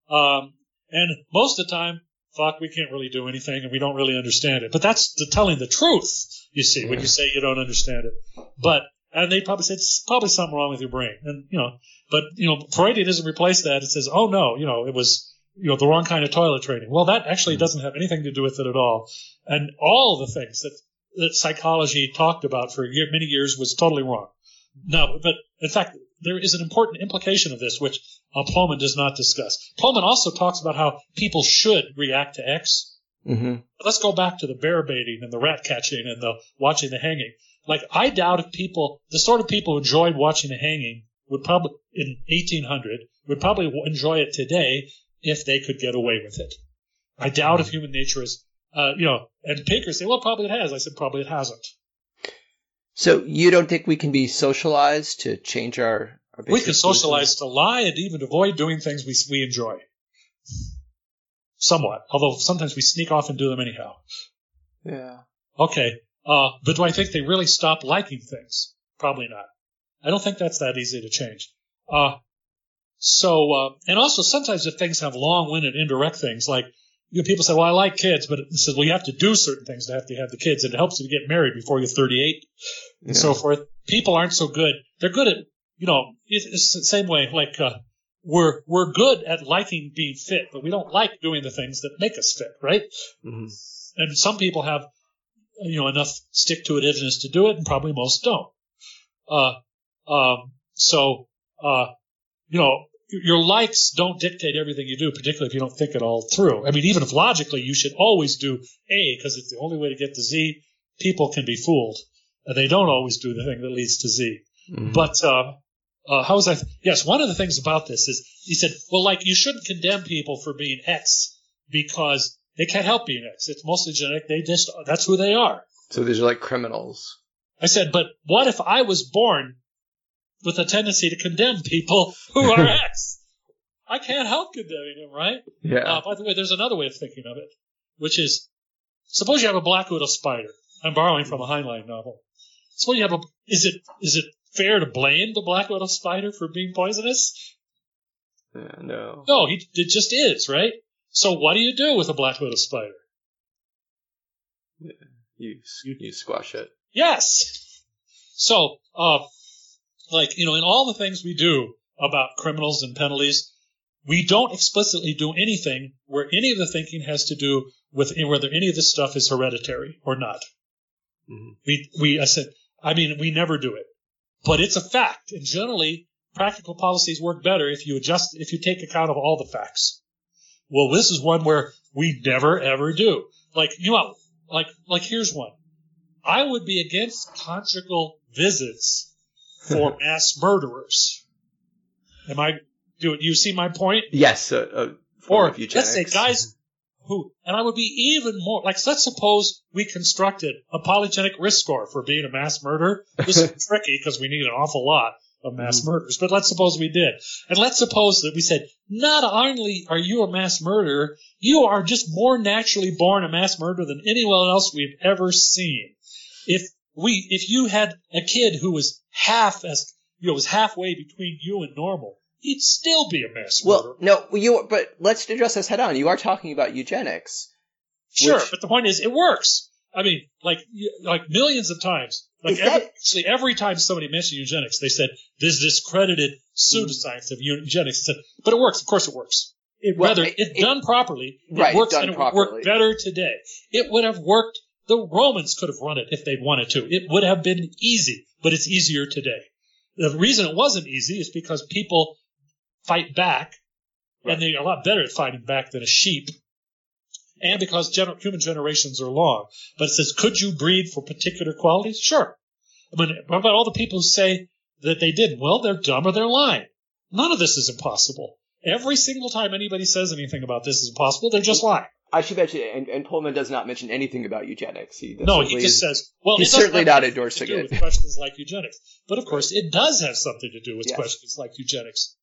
um, and most of the time, fuck, we can't really do anything, and we don't really understand it. But that's the telling the truth, you see, yeah. when you say you don't understand it. But And they probably said, it's probably something wrong with your brain. And, you know, but, you know, Freudian doesn't replace that. It says, oh no, you know, it was, you know, the wrong kind of toilet training. Well, that actually doesn't have anything to do with it at all. And all the things that, that psychology talked about for year, many years was totally wrong. No, but in fact, there is an important implication of this, which uh, Pullman does not discuss. Pullman also talks about how people should react to X. Mm-hmm. Let's go back to the bear baiting and the rat catching and the watching the hanging. Like, I doubt if people, the sort of people who enjoyed watching the hanging would probably, in eighteen hundred, would probably enjoy it today if they could get away with it. I doubt if human nature is, uh, you know, and Pinkers say, well, probably it has. I said, probably it hasn't. So you don't think we can be socialized to change our, our basic We can socialize reasons? To lie and even avoid doing things we we enjoy. somewhat, although sometimes we sneak off and do them anyhow. Yeah. Okay. Uh, but do I think they really stop liking things? Probably not. I don't think that's that easy to change. Uh, so, uh, and also sometimes if things have long-winded indirect things, like you know, people say, well, I like kids, but it says, well, you have to do certain things to have to have the kids, and it helps you get married before you're thirty-eight yeah. and so forth. People aren't so good. They're good at, you know, it's the same way, like, uh, we're, we're good at liking being fit, but we don't like doing the things that make us fit, right? Mm-hmm. And some people have, you know, enough stick-to-itiveness to do it, and probably most don't. Uh, um, so, uh, you know, your likes don't dictate everything you do, particularly if you don't think it all through. I mean, even if logically you should always do A because it's the only way to get to Z, people can be fooled. They don't always do the thing that leads to Z. Mm-hmm. But uh, uh, how was I th- – yes, one of the things about this is he said, well, like you shouldn't condemn people for being X because they can't help being X. It's mostly genetic. They just – that's who they are. So these are like criminals. I said, but what if I was born with a tendency to condemn people who are X? I can't help condemning them, right? Yeah. Uh, by the way, there's another way of thinking of it, which is suppose you have a black widow spider. I'm borrowing from a Heinlein novel. So you have a, is it is it fair to blame the black widow spider for being poisonous? Uh, no. No, he, it just is, right? So what do you do with a black widow spider? Yeah, you, you you squash it. Yes. So, uh, like you know, in all the things we do about criminals and penalties, we don't explicitly do anything where any of the thinking has to do with whether any of this stuff is hereditary or not. Mm-hmm. We we I said. I mean, we never do it, but it's a fact. And generally, practical policies work better if you adjust, if you take account of all the facts. Well, this is one where we never, ever do. Like, you know, like, like here's one. I would be against conjugal visits for mass murderers. Am I, do you see my point? Yes. Uh, uh, or eugenics. Let's say guys who, and I would be even more, like, let's suppose we constructed a polygenic risk score for being a mass murderer. This is tricky because we need an awful lot of mass mm-hmm. murders, but let's suppose we did. And let's suppose that we said, not only are you a mass murderer, you are just more naturally born a mass murderer than anyone else we've ever seen. If we, if you had a kid who was half as, you know, was halfway between you and normal, he'd still be a mess. Well, no, you. But let's address this head on. You are talking about eugenics. Sure, which, but the point is, it works. I mean, like, like millions of times. Like every, that, actually, every time somebody mentioned eugenics, they said this discredited pseudoscience of eugenics. But it works. Of course, it works. It, well, Whether it, it, done properly, it right, works, and it would work better today. It would have worked. The Romans could have run it if they wanted to. It would have been easy, but it's easier today. The reason it wasn't easy is because people fight back, right. And they're a lot better at fighting back than a sheep, and because gener- human generations are long. But it says, could you breed for particular qualities? Sure. I mean, what about all the people who say that they didn't? Well, they're dumb or they're lying. None of this is impossible. Every single time anybody says anything about this is impossible, they're just lying. I should mention, and, and Pullman does not mention anything about eugenics. He no, he just is, says, well, he's it certainly not endorsing it. With questions like eugenics. But of course, it does have something to do with yes. questions like eugenics.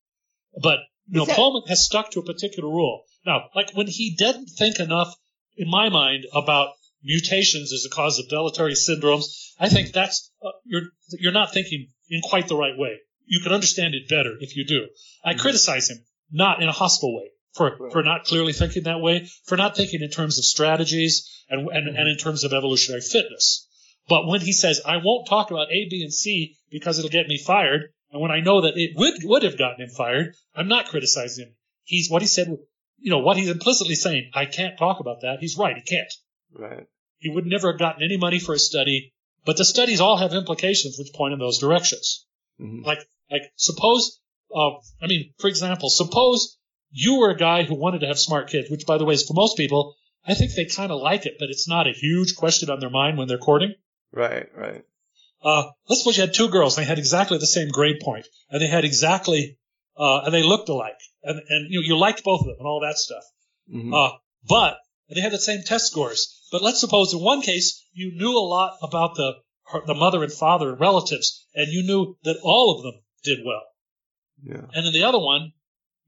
But you know, that- Pullman has stuck to a particular rule. Now, like when he didn't think enough, in my mind, about mutations as a cause of deleterious syndromes, I think that's uh, you're you're not thinking in quite the right way. You can understand it better if you do. I mm-hmm. criticize him, not in a hostile way, for, right. for not clearly thinking that way, for not thinking in terms of strategies and and, mm-hmm. and in terms of evolutionary fitness. But when he says, I won't talk about A, B, and C because it'll get me fired, and when I know that it would would have gotten him fired, I'm not criticizing him. He's what he said, you know, what he's implicitly saying, I can't talk about that. He's right, he can't. Right. He would never have gotten any money for a study, but the studies all have implications which point in those directions. Mm-hmm. Like, like suppose, uh, I mean, for example, suppose you were a guy who wanted to have smart kids, which, by the way, is for most people, I think they kind of like it, but it's not a huge question on their mind when they're courting. Right, right. Uh, let's suppose you had two girls and they had exactly the same grade point and they had exactly, uh, and they looked alike and, and, you know, you liked both of them and all that stuff. Mm-hmm. Uh, but they had the same test scores. But let's suppose in one case you knew a lot about the, her, the mother and father and relatives and you knew that all of them did well. Yeah. And in the other one,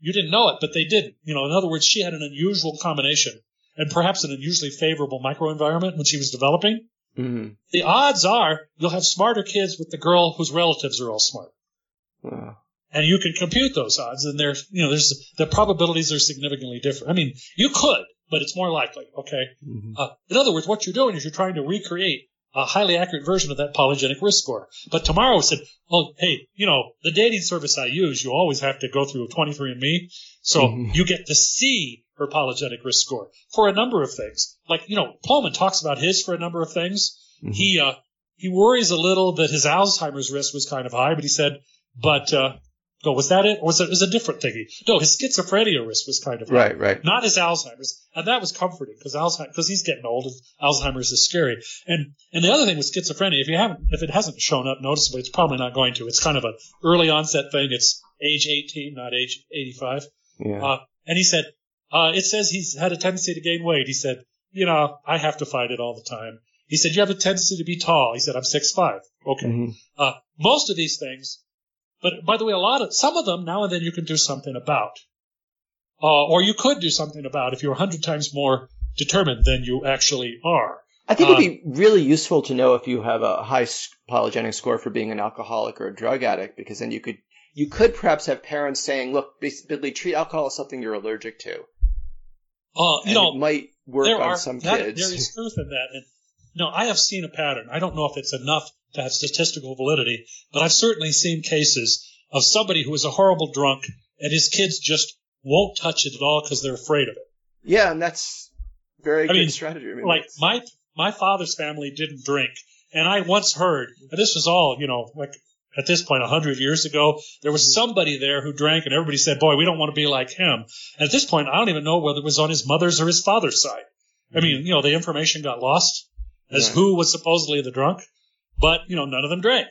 You didn't know it, but they did. You know, in other words, she had an unusual combination and perhaps an unusually favorable microenvironment when she was developing. Mm-hmm. The odds are you'll have smarter kids with the girl whose relatives are all smart. Wow. And you can compute those odds, and they're, you know, there's the probabilities are significantly different. I mean, you could, but it's more likely. Okay. Mm-hmm. Uh, in other words, what you're doing is you're trying to recreate a highly accurate version of that polygenic risk score. But tomorrow said, "Oh, hey, you know, the dating service I use, you always have to go through twenty-three and me, so mm-hmm. you get to see her polygenic risk score for a number of things. Like, you know, Pullman talks about his for a number of things. Mm-hmm. He uh, he worries a little that his Alzheimer's risk was kind of high, but he said, but uh, no, was that it? Or was it, it was a different thing? He, no, his schizophrenia risk was kind of high. Right, right. Not his Alzheimer's, and that was comforting because Alzheimer's because he's getting old. And Alzheimer's is scary, and and the other thing with schizophrenia, if you haven't, if it hasn't shown up noticeably, it's probably not going to. It's kind of an early onset thing. It's age eighteen, not age eighty-five. Yeah. Uh, and he said. Uh, it says he's had a tendency to gain weight. He said, you know, I have to fight it all the time. He said, you have a tendency to be tall. He said, I'm six five. Okay. Mm-hmm. Uh, most of these things, but by the way, a lot of, some of them now and then you can do something about. Uh, or you could do something about if you're a hundred times more determined than you actually are. I think it'd be um, really useful to know if you have a high polygenic score for being an alcoholic or a drug addict, because then you could, you could perhaps have parents saying, look, basically treat alcohol as something you're allergic to. Uh, you and know, it might work on are, some that, kids. There is truth in that. And, you know, I have seen a pattern. I don't know if it's enough to have statistical validity, but I've certainly seen cases of somebody who is a horrible drunk and his kids just won't touch it at all because they're afraid of it. Yeah, and that's very I good mean, strategy. I mean, like that's... my my father's family didn't drink, and I once heard, and this was all, you know, like at this point, a hundred years ago, there was somebody there who drank, and everybody said, boy, we don't want to be like him. And at this point, I don't even know whether it was on his mother's or his father's side. I mean, you know, the information got lost as yeah. who was supposedly the drunk, but, you know, none of them drank.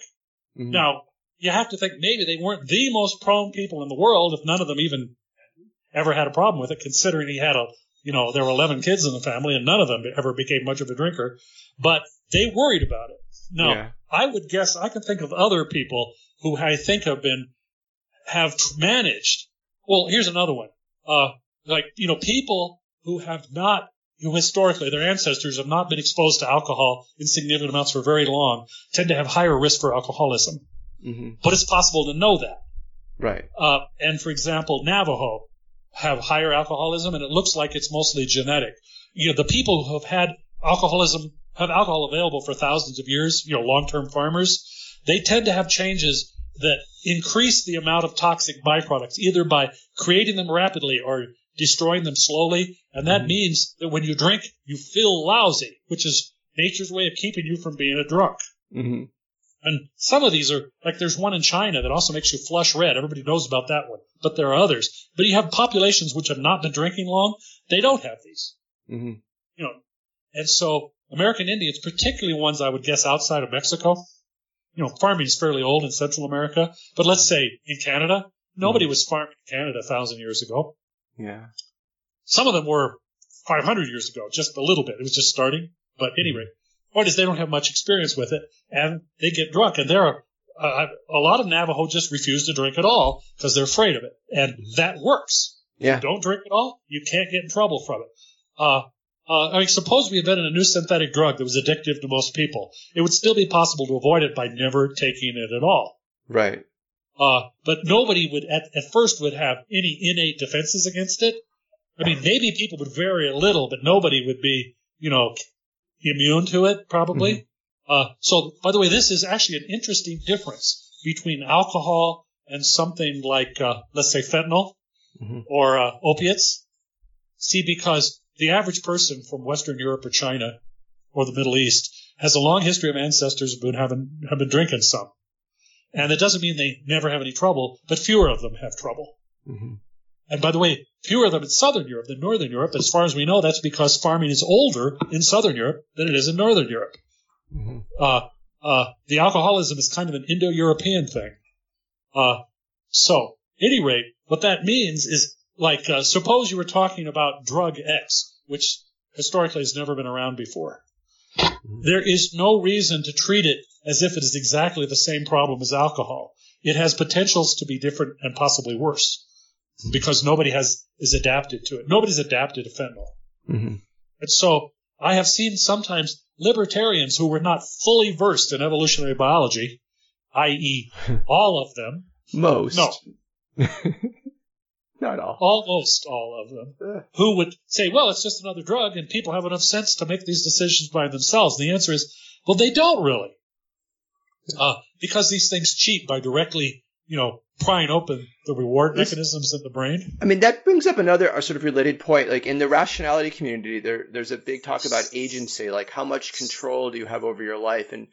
Mm-hmm. Now, you have to think maybe they weren't the most prone people in the world if none of them even ever had a problem with it, considering he had a, you know, there were eleven kids in the family, and none of them ever became much of a drinker, but they worried about it. Now, yeah. I would guess I can think of other people who I think have been have managed. Well, here's another one. Uh, like, you know, people who have not, who historically, their ancestors have not been exposed to alcohol in significant amounts for very long, tend to have higher risk for alcoholism. Mm-hmm. But it's possible to know that. Right. Uh, and, for example, Navajo have higher alcoholism, and it looks like it's mostly genetic. You know, the people who have had alcoholism have alcohol available for thousands of years, you know, long-term farmers, they tend to have changes that increase the amount of toxic byproducts, either by creating them rapidly or destroying them slowly. And that mm-hmm. means that when you drink, you feel lousy, which is nature's way of keeping you from being a drunk. Mm-hmm. And some of these are, like there's one in China that also makes you flush red. Everybody knows about that one, but there are others. But you have populations which have not been drinking long. They don't have these. Mm-hmm. You know, and so American Indians, particularly ones I would guess outside of Mexico, you know, farming is fairly old in Central America, but let's say in Canada, nobody mm-hmm. was farming in Canada a thousand years ago. Yeah. Some of them were five hundred years ago, just a little bit. It was just starting, but at any rate, point is they don't have much experience with it, and they get drunk, and there are uh, a lot of Navajo just refuse to drink at all because they're afraid of it, and that works. Yeah. You don't drink at all, you can't get in trouble from it. Uh, Uh, I mean, suppose we invented a new synthetic drug that was addictive to most people. It would still be possible to avoid it by never taking it at all. Right. Uh, but nobody would at, at first would have any innate defenses against it. I mean, maybe people would vary a little, but nobody would be, you know, immune to it probably. Mm-hmm. Uh, so, by the way, this is actually an interesting difference between alcohol and something like, uh, let's say, fentanyl mm-hmm. or uh, opiates. See, because the average person from Western Europe or China or the Middle East has a long history of ancestors who have been, have been drinking some. And it doesn't mean they never have any trouble, but fewer of them have trouble. Mm-hmm. And by the way, fewer of them in Southern Europe than Northern Europe. As far as we know, that's because farming is older in Southern Europe than it is in Northern Europe. Mm-hmm. Uh, uh, the alcoholism is kind of an Indo-European thing. Uh, so, at any rate, what that means is Like, uh, suppose you were talking about drug X, which historically has never been around before. There is no reason to treat it as if it is exactly the same problem as alcohol. It has potentials to be different and possibly worse. because nobody has is adapted to it. Nobody's adapted to fentanyl. Mm-hmm. And so I have seen sometimes libertarians who were not fully versed in evolutionary biology, that is all of them. Most. No. Not all. Almost all of them. Uh. Who would say, well, it's just another drug and people have enough sense to make these decisions by themselves. And the answer is, well, they don't really. Uh, because these things cheat by directly, you know, prying open the reward mechanisms in the brain. I mean, that brings up another sort of related point. Like in the rationality community, there there's a big talk about agency, like how much control do you have over your life? And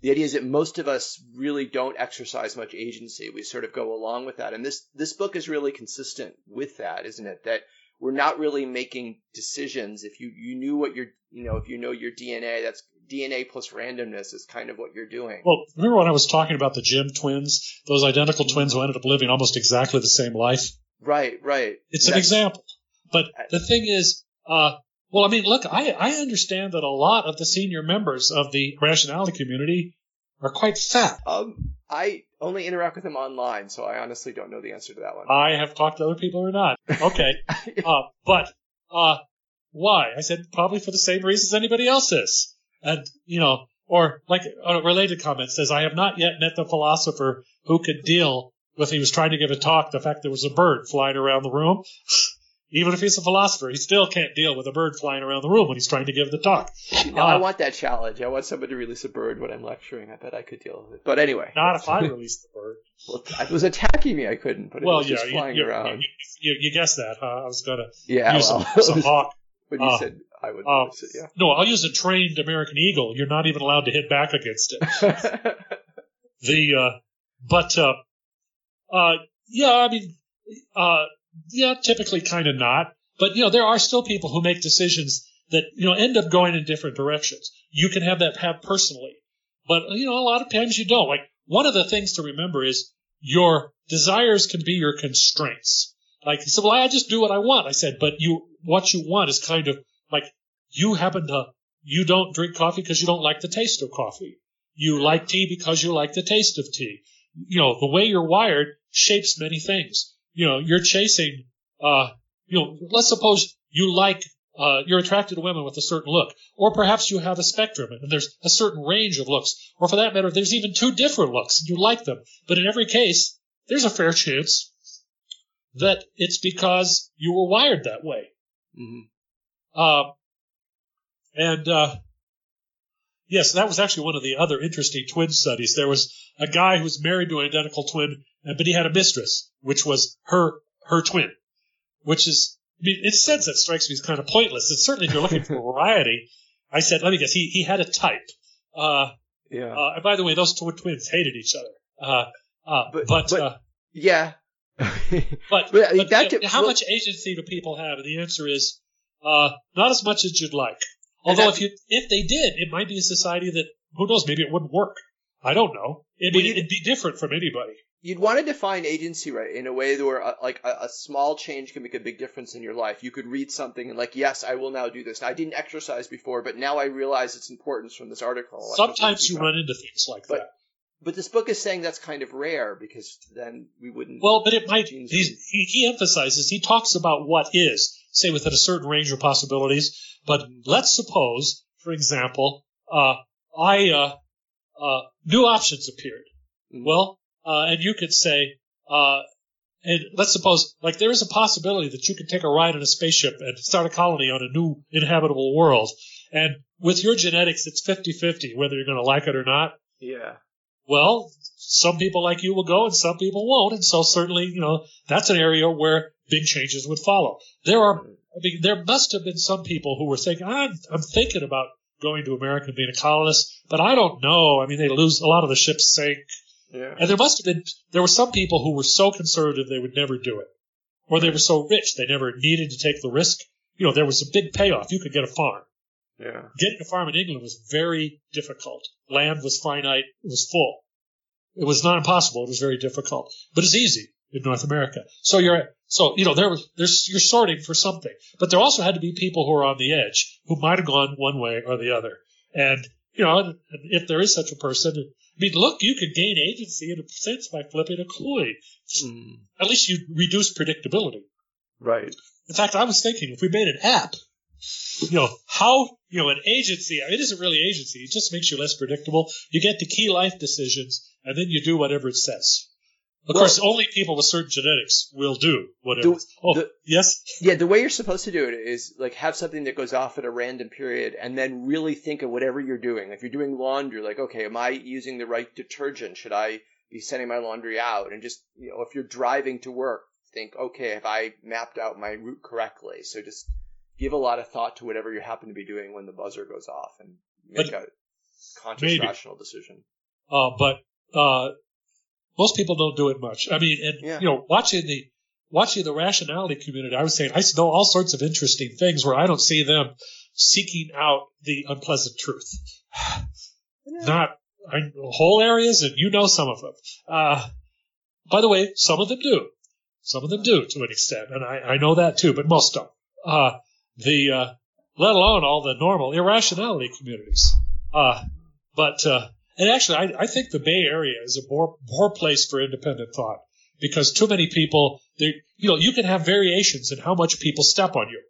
the idea is that most of us really don't exercise much agency. We sort of go along with that. And this this book is really consistent with that, isn't it? That we're not really making decisions. If you, you knew what you're, you know, if you know your D N A, that's D N A plus randomness is kind of what you're doing. Well, remember when I was talking about the Jim twins, those identical twins who ended up living almost exactly the same life? Right, right. It's that's, an example. But the thing is, uh, well, I mean, look, I, I understand that a lot of the senior members of the rationality community are quite fat. Um, I only interact with them online, so I honestly don't know the answer to that one. I have talked to other people or not. Okay. uh, but uh, why? I said probably for the same reasons anybody else is. And, you know, or like a related comment says, I have not yet met the philosopher who could deal with, he was trying to give a talk, the fact there was a bird flying around the room. Even if he's a philosopher, he still can't deal with a bird flying around the room when he's trying to give the talk. No, uh, I want that challenge. I want somebody to release a bird when I'm lecturing. I bet I could deal with it. But anyway. Not if I released the bird. Well, it was attacking me. I couldn't, but it well, was yeah, just flying you, around. You, you, you guessed that, huh? I was going to yeah, use well, some hawk. But you uh, said I would uh, it, yeah. No, I'll use a trained American eagle. You're not even allowed to hit back against it. the uh, but uh, uh, yeah, I mean, uh, yeah, typically kind of not. But you know, there are still people who make decisions that you know end up going in different directions. You can have that have personally, but you know, a lot of times you don't. Like one of the things to remember is your desires can be your constraints. Like he said, well, I just do what I want. I said, but you, what you want is kind of like you happen to, you don't drink coffee because you don't like the taste of coffee. You like tea because you like the taste of tea. You know, the way you're wired shapes many things. You know, you're chasing, uh, you know, let's suppose you like, uh, you're attracted to women with a certain look, or perhaps you have a spectrum and there's a certain range of looks, or for that matter, there's even two different looks and you like them. But in every case, there's a fair chance that it's because you were wired that way. Mm-hmm. Uh, and uh, yes, that was actually one of the other interesting twin studies. There was a guy who was married to an identical twin, but he had a mistress, which was her her twin, which is, I mean, in a sense, that strikes me as kind of pointless. And certainly if you're looking for variety, I said, let me guess, he, he had a type. Uh, yeah. Uh, and by the way, those two twins hated each other. Uh, uh, but, but, but uh, yeah. but, but that could, how well, much agency do people have? And the answer is uh, not as much as you'd like. Although if you if they did, it might be a society that, who knows, maybe it wouldn't work. I don't know. It'd be, it'd be different from anybody. You'd want to define agency, right, in a way where a, like a, a small change can make a big difference in your life. You could read something and like, yes, I will now do this. I didn't exercise before, but now I realize its importance from this article. Sometimes you run into things like but, that. But this book is saying that's kind of rare because then we wouldn't. Well, but it might. He's, he, he emphasizes, he talks about what is, say, within a certain range of possibilities. But let's suppose, for example, uh, I uh, uh, new options appeared. Well, uh, and you could say, uh, and let's suppose, like there is a possibility that you could take a ride in a spaceship and start a colony on a new inhabitable world. And with your genetics, it's fifty-fifty whether you're going to like it or not. Yeah. Well, some people like you will go and some people won't. And so certainly, you know, that's an area where big changes would follow. There are, I mean, there must have been some people who were thinking, I'm, I'm thinking about going to America and being a colonist, but I don't know. I mean, they lose, a lot of the ships sink. Yeah. And there must have been, there were some people who were so conservative they would never do it. Or they were so rich they never needed to take the risk. You know, there was a big payoff. You could get a farm. Yeah. Getting a farm in England was very difficult. Land was finite. It was full. It was not impossible. It was very difficult, but it's easy in North America. So you're, so, you know, there was, there's, you're sorting for something, but there also had to be people who are on the edge who might have gone one way or the other. And, you know, if there is such a person, I mean, look, you could gain agency in a sense by flipping a coin. Mm. At least you reduce predictability. Right. In fact, I was thinking if we made an app, you know, how, you know, an agency, I mean, it isn't really agency. It just makes you less predictable. You get the key life decisions, and then you do whatever it says. Of well, course, only people with certain genetics will do whatever. The, oh, the, yes? Yeah, the way you're supposed to do it is, like, have something that goes off at a random period and then really think of whatever you're doing. If you're doing laundry, like, okay, am I using the right detergent? Should I be sending my laundry out? And just, you know, if you're driving to work, think, okay, have I mapped out my route correctly? So just give a lot of thought to whatever you happen to be doing when the buzzer goes off and make but, a conscious, maybe. rational decision. Uh, but... Uh, Most people don't do it much. I mean, and yeah. you know, watching the watching the rationality community, I was saying I know all sorts of interesting things where I don't see them seeking out the unpleasant truth. yeah. Not I, whole areas, and you know some of them. Uh, by the way, some of them do, some of them do to an extent, and I, I know that too. But most don't. Uh, the uh, let alone all the normal irrationality communities. Uh, but. Uh, And actually, I, I think the Bay Area is a more, more place for independent thought because too many people, they, you know, you can have variations in how much people step on you,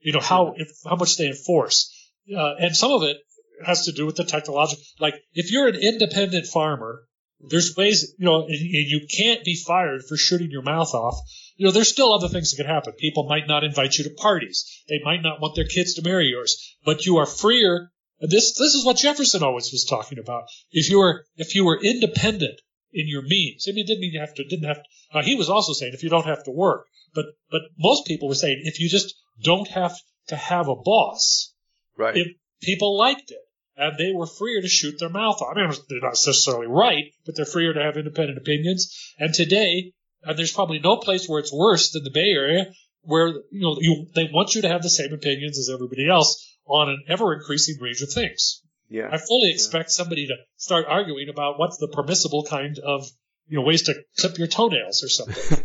you know, how if, how much they enforce, uh, and some of it has to do with the technological. Like, if you're an independent farmer, there's ways, you know, and, and you can't be fired for shooting your mouth off. You know, there's still other things that can happen. People might not invite you to parties. They might not want their kids to marry yours, but you are freer. This this is what Jefferson always was talking about. If you were if you were independent in your means, I mean, didn't mean you have to didn't have. To, uh, he was also saying if you don't have to work, but but most people were saying if you just don't have to have a boss, right? If people liked it and they were freer to shoot their mouth off. I mean, they're not necessarily right, but they're freer to have independent opinions. And today, and there's probably no place where it's worse than the Bay Area, where you know you they want you to have the same opinions as everybody else on an ever-increasing range of things. Yeah, I fully expect yeah. somebody to start arguing about what's the permissible kind of, you know, ways to clip your toenails or something.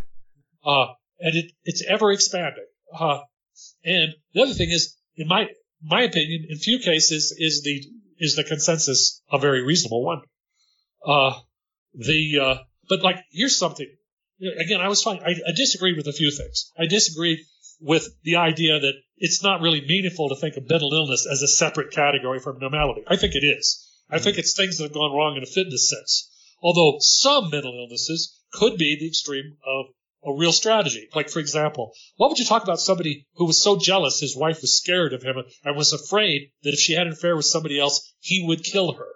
uh, and it, it's ever-expanding. Uh, and the other thing is, in my my opinion, in few cases, is the is the consensus a very reasonable one. Uh, the uh, But, like, here's something. Again, I was fine. I, I disagree with a few things. I disagree with the idea that it's not really meaningful to think of mental illness as a separate category from normality. I think it is. I think it's things that have gone wrong in a fitness sense. Although some mental illnesses could be the extreme of a real strategy. Like, for example, what would you talk about somebody who was so jealous his wife was scared of him and was afraid that if she had an affair with somebody else, he would kill her?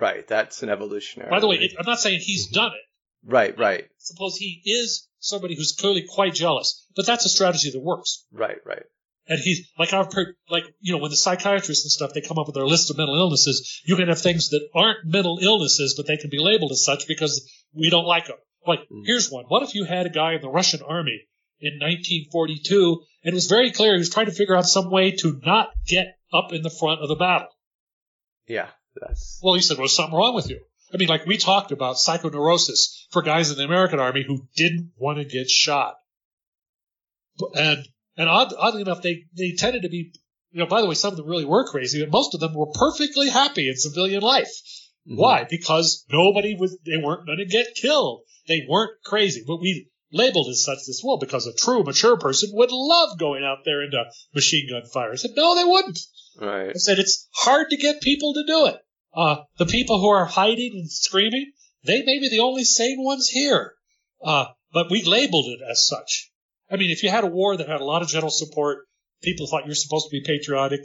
Right. That's an evolutionary. By the way, it, I'm not saying he's done it. Right, right. Suppose he is somebody who's clearly quite jealous, but that's a strategy that works. Right, right. And he's like I've heard, like, you know, when the psychiatrists and stuff, they come up with their list of mental illnesses. You can have things that aren't mental illnesses, but they can be labeled as such because we don't like them. Like, mm. here's one. What if you had a guy in the Russian army in nineteen forty-two and it was very clear he was trying to figure out some way to not get up in the front of the battle? Yeah. That's... Well, he said, well, there's something wrong with you. I mean, like, we talked about psychoneurosis for guys in the American army who didn't want to get shot. And... And odd, oddly enough, they, they tended to be, you know, by the way, some of them really were crazy, but most of them were perfectly happy in civilian life. Mm-hmm. Why? Because nobody was, they weren't going to get killed. They weren't crazy. But we labeled as such this, well, because a true mature person would love going out there into machine gun fire. I said, no, they wouldn't. Right. I said, it's hard to get people to do it. Uh, the people who are hiding and screaming, they may be the only sane ones here. Uh, but we labeled it as such. I mean, if you had a war that had a lot of general support, people thought you were supposed to be patriotic,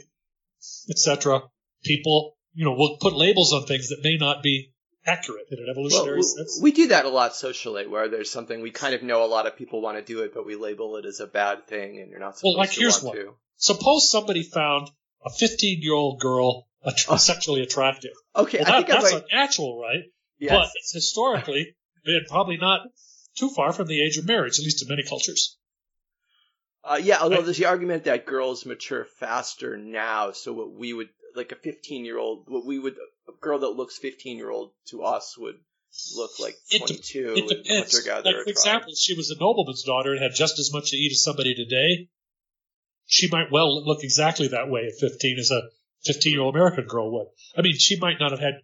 et cetera. People, you know, will put labels on things that may not be accurate in an evolutionary well, sense. We do that a lot socially, where there's something we kind of know a lot of people want to do it, but we label it as a bad thing, and you're not supposed well, like, to here's want one. To. Suppose somebody found a fifteen-year-old girl att- sexually attractive. Okay, well, that, I think that's like... unnatural, right? Yes. But it's historically been probably not too far from the age of marriage, at least in many cultures. Uh, yeah, although there's the argument that girls mature faster now, so what we would, like a fifteen-year-old, what we would, a girl that looks fifteen-year-old to us would look like twenty-two. It, de- it depends. Like, for example, if she was a nobleman's daughter and had just as much to eat as somebody today, she might well look exactly that way at fifteen as a fifteen-year-old American girl would. I mean, she might not have had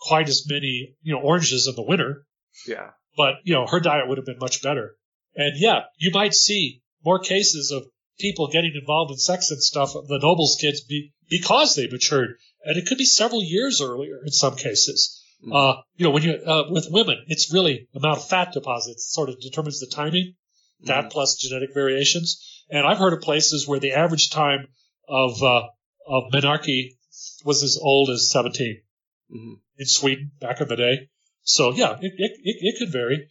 quite as many, you know, oranges in the winter. Yeah. But, you know, her diet would have been much better. And yeah, you might see more cases of people getting involved in sex and stuff, the Noble's kids, be, because they matured. And it could be several years earlier in some cases. Mm-hmm. Uh, you know, when you, uh, with women, it's really amount of fat deposits sort of determines the timing, that mm-hmm. plus genetic variations. And I've heard of places where the average time of, uh, of menarche was as old as seventeen mm-hmm. in Sweden back in the day. So yeah, it, it, it, it could vary.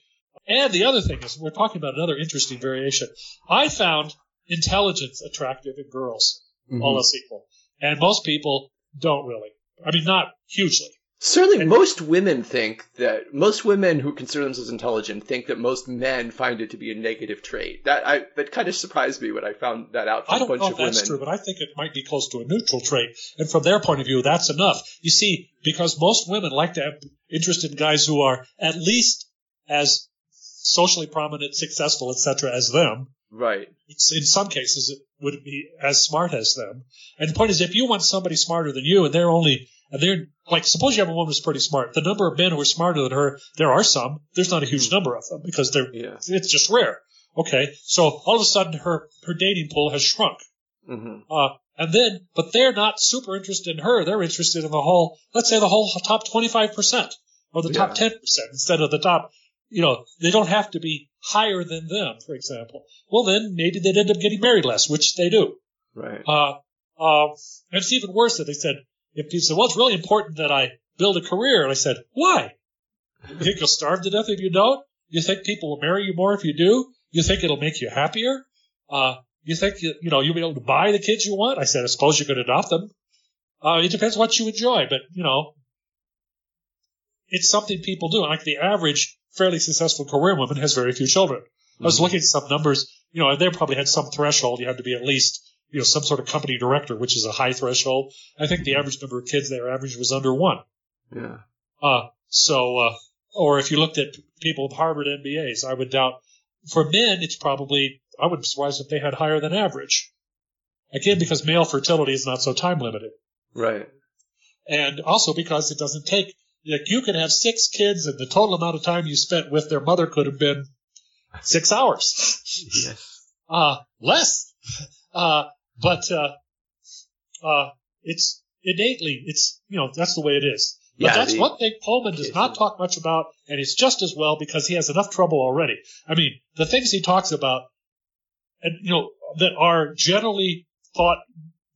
And the other thing is we're talking about another interesting variation. I found intelligence attractive in girls, mm-hmm. all else equal. And most people don't really. I mean, not hugely. Certainly and most women think that – most women who consider themselves intelligent think that most men find it to be a negative trait. That I that kind of surprised me when I found that out from a bunch of women. I don't know if that's true, but I think it might be close to a neutral trait. And from their point of view, that's enough. You see, because most women like to have interest in guys who are at least as socially prominent, successful, et cetera, as them. Right. It's, in some cases, it would be as smart as them. And the point is, if you want somebody smarter than you and they're only – And they're like, suppose you have a woman who's pretty smart. The number of men who are smarter than her, there are some. There's not a huge number of them because they're yeah. it's just rare. Okay, so all of a sudden her, her dating pool has shrunk. Mm-hmm. Uh, and then, but they're not super interested in her. They're interested in the whole, let's say the whole top twenty-five percent or the yeah. top ten percent instead of the top. You know, they don't have to be higher than them, for example. Well, then maybe they'd end up getting married less, which they do. Right. Uh, uh, and it's even worse that they said. If people said, well, it's really important that I build a career. And I said, why? You think you'll starve to death if you don't? You think people will marry you more if you do? You think it'll make you happier? Uh, you think, you, you know, you'll be able to buy the kids you want? I said, I suppose you could adopt them. Uh, it depends what you enjoy, but, you know, it's something people do. Like the average fairly successful career woman has very few children. Mm-hmm. I was looking at some numbers, you know, and they probably had some threshold. You had to be at least – you know, some sort of company director, which is a high threshold. I think the average number of kids there, average was under one. Yeah. Uh, so, uh, or if you looked at people with Harvard M B As, I would doubt. For men, it's probably, I would be surprised if they had higher than average. Again, because male fertility is not so time limited. Right. And also because it doesn't take, like you can have six kids and the total amount of time you spent with their mother could have been six hours. Yes. Uh, less. Uh, But uh, uh, it's innately, it's, you know, that's the way it is. But yeah, that's the, one thing Pullman does not talk much about, and it's just as well because he has enough trouble already. I mean, the things he talks about, and you know, that are generally thought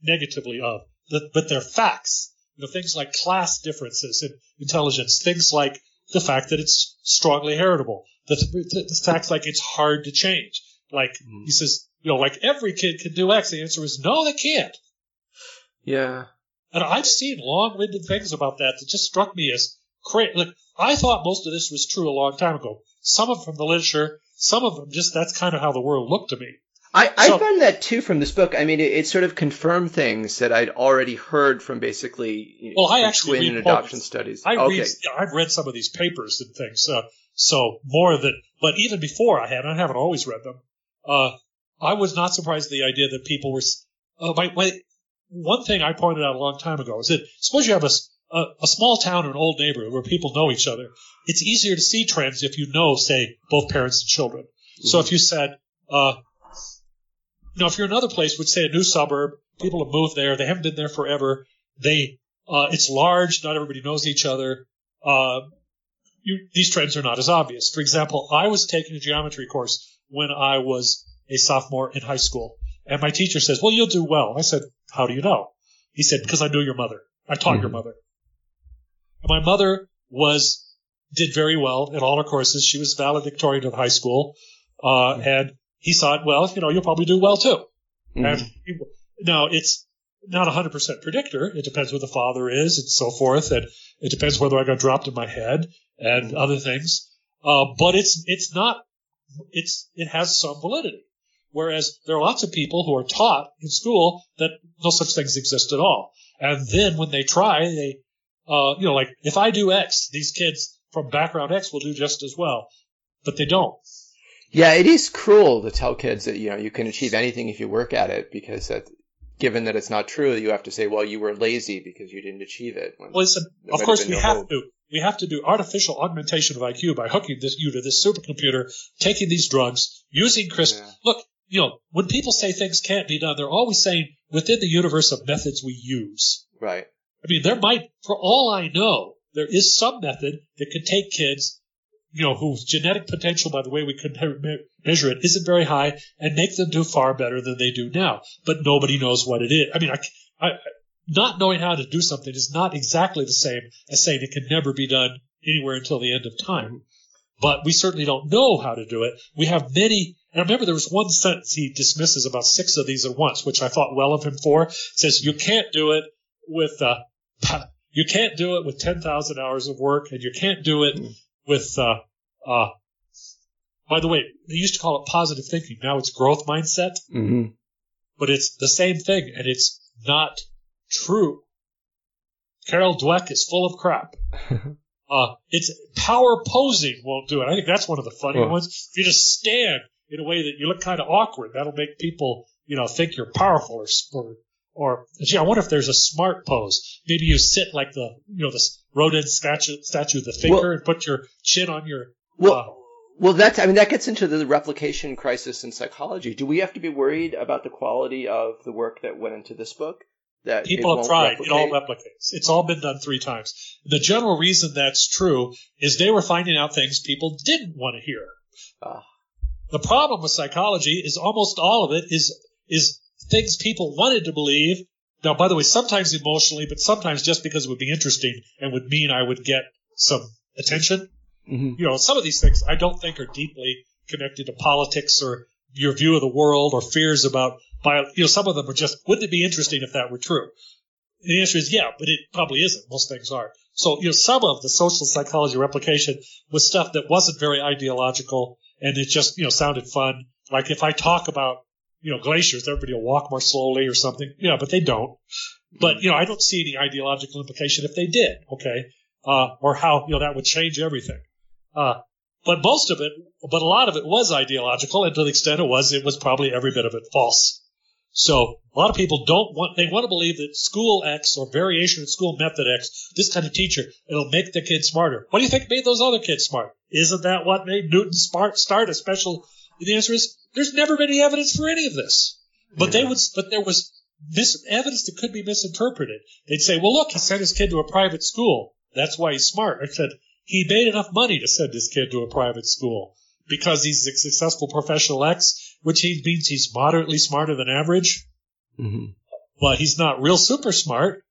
negatively of, that, but they're facts. You know, things like class differences in intelligence, things like the fact that it's strongly heritable, the, the, the facts like it's hard to change. Like mm. he says, you know, like every kid can do X. The answer is no, they can't. Yeah. And I've seen long-winded things about that that just struck me as crazy. Like, I thought most of this was true a long time ago. Some of it from the literature, some of them just that's kind of how the world looked to me. I, I so, found that, too, from this book. I mean, it, it sort of confirmed things that I'd already heard from basically you well, know, I actually twin and adoption poems. Studies. I okay. read, you know, I've read some of these papers and things, uh, so more than – but even before I had, I haven't always read them. Uh I was not surprised at the idea that people were uh, – my, my, one thing I pointed out a long time ago is that suppose you have a, a, a small town or an old neighborhood where people know each other. It's easier to see trends if you know, say, both parents and children. Mm-hmm. So if you said uh, – you know, if you're in another place, would say a new suburb, people have moved there. They haven't been there forever. They uh, – it's large. Not everybody knows each other. Uh, you, these trends are not as obvious. For example, I was taking a geometry course when I was – a sophomore in high school. And my teacher says, well, you'll do well. I said, how do you know? He said, because I knew your mother. I taught mm-hmm. your mother. And my mother was did very well in all her courses. She was valedictorian in high school. Uh, mm-hmm. And he thought, well, you know, you'll probably do well too. Mm-hmm. And he, now, it's not one hundred percent predictor. It depends who the father is and so forth. And it depends whether I got dropped in my head and mm-hmm. other things. Uh, but it's it's not – it's it has some validity. Whereas there are lots of people who are taught in school that no such things exist at all. And then when they try, they, uh, you know, like if I do X, these kids from background X will do just as well, but they don't. Yeah, it is cruel to tell kids that, you know, you can achieve anything if you work at it because that, given that it's not true, you have to say, well, you were lazy because you didn't achieve it. Well, it's a, of course we have to. we have to do artificial augmentation of I Q by hooking this, you to this supercomputer, taking these drugs, using CRISPR. Yeah. Look, you know, when people say things can't be done, they're always saying within the universe of methods we use. Right. I mean, there might, for all I know, there is some method that could take kids, you know, whose genetic potential, by the way we could measure it, isn't very high, and make them do far better than they do now. But nobody knows what it is. I mean, I, I, not knowing how to do something is not exactly the same as saying it can never be done anywhere until the end of time. But we certainly don't know how to do it. We have many, and I remember there was one sentence he dismisses about six of these at once, which I thought well of him for. It says, you can't do it with uh, you can't do it with ten thousand hours of work, and you can't do it with uh, uh, by the way, they used to call it positive thinking. Now it's growth mindset, mm-hmm. but it's the same thing, and it's not true. Carol Dweck is full of crap. uh, it's power posing won't do it. I think that's one of the funny oh. ones. If you just stand in a way that you look kind of awkward, that'll make people, you know, think you're powerful or spurred. Or, gee, I wonder if there's a smart pose. Maybe you sit like the, you know, the Rodin statue, statue of the thinker, well, and put your chin on your. Well, uh, well, that's. I mean, that gets into the replication crisis in psychology. Do we have to be worried about the quality of the work that went into this book? That people have tried. Replicate? It all replicates. It's all been done three times. The general reason that's true is they were finding out things people didn't want to hear. Uh, the problem with psychology is almost all of it is is. Things people wanted to believe. Now, by the way, sometimes emotionally, but sometimes just because it would be interesting and would mean I would get some attention. Mm-hmm. You know, some of these things I don't think are deeply connected to politics or your view of the world or fears about bio. You know, some of them are just, wouldn't it be interesting if that were true? And the answer is yeah, but it probably isn't. Most things aren't. So, you know, some of the social psychology replication was stuff that wasn't very ideological, and it just, you know, sounded fun. Like if I talk about, you know, glaciers, everybody will walk more slowly or something. Yeah, but they don't. But, you know, I don't see any ideological implication if they did, okay, uh, or how, you know, that would change everything. Uh, but most of it, but a lot of it was ideological, and to the extent it was, it was probably every bit of it false. So a lot of people don't want, they want to believe that school X or variation of school method X, this kind of teacher, it'll make the kids smarter. What do you think made those other kids smart? Isn't that what made Newton smart, start a special? The answer is, there's never been any evidence for any of this. But yeah. they would, but there was mis- evidence that could be misinterpreted. They'd say, well, look, he sent his kid to a private school. That's why he's smart. I said, he made enough money to send his kid to a private school because he's a successful professional X, which he means he's moderately smarter than average. Mm-hmm. But he's not real super smart.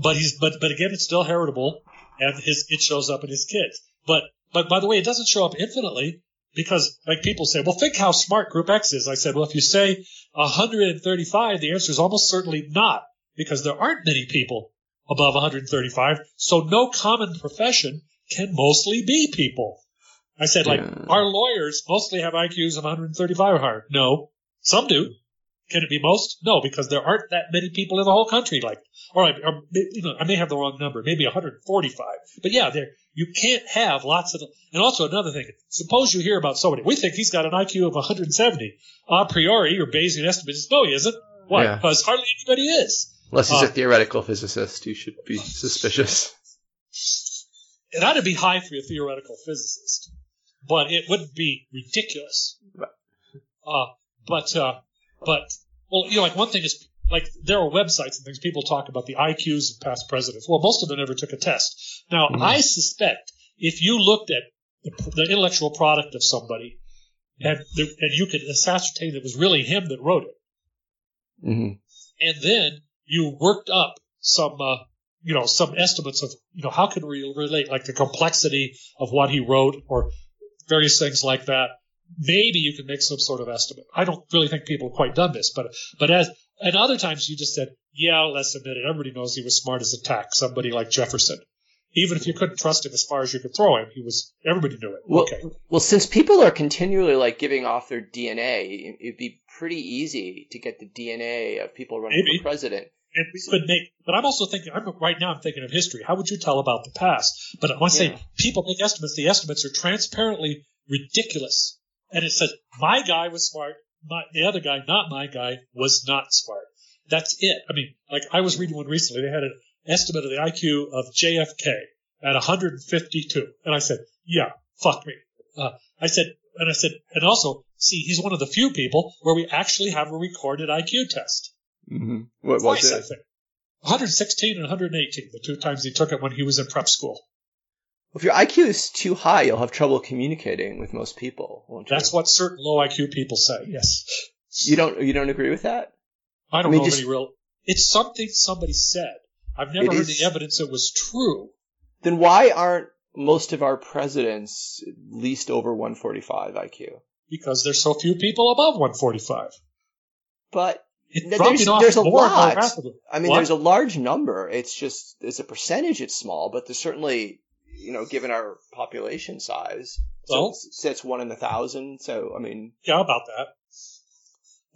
But he's, but, but again, it's still heritable, and his, it shows up in his kids. But, but by the way, it doesn't show up infinitely. Because, like, people say, well, think how smart group X is. I said, well, if you say one hundred thirty-five, the answer is almost certainly not, because there aren't many people above one hundred thirty-five, so no common profession can mostly be people. I said, like, yeah. our lawyers mostly have I Qs of one hundred thirty-five or higher. No. Some do. Can it be most? No, because there aren't that many people in the whole country. Like, or, I, or you know, I may have the wrong number, maybe one hundred forty-five. But, yeah, there. You can't have lots of – and also another thing, suppose you hear about somebody. We think he's got an I Q of one hundred seventy. A priori, your Bayesian estimate is, no, he isn't. Why? Yeah. Because hardly anybody is. Unless he's uh, a theoretical physicist, you should be suspicious. It ought to be high for a theoretical physicist, but it wouldn't be ridiculous. Uh, but, uh, but well, you know, like one thing is – like, there are websites and things. People talk about the I Qs of past presidents. Well, most of them never took a test. Now, mm-hmm. I suspect if you looked at the, the intellectual product of somebody and, the, and you could ascertain it was really him that wrote it, mm-hmm. and then you worked up some, uh, you know, some estimates of, you know, how could we relate, like the complexity of what he wrote or various things like that. Maybe you can make some sort of estimate. I don't really think people have quite done this, but but as and other times you just said, yeah, let's admit it. Everybody knows he was smart as a tack. Somebody like Jefferson, even if you couldn't trust him as far as you could throw him, he was. Everybody knew it. Well, okay. Well, since people are continually like giving off their D N A, it'd be pretty easy to get the D N A of people running Maybe. for president. And we could make, but I'm also thinking. I'm right now. I'm thinking of history. How would you tell about the past? But I want to yeah. say people make estimates. The estimates are transparently ridiculous. And it says, my guy was smart, my, the other guy, not my guy, was not smart. That's it. I mean, like I was reading one recently. They had an estimate of the I Q of J F K. at one hundred fifty-two. And I said, yeah, fuck me. Uh, I said, and I said, and also, see, he's one of the few people where we actually have a recorded I Q test. Mm-hmm. What was it? one hundred sixteen and one hundred eighteen, the two times he took it when he was in prep school. Well, if your I Q is too high, you'll have trouble communicating with most people, won't you? That's what certain low I Q people say, yes. You don't you don't agree with that? I don't I mean, know just, of any real... It's something somebody said. I've never heard is, the evidence it was true. Then why aren't most of our presidents at least over one forty-five I Q? Because there's so few people above one forty-five. But... It there's there's a lot. I mean, what? There's a large number. It's just, as a percentage, it's small, but there's certainly, you know, given our population size, well, so it's one in a thousand. So, I mean. Yeah, about that.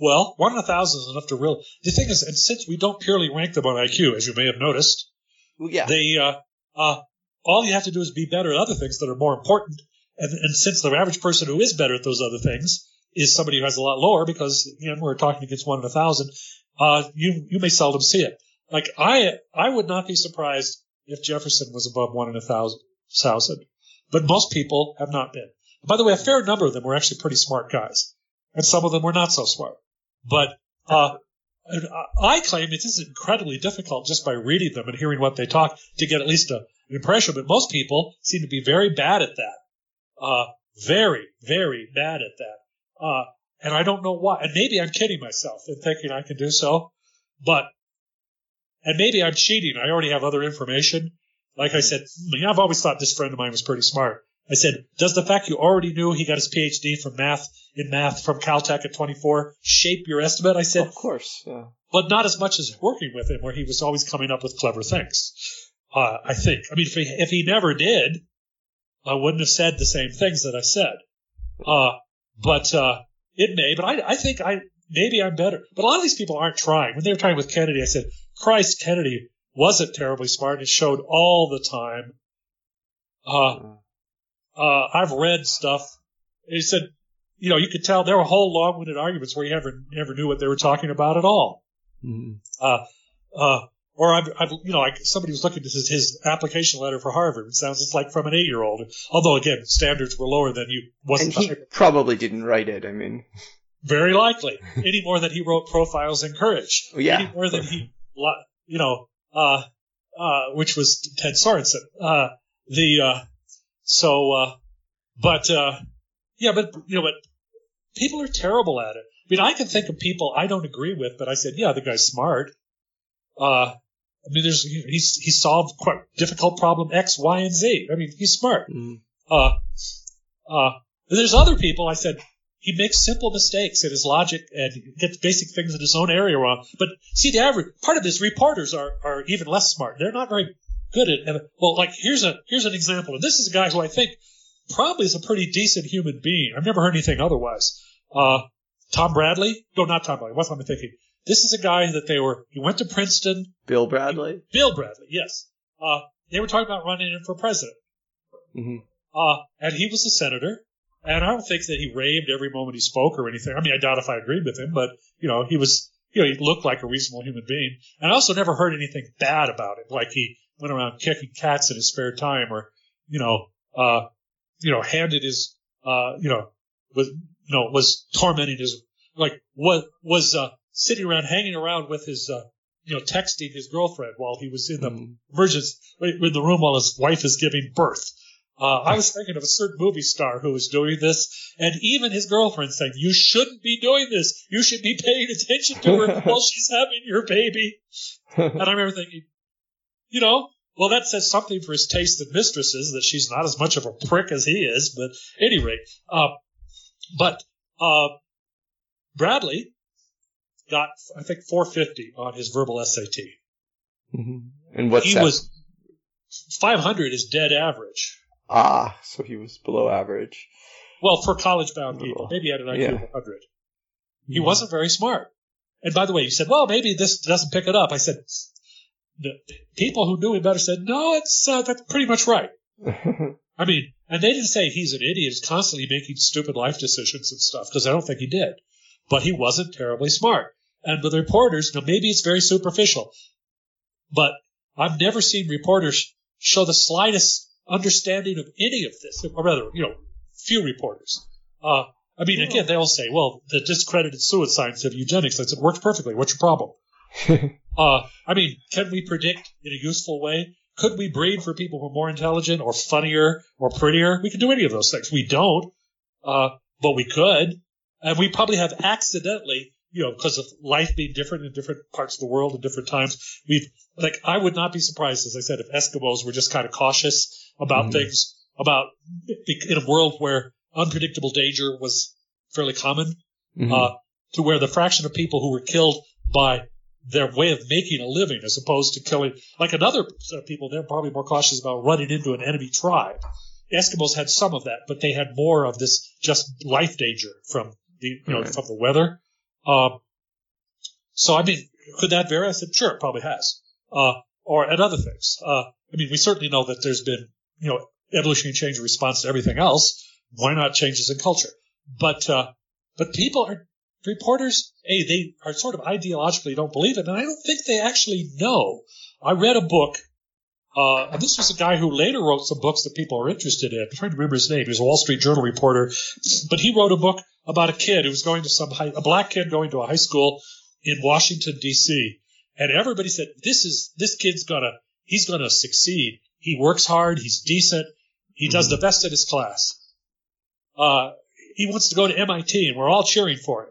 Well, one in a thousand is enough to real. The thing is, and since we don't purely rank them on I Q, as you may have noticed, well, yeah. they, uh, uh, all you have to do is be better at other things that are more important. And, and since the average person who is better at those other things is somebody who has a lot lower, because again, we're talking against one in a thousand. Uh, you you may seldom see it. Like I I would not be surprised if Jefferson was above one in a thousand, thousand, but most people have not been. By the way, a fair number of them were actually pretty smart guys, and some of them were not so smart. But uh, I claim it is incredibly difficult just by reading them and hearing what they talk to get at least a, an impression. But most people seem to be very bad at that. Uh, very very bad at that. Uh, and I don't know why. And maybe I'm kidding myself in thinking I can do so. But, and maybe I'm cheating. I already have other information. Like I said, I've always thought this friend of mine was pretty smart. I said, does the fact you already knew he got his PhD from math in math from Caltech at twenty-four shape your estimate? I said, of course. Yeah. But not as much as working with him, where he was always coming up with clever things. Uh, I think. I mean, if he, if he never did, I wouldn't have said the same things that I said. Uh, But uh, it may. But I, I think I maybe I'm better. But a lot of these people aren't trying. When they were talking with Kennedy, I said, Christ, Kennedy wasn't terribly smart. It showed all the time. Uh, uh, I've read stuff. He said, you know, you could tell there were whole long-winded arguments where you never, never knew what they were talking about at all. Mm-hmm. Uh, uh, or, I've, I've, you know, like somebody was looking at his, his application letter for Harvard. It sounds just like from an eight-year-old. Although, again, standards were lower than you wasn't. And he probably didn't write it, I mean. Very likely. Any more than he wrote Profiles in Courage. Yeah. Any more than he, you know, uh, uh, which was Ted Sorensen. Uh, the, uh, so, uh, but, uh, yeah, but, you know, but people are terrible at it. I mean, I can think of people I don't agree with, but I said, yeah, the guy's smart. Uh, I mean, there's he he solved quite difficult problem X, Y, and Z. I mean, he's smart. Mm. Uh, uh, there's other people. I said he makes simple mistakes in his logic and gets basic things in his own area wrong. But see, the average part of his reporters are are even less smart. They're not very good at. And, well, like here's a here's an example. And this is a guy who I think probably is a pretty decent human being. I've never heard anything otherwise. Uh, Tom Bradley? No, not Tom Bradley. What am I thinking? This is a guy that they were – he went to Princeton. Bill Bradley? He, Bill Bradley, yes. Uh, they were talking about running in for president. Mm-hmm. Uh, and he was a senator. And I don't think that he raved every moment he spoke or anything. I mean, I doubt if I agreed with him, but, you know, he was – you know, he looked like a reasonable human being. And I also never heard anything bad about him, like he went around kicking cats in his spare time or, you know, uh, you know, handed his uh, – you know, was you know, was tormenting his – like what was uh, – sitting around, hanging around with his, uh, you know, texting his girlfriend while he was in the mm. emergency, in the room while his wife is giving birth. Uh, I was thinking of a certain movie star who was doing this, and even his girlfriend saying, you shouldn't be doing this. You should be paying attention to her while she's having your baby. And I remember thinking, you know, well, that says something for his taste in mistresses, that she's not as much of a prick as he is, but at any rate. Uh, but uh, Bradley got, I think, four fifty on his verbal S A T. Mm-hmm. And what's he that? was five hundred is dead average. Ah, so he was below average. Well, for college-bound oh. people, maybe he had an I Q yeah. one hundred. He yeah. wasn't very smart. And by the way, you said, well, maybe this doesn't pick it up. I said, the people who knew him better said, no, it's uh, that's pretty much right. I mean, and they didn't say he's an idiot. He's constantly making stupid life decisions and stuff, because I don't think he did. But he wasn't terribly smart. And with reporters, now maybe it's very superficial, but I've never seen reporters show the slightest understanding of any of this, or rather, you know, few reporters. Uh, I mean, again, they all say, well, the discredited suicides of eugenics, that's, it works perfectly. What's your problem? uh, I mean, can we predict in a useful way? Could we breed for people who are more intelligent or funnier or prettier? We could do any of those things. We don't, uh, but we could. And we probably have accidentally, you know, because of life being different in different parts of the world at different times, we've, like, I would not be surprised, as I said, if Eskimos were just kind of cautious about mm. things, about, in a world where unpredictable danger was fairly common, mm-hmm. uh, to where the fraction of people who were killed by their way of making a living as opposed to killing, like another set of people, they're probably more cautious about running into an enemy tribe. Eskimos had some of that, but they had more of this just life danger from the, you know, right. from the weather. Um, so I mean, could that vary? I said, sure, it probably has. Uh, or at other things. Uh, I mean, we certainly know that there's been, you know, evolutionary change in response to everything else. Why not changes in culture? But, uh, but people are, reporters, hey, they are sort of ideologically don't believe it, and I don't think they actually know. I read a book, uh, and this was a guy who later wrote some books that people are interested in. I'm trying to remember his name. He was a Wall Street Journal reporter, but he wrote a book about a kid who was going to some high, a black kid going to a high school in Washington, D C, and everybody said, this is, this kid's gonna, he's gonna succeed. He works hard, he's decent, he does mm-hmm. the best in his class. Uh, he wants to go to M I T, and we're all cheering for him.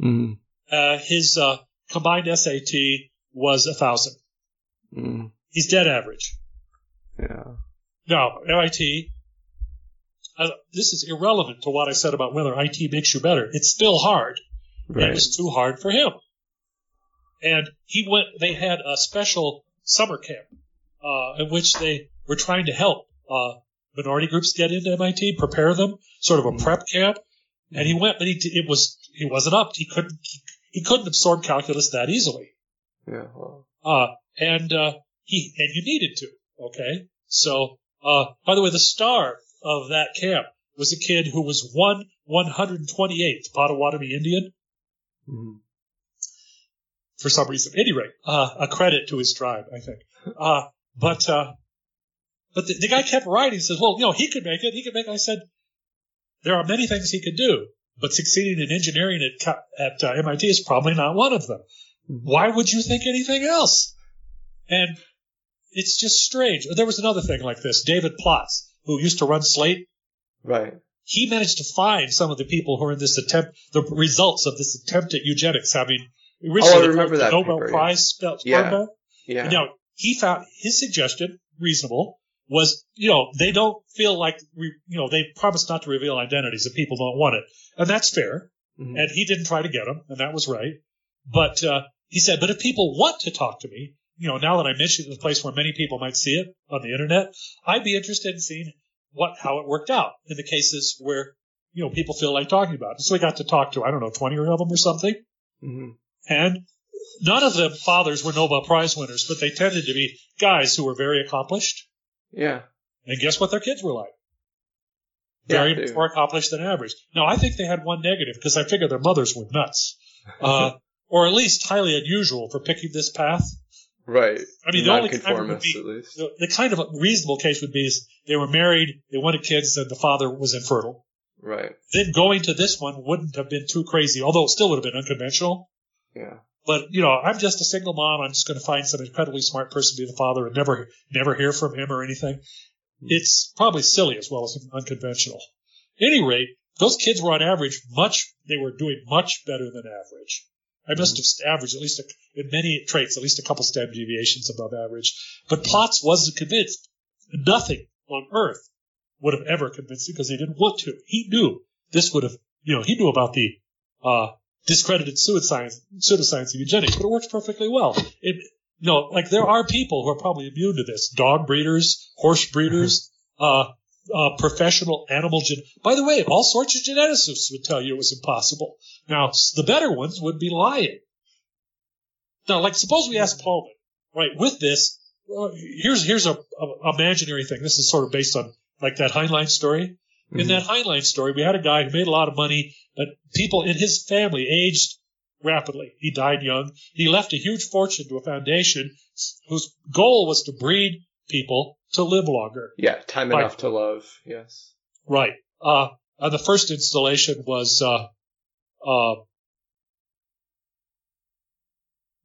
Mm. Uh, his uh, combined S A T was a thousand. Mm. He's dead average. Yeah. Now, M I T, uh, this is irrelevant to what I said about whether I T makes you better. It's still hard. Right. It was too hard for him. And he went, they had a special summer camp uh, in which they were trying to help uh, minority groups get into M I T, prepare them, sort of a mm. prep camp. And he went, but he it was he wasn't up. He couldn't he, he couldn't absorb calculus that easily. Yeah. Well. Uh and uh, he and you needed to. Okay. So uh, by the way, the star of that camp was a kid who was one one hundred twenty eighth Potawatomi Indian. Mm-hmm. For some reason, at any rate, uh, a credit to his tribe, I think. Uh, but uh, but the, the guy kept writing. He says, well, you know, he could make it. He could make it. I said, there are many things he could do, but succeeding in engineering at at uh, M I T is probably not one of them. Why would you think anything else? And it's just strange. There was another thing like this. David Plotz, who used to run Slate, right? He managed to find some of the people who are in this attempt, the results of this attempt at eugenics. I mean, originally oh, I remember that Nobel paper, Prize yeah. yeah. yeah. Now he found his suggestion reasonable. Was, you know, they don't feel like, we, you know, they promise not to reveal identities if people don't want it. And that's fair. Mm-hmm. And he didn't try to get them, and that was right. But uh, he said, but if people want to talk to me, you know, now that I mentioned the place where many people might see it on the Internet, I'd be interested in seeing what how it worked out in the cases where, you know, people feel like talking about it. So we got to talk to, I don't know, twenty of them or something. Mm-hmm. And none of them fathers were Nobel Prize winners, but they tended to be guys who were very accomplished. Yeah. And guess what their kids were like? Very yeah, more accomplished than average. Now, I think they had one negative because I figure their mothers were nuts. Uh, or at least highly unusual for picking this path. Right. I mean, the only kind of would be, the, the kind of a reasonable case would be is they were married, they wanted kids, and the father was infertile. Right. Then going to this one wouldn't have been too crazy, although it still would have been unconventional. Yeah. But, you know, I'm just a single mom. I'm just going to find some incredibly smart person to be the father and never never hear from him or anything. It's probably silly as well as unconventional. At any rate, those kids were on average much – they were doing much better than average. I must have averaged at least a, in many traits, at least a couple standard deviations above average. But Plotz wasn't convinced. Nothing on earth would have ever convinced him because he didn't want to. He knew this would have – you know, he knew about the uh, – discredited pseudoscience, pseudoscience of eugenics, but it works perfectly well. It, you know, like there are people who are probably immune to this: dog breeders, horse breeders, uh, uh, professional animal gen. By the way, all sorts of geneticists would tell you it was impossible. Now, the better ones would be lying. Now, like suppose we ask Pullman, right? With this, uh, here's here's a, a imaginary thing. This is sort of based on like that Heinlein story. In mm-hmm. that Heinlein story, we had a guy who made a lot of money, but people in his family aged rapidly. He died young. He left a huge fortune to a foundation whose goal was to breed people to live longer. Yeah, time right. enough to love, yes. Right. Uh, uh, the first installation was uh, uh,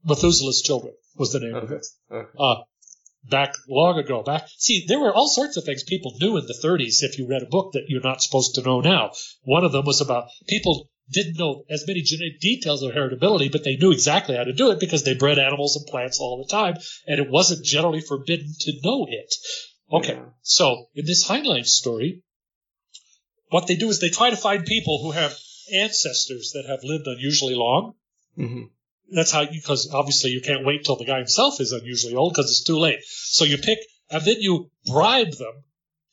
Methuselah's Children was the name okay. of it. Okay. Uh, back long ago. back. See, there were all sorts of things people knew in the thirties if you read a book that you're not supposed to know now. One of them was about people didn't know as many genetic details of heritability, but they knew exactly how to do it because they bred animals and plants all the time, and it wasn't generally forbidden to know it. Okay, yeah. So in this Heinlein story, what they do is they try to find people who have ancestors that have lived unusually long. Mm-hmm. That's how, because obviously you can't wait till the guy himself is unusually old because it's too late. So you pick, and then you bribe them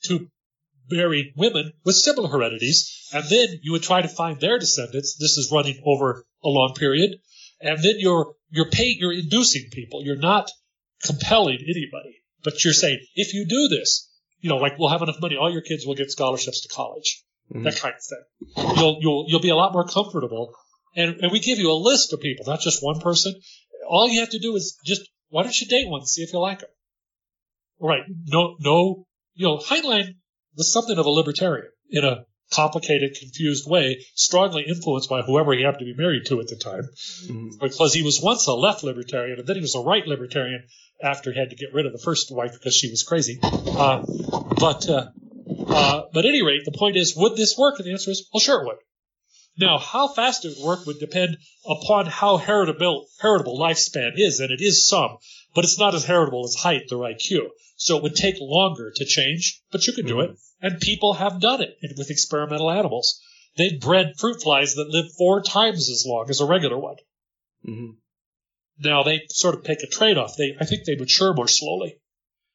to marry women with similar heredities, and then you would try to find their descendants. This is running over a long period, and then you're you're paying, you're inducing people. You're not compelling anybody, but you're saying if you do this, you know, like we'll have enough money, all your kids will get scholarships to college, mm-hmm. that kind of thing. You'll you'll you'll be a lot more comfortable. And, and we give you a list of people, not just one person. All you have to do is just, why don't you date one and see if you like them? All right. No, no, you know, Heinlein was something of a libertarian in a complicated, confused way, strongly influenced by whoever he happened to be married to at the time, mm-hmm. because he was once a left libertarian and then he was a right libertarian after he had to get rid of the first wife because she was crazy. Uh, but, uh, uh, but at any rate, the point is, would this work? And the answer is, well, sure it would. Now, how fast it would work would depend upon how heritable, heritable lifespan is, and it is some, but it's not as heritable as height or I Q. So it would take longer to change, but you could do it, and people have done it with experimental animals. They've bred fruit flies that live four times as long as a regular one. Mm-hmm. Now, they sort of take a trade-off. They, I think they mature more slowly,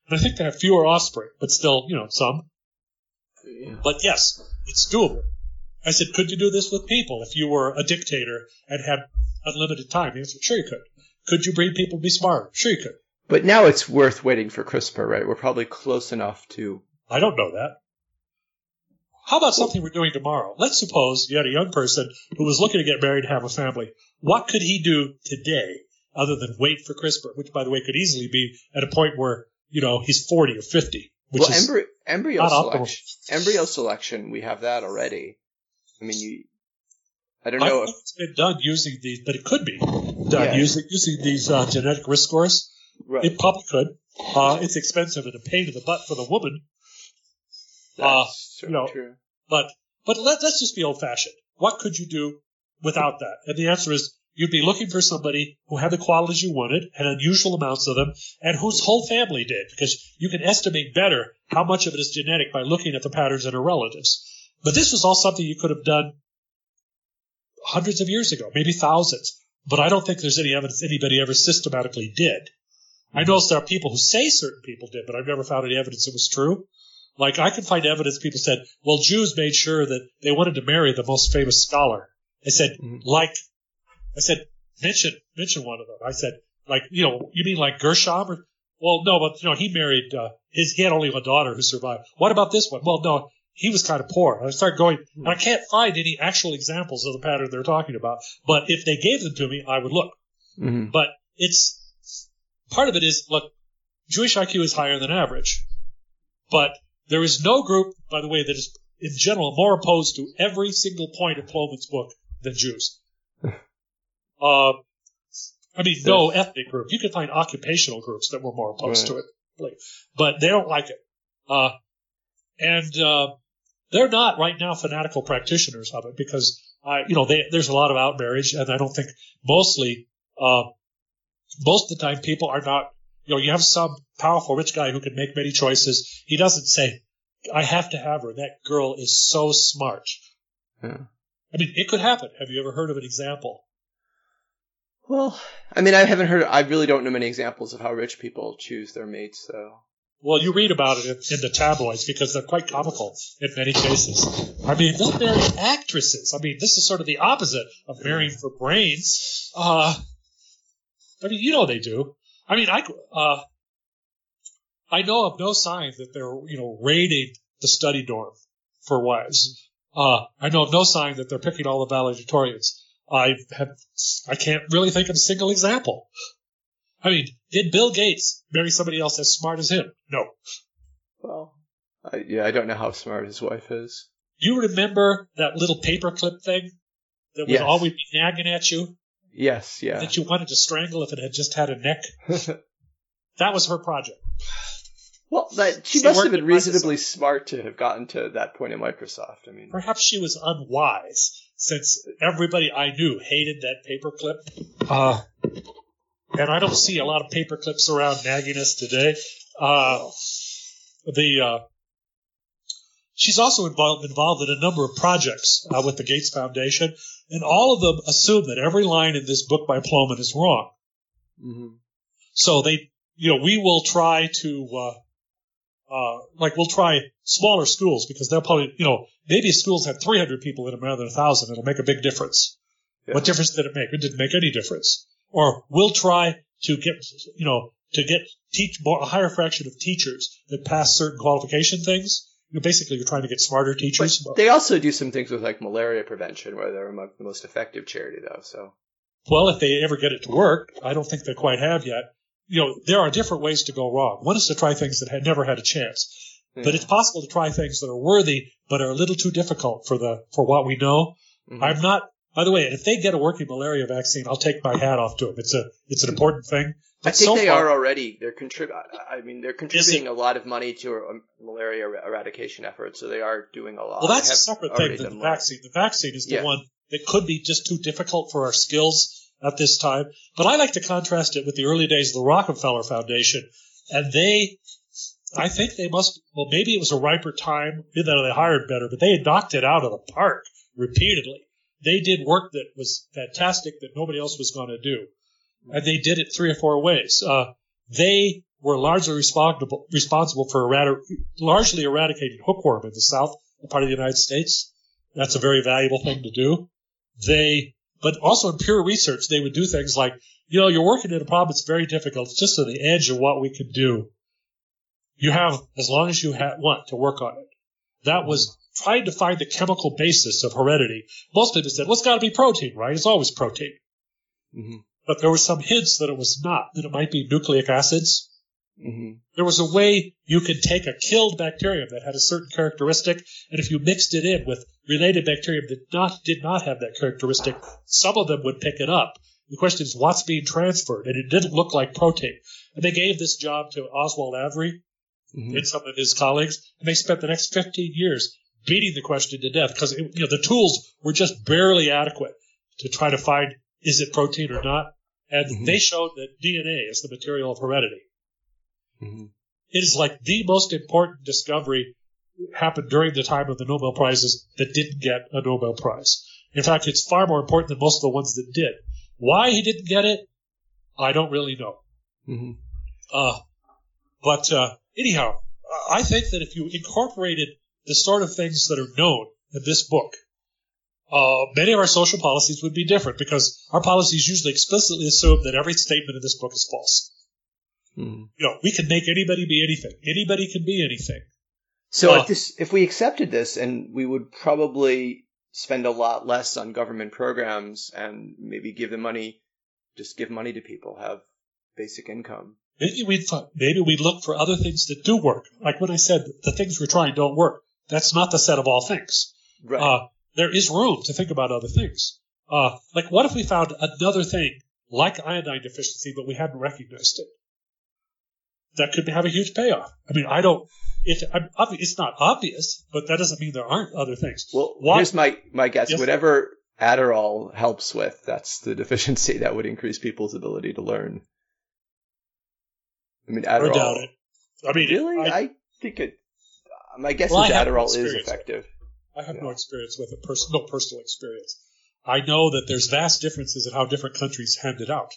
and I think they have fewer offspring, but still, you know, some. Yeah. But yes, it's doable. I said, could you do this with people if you were a dictator and had unlimited time? He said, sure you could. Could you breed people to be smart? Sure you could. But now it's worth waiting for CRISPR, right? We're probably close enough to... I don't know that. How about something we're doing tomorrow? Let's suppose you had a young person who was looking to get married and have a family. What could he do today other than wait for CRISPR, which, by the way, could easily be at a point where, you know, he's forty or fifty, which well, is embry- embryo not selection. Optimal. Embryo selection, we have that already. I mean, you, I don't know I if it's been done using these, but it could be done yeah. using using these uh, genetic risk scores. Right. It probably could. Uh, it's expensive and a pain in the butt for the woman. That's uh, you know, true. But but let, let's just be old fashioned. What could you do without that? And the answer is you'd be looking for somebody who had the qualities you wanted and unusual amounts of them, and whose whole family did, because you can estimate better how much of it is genetic by looking at the patterns in her relatives. But this was all something you could have done hundreds of years ago, maybe thousands. But I don't think there's any evidence anybody ever systematically did. I know there are people who say certain people did, but I've never found any evidence it was true. Like, I can find evidence people said, well, Jews made sure that they wanted to marry the most famous scholar. I said, mm-hmm. like, I said, mention, mention one of them. I said, like, you know, you mean like Gershom? Or, well, no, but, you know, he married, uh, his, he had only one daughter who survived. What about this one? Well, no. He was kind of poor. And I started going, and I can't find any actual examples of the pattern they're talking about. But if they gave them to me, I would look. Mm-hmm. But it's part of it is, look, Jewish I Q is higher than average. But there is no group, by the way, that is in general more opposed to every single point of Pullman's book than Jews. uh, I mean, no ethnic group. You can find occupational groups that were more opposed right. to it. But they don't like it. Uh, and uh They're not right now fanatical practitioners of it because, I, you know, they, there's a lot of outmarriage, and I don't think mostly, uh, most of the time people are not, you know, you have some powerful rich guy who can make many choices. He doesn't say, I have to have her. That girl is so smart. Yeah. I mean, it could happen. Have you ever heard of an example? Well, I mean, I haven't heard, I really don't know many examples of how rich people choose their mates, though. Well, you read about it in, in the tabloids because they're quite comical in many cases. I mean, they'll marry actresses. I mean, this is sort of the opposite of marrying for brains. Uh, I mean, you know they do. I mean, I uh, I know of no sign that they're, you know, raiding the study dorm for wives. Uh, I know of no sign that they're picking all the valedictorians. I have, I can't really think of a single example. I mean, did Bill Gates marry somebody else as smart as him? No. Well, I, yeah, I don't know how smart his wife is. You remember that little paperclip thing that would yes. always be nagging at you? Yes, yeah. That you wanted to strangle if it had just had a neck? That was her project. Well, that, she, she must have been reasonably smart to have gotten to that point in Microsoft. I mean, perhaps she was unwise, since everybody I knew hated that paperclip. Uh, and I don't see a lot of paperclips around nagging us today. Uh, the uh, she's also involved involved in a number of projects uh, with the Gates Foundation, and all of them assume that every line in this book by Pullman is wrong. Mm-hmm. So they, you know, we will try to. Uh, Uh, like we'll try smaller schools because they'll probably, you know, maybe schools have three hundred people in them rather than one thousand. It'll make a big difference. Yeah. What difference did it make? It didn't make any difference. Or we'll try to get, you know, to get teach more, a higher fraction of teachers that pass certain qualification things. You know, basically, you're trying to get smarter teachers. But they also do some things with like malaria prevention, where they're among the most effective charity, though. So, well, if they ever get it to work, I don't think they quite have yet. You know, there are different ways to go wrong. One is to try things that had never had a chance. Yeah. But it's possible to try things that are worthy but are a little too difficult for the for what we know. Mm-hmm. I'm not – by the way, if they get a working malaria vaccine, I'll take my hat off to them. It's, a, it's an important thing. But I think so they far, are already. They're contrib- I mean, they're contributing a lot of money to malaria eradication efforts, so they are doing a lot. Well, that's a separate thing than the vaccine. The vaccine is the yeah. one that could be just too difficult for our skills at this time. But I like to contrast it with the early days of the Rockefeller Foundation. And they, I think they must, well, maybe it was a riper time, you know, they hired better, but they had knocked it out of the park repeatedly. They did work that was fantastic that nobody else was going to do. And they did it three or four ways. Uh, they were largely responsible, responsible for eradi- largely eradicating hookworm in the south part of the United States. That's a very valuable thing to do. They But also in pure research, they would do things like, you know, you're working in a problem that's very difficult. It's just on the edge of what we can do. You have, as long as you ha- want to work on it. That was trying to find the chemical basis of heredity. Most people said, well, it's got to be protein, right? It's always protein. Mm-hmm. But there were some hints that it was not, that it might be nucleic acids. Mm-hmm. There was a way you could take a killed bacterium that had a certain characteristic, and if you mixed it in with related bacterium that not, did not have that characteristic, some of them would pick it up. The question is, what's being transferred? And it didn't look like protein. And they gave this job to Oswald Avery mm-hmm. and some of his colleagues, and they spent the next fifteen years beating the question to death because you know, the tools were just barely adequate to try to find is it protein or not. And mm-hmm. they showed that D N A is the material of heredity. Mm-hmm. It is like the most important discovery happened during the time of the Nobel Prizes that didn't get a Nobel Prize. In fact, it's far more important than most of the ones that did. Why he didn't get it, I don't really know. Mm-hmm. Uh, but uh, anyhow, I think that if you incorporated the sort of things that are known in this book, uh, many of our social policies would be different because our policies usually explicitly assume that every statement in this book is false. You know, we can make anybody be anything. Anybody can be anything. So uh, if, this, if we accepted this, and we would probably spend a lot less on government programs and maybe give the money, just give money to people, have basic income. Maybe we'd, maybe we'd look for other things that do work. Like when I said, the things we're trying don't work. That's not the set of all things. Right. Uh, there is room to think about other things. Uh, like what if we found another thing like iodine deficiency, but we hadn't recognized it? That could have a huge payoff. I mean, I don't it, – it's not obvious, but that doesn't mean there aren't other things. Well, what, here's my, my guess. Yes, whatever Adderall helps with, that's the deficiency that would increase people's ability to learn. I mean, Adderall – I doubt it. I mean, really? I, I think it – my guess well, is Adderall no is effective. I have yeah. no experience with it, pers- no personal experience. I know that there's vast differences in how different countries hand it out.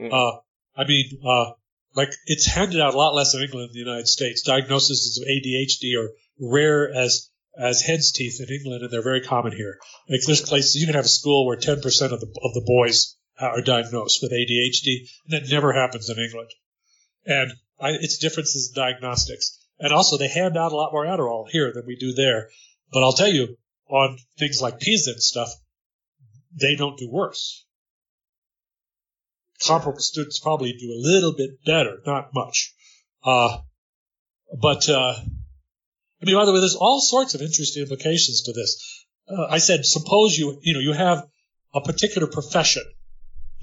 Mm. Uh, I mean uh, – Like, it's handed out a lot less in England than the United States. Diagnoses of A D H D are rare as as hen's teeth in England, and they're very common here. Like, there's places you can have a school where ten percent of the of the boys are diagnosed with A D H D, and that never happens in England. And I, it's differences in diagnostics. And also, they hand out a lot more Adderall here than we do there. But I'll tell you, on things like PISA and stuff, they don't do worse. Comparable students probably do a little bit better, not much. Uh, but uh, I mean, by the way, there's all sorts of interesting implications to this. Uh, I said, suppose you, you know, you have a particular profession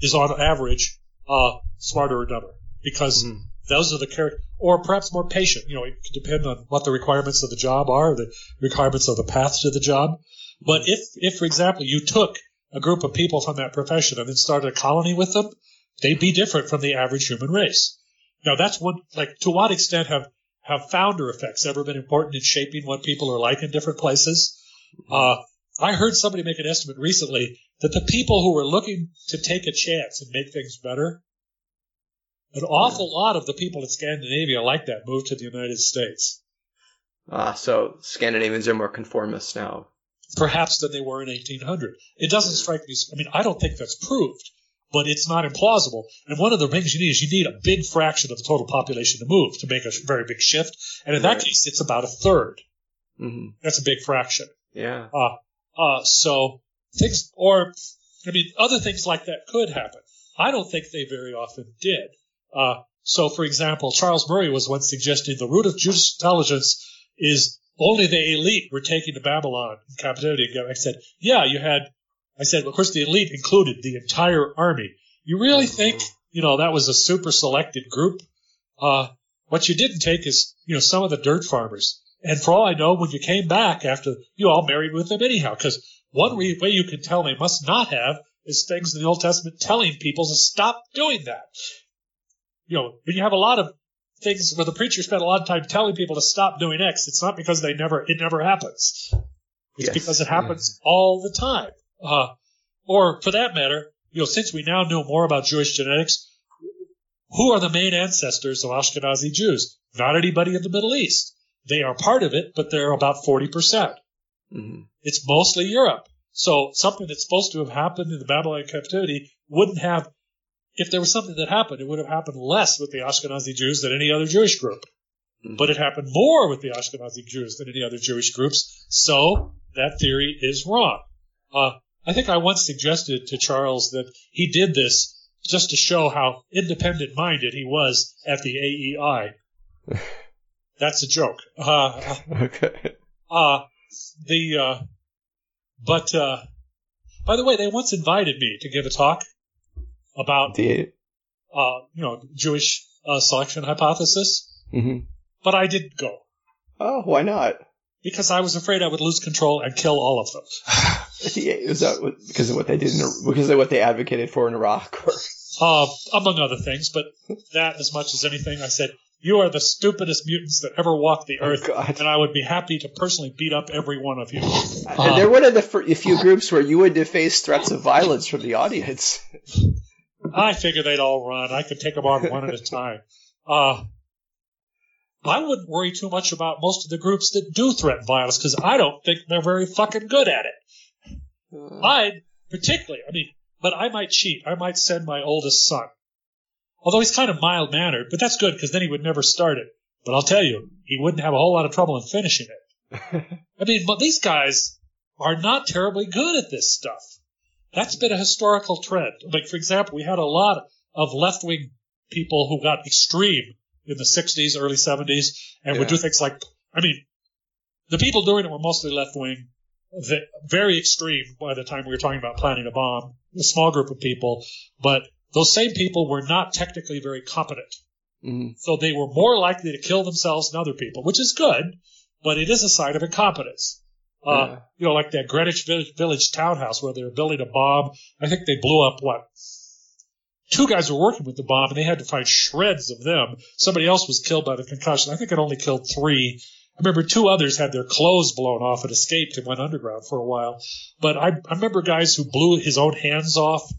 is on average uh, smarter or dumber because mm-hmm. those are the character, or perhaps more patient. You know, it could depend on what the requirements of the job are, the requirements of the path to the job. But if, if for example, you took a group of people from that profession and then started a colony with them, they'd be different from the average human race. Now, that's one, like, to what extent have, have founder effects ever been important in shaping what people are like in different places? Uh, I heard somebody make an estimate recently that the people who were looking to take a chance and make things better, an awful lot of the people in Scandinavia like that moved to the United States. Ah, so Scandinavians are more conformist now. Perhaps than they were in eighteen hundred. It doesn't strike me. I mean, I don't think that's proved, but it's not implausible. And one of the things you need is you need a big fraction of the total population to move to make a very big shift. And in right. that case, it's about a third. Mm-hmm. That's a big fraction. Yeah. Uh, uh, so things, or, I mean, other things like that could happen. I don't think they very often did. Uh, so, for example, Charles Murray was once suggesting the root of Jewish intelligence is only the elite were taken to Babylon in captivity. I said, yeah, you had, I said, of course, the elite included the entire army. You really think, you know, that was a super selected group? Uh, what you didn't take is, you know, some of the dirt farmers. And for all I know, when you came back after, you all married with them anyhow. Because one way you can tell they must not have is things in the Old Testament telling people to stop doing that. You know, when you have a lot of things where the preacher spent a lot of time telling people to stop doing X, it's not because they never, it never happens. It's yes. because it happens yeah. all the time. Uh, or for that matter, you know, since we now know more about Jewish genetics, who are the main ancestors of Ashkenazi Jews? Not anybody in the Middle East. They are part of it, but they're about forty percent. Mm-hmm. It's mostly Europe. So something that's supposed to have happened in the Babylonian captivity wouldn't have, if there was something that happened, it would have happened less with the Ashkenazi Jews than any other Jewish group. Mm-hmm. But it happened more with the Ashkenazi Jews than any other Jewish groups. So that theory is wrong. Uh, I think I once suggested to Charles that he did this just to show how independent-minded he was at the A E I. That's a joke. Uh, okay. Uh, the, uh, but, uh, by the way, they once invited me to give a talk about, the... uh, you know, Jewish uh, selection hypothesis. Mm-hmm. But I didn't go. Oh, why not? Because I was afraid I would lose control and kill all of them. Is that because of what they did? In, because of what they advocated for in Iraq, or uh, among other things. But that, as much as anything, I said, "You are the stupidest mutants that ever walked the earth," oh, and I would be happy to personally beat up every one of you. And um, they're one of the few groups where you would face threats of violence from the audience. I figure they'd all run. I could take them on one at a time. Uh, I wouldn't worry too much about most of the groups that do threaten violence because I don't think they're very fucking good at it. Uh, I'd particularly, I mean, but I might cheat. I might send my oldest son. Although he's kind of mild-mannered, but that's good because then he would never start it. But I'll tell you, he wouldn't have a whole lot of trouble in finishing it. I mean, but these guys are not terribly good at this stuff. That's been a historical trend. Like, for example, we had a lot of left-wing people who got extreme in the sixties, early seventies, and yeah. would do things like, I mean, the people doing it were mostly left-wing, very extreme by the time we were talking about planning a bomb, a small group of people, but those same people were not technically very competent. Mm-hmm. So they were more likely to kill themselves than other people, which is good, but it is a sign of incompetence. Yeah. Uh, you know, like that Greenwich Village townhouse where they were building a bomb. I think they blew up, what, two guys were working with the bomb, and they had to find shreds of them. Somebody else was killed by the concussion. I think it only killed three. I remember two others had their clothes blown off and escaped and went underground for a while. But I, I remember guys who blew his own hands off.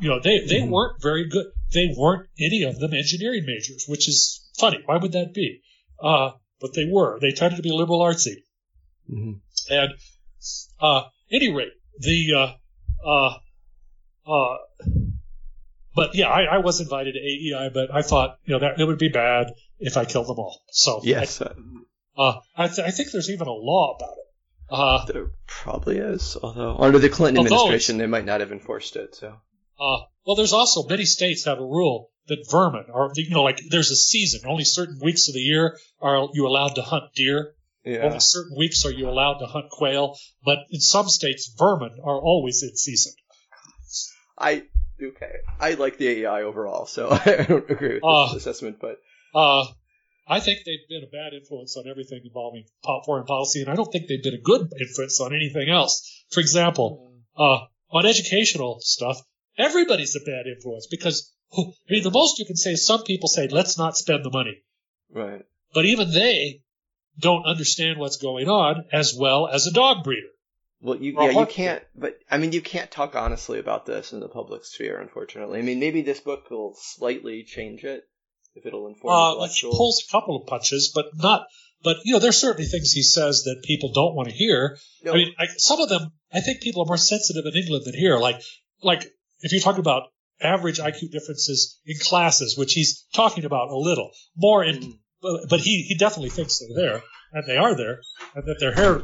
You know, they, they weren't very good. They weren't any of them engineering majors, which is funny. Why would that be? Uh, but they were. They tended to be liberal artsy. Mm-hmm. And uh, at any rate, the uh, uh, uh, but yeah, I, I was invited to A E I, but I thought, you know, that it would be bad if I killed them all. So yes, I, uh, I, th- I think there's even a law about it. Uh, there probably is, although under the Clinton administration, they might not have enforced it. So. Uh, well, there's also many states have a rule that vermin are, you know, like there's a season. Only certain weeks of the year are you allowed to hunt deer. Yeah. Over certain weeks are you allowed to hunt quail, but in some states, vermin are always in season. I okay. I like the A E I overall, so I don't agree with this uh, assessment, but uh, I think they've been a bad influence on everything involving foreign policy, and I don't think they've been a good influence on anything else. For example, uh, on educational stuff, everybody's a bad influence because I mean the most you can say is some people say let's not spend the money, right? But even they don't understand what's going on as well as a dog breeder. Well, you, yeah, you can't. But I mean, you can't talk honestly about this in the public sphere, unfortunately. I mean, maybe this book will slightly change it if it'll inform. Uh, it pulls a couple of punches, but not. But you know, there's certainly things he says that people don't want to hear. No. I mean, I, some of them, I think people are more sensitive in England than here. Like, like if you talk about average I Q differences in classes, which he's talking about a little more in. Mm. But he, he definitely thinks they're there, and they are there, and that they're here.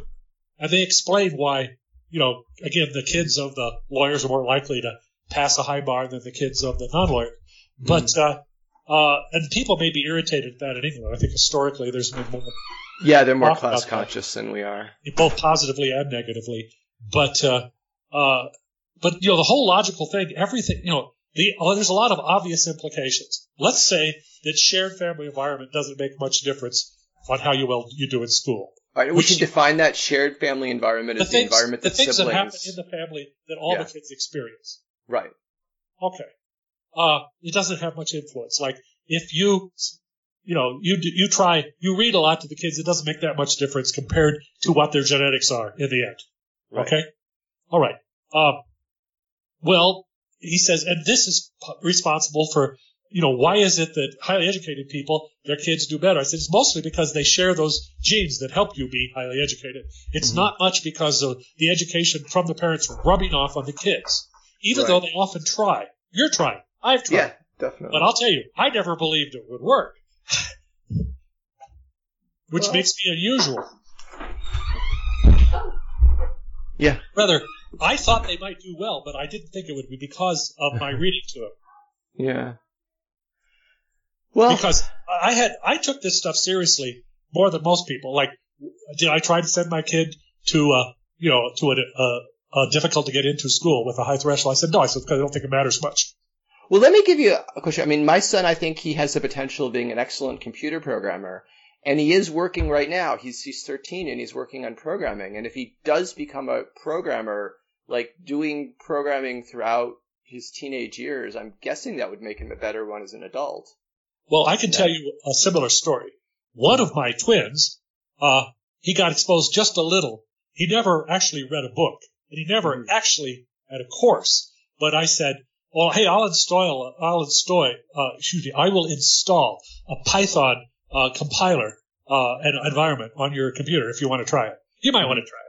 And they explain why, you know, again, the kids of the lawyers are more likely to pass a high bar than the kids of the non-lawyer. But mm. uh, uh, and people may be irritated at that in England. I think historically there's been more. Yeah, they're more class conscious than we are, both positively and negatively. But uh, uh, but you know, the whole logical thing, everything, you know. The, oh, there's a lot of obvious implications. Let's say that shared family environment doesn't make much difference on how you well you do in school. All right, we should define that shared family environment as the environment that siblings. The things that happen in the family that all the kids experience. Right. Okay. Uh, it doesn't have much influence. Like if you, you know, you you try, you read a lot to the kids, it doesn't make that much difference compared to what their genetics are in the end. Right. Okay. All right. Um, well. He says, and this is responsible for, you know, why is it that highly educated people, their kids do better? I said, it's mostly because they share those genes that help you be highly educated. It's mm-hmm. not much because of the education from the parents rubbing off on the kids, even right. though they often try. You're trying. I've tried. Yeah, definitely. But I'll tell you, I never believed it would work, which well. makes me unusual. Yeah. Rather, I thought they might do well, but I didn't think it would be because of my reading to them. Yeah. Well, because I had I took this stuff seriously more than most people. Like, did I try to send my kid to uh you know to a, a, a difficult to get into school with a high threshold? I said no. I said because I don't think it matters much. Well, let me give you a question. I mean, my son, I think he has the potential of being an excellent computer programmer. And he is working right now. He's he's thirteen and he's working on programming. And if he does become a programmer, like doing programming throughout his teenage years, I'm guessing that would make him a better one as an adult. Well, I can tell you a similar story. One of my twins, uh, he got exposed just a little. He never actually read a book and he never mm-hmm. actually had a course. But I said, well, hey, I'll install, I'll install, uh, excuse me, I will install a Python Uh, compiler uh, and environment on your computer if you want to try it. You might want to try it.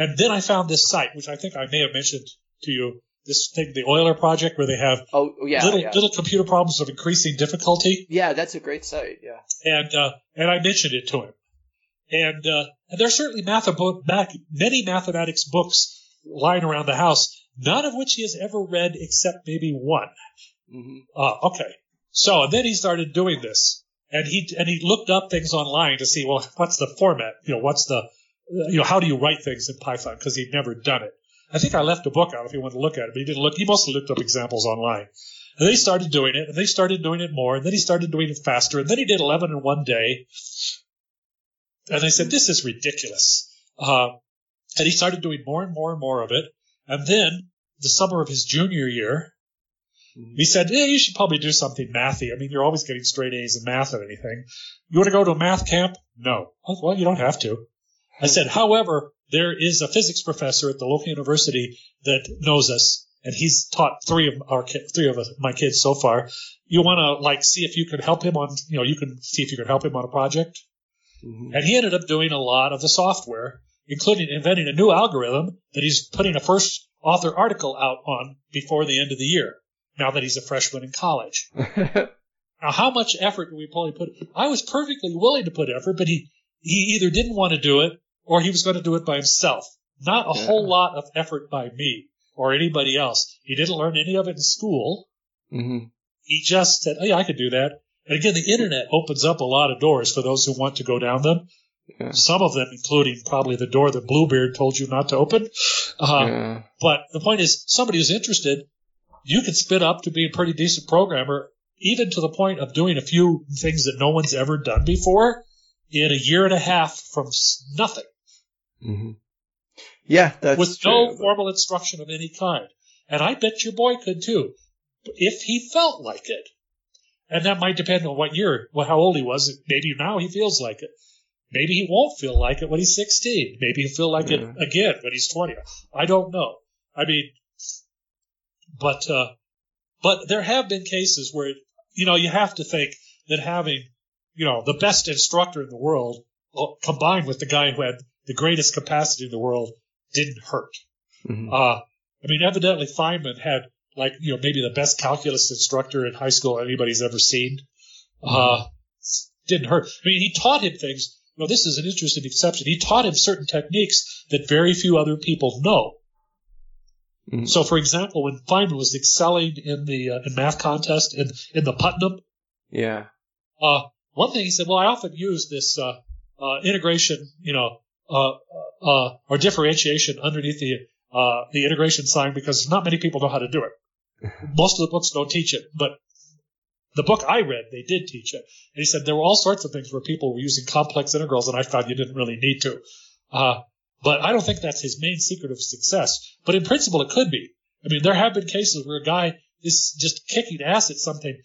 And then I found this site, which I think I may have mentioned to you, this thing, the Euler Project, where they have oh, yeah, little yeah. little computer problems of increasing difficulty. Yeah, that's a great site, yeah. And uh, and I mentioned it to him. And, uh, and there are certainly math- many mathematics books lying around the house, none of which he has ever read except maybe one. Mm-hmm. Uh, okay. So and then he started doing this. And he and he looked up things online to see, well, what's the format? You know, what's the, you know, how do you write things in Python? Because he'd never done it. I think I left a book out if he wanted to look at it, but he didn't look. He mostly looked up examples online. And then he started doing it, and they started doing it more, and then he started doing it faster, and then he did eleven in one day. And I said, this is ridiculous. Uh, and he started doing more and more and more of it. And then the summer of his junior year, he said, yeah, you should probably do something mathy. I mean, you're always getting straight A's in math or anything. You want to go to a math camp? No. Oh, well, you don't have to. I said, however, there is a physics professor at the local university that knows us, and he's taught three of our three of my kids so far. You want to, like, see if you can help him on, you know, you can see if you can help him on a project? Mm-hmm. And he ended up doing a lot of the software, including inventing a new algorithm that he's putting a first author article out on before the end of the year. Now that he's a freshman in college. Now, how much effort do we probably put? I was perfectly willing to put effort, but he, he either didn't want to do it or he was going to do it by himself. Not a yeah. whole lot of effort by me or anybody else. He didn't learn any of it in school. Mm-hmm. He just said, oh, yeah, I could do that. And again, the internet opens up a lot of doors for those who want to go down them. yeah. some of them, including probably the door that Bluebeard told you not to open. Uh, yeah. But the point is, somebody who's interested, you can spin up to be a pretty decent programmer, even to the point of doing a few things that no one's ever done before in a year and a half from nothing. Mm-hmm. Yeah, that's With true, no but... formal instruction of any kind. And I bet your boy could, too, if he felt like it. And that might depend on what year, well, how old he was. Maybe now he feels like it. Maybe he won't feel like it when he's sixteen. Maybe he'll feel like yeah. it again when he's twenty. I don't know. I mean, but uh, but there have been cases where, you know, you have to think that having, you know, the best instructor in the world combined with the guy who had the greatest capacity in the world didn't hurt. Mm-hmm. Uh, I mean, evidently Feynman had, like, you know, maybe the best calculus instructor in high school anybody's ever seen. Uh, didn't hurt. I mean, he taught him things. You know, this is an interesting exception. He taught him certain techniques that very few other people know. Mm-hmm. So, for example, when Feynman was excelling in the uh, in math contest in in the Putnam, yeah. Uh, one thing he said, well, I often use this uh, uh, integration, you know, uh, uh, or differentiation underneath the uh, the integration sign because not many people know how to do it. Most of the books don't teach it, but the book I read, they did teach it. And he said there were all sorts of things where people were using complex integrals, and I found you didn't really need to. Uh, but I don't think that's his main secret of success. But in principle, it could be. I mean, there have been cases where a guy is just kicking ass at something.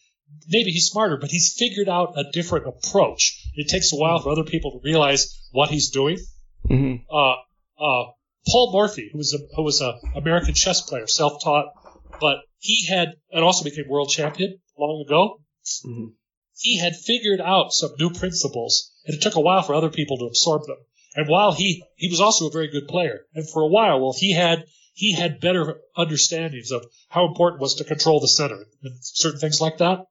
Maybe he's smarter, but he's figured out a different approach. It takes a while for other people to realize what he's doing. Mm-hmm. Uh, uh, Paul Morphy, who was a, who was an American chess player, self-taught, but he had and also became world champion long ago. Mm-hmm. He had figured out some new principles, and it took a while for other people to absorb them. And while he he was also a very good player, and for a while, well, he had he had better understandings of how important it was to control the center and certain things like that.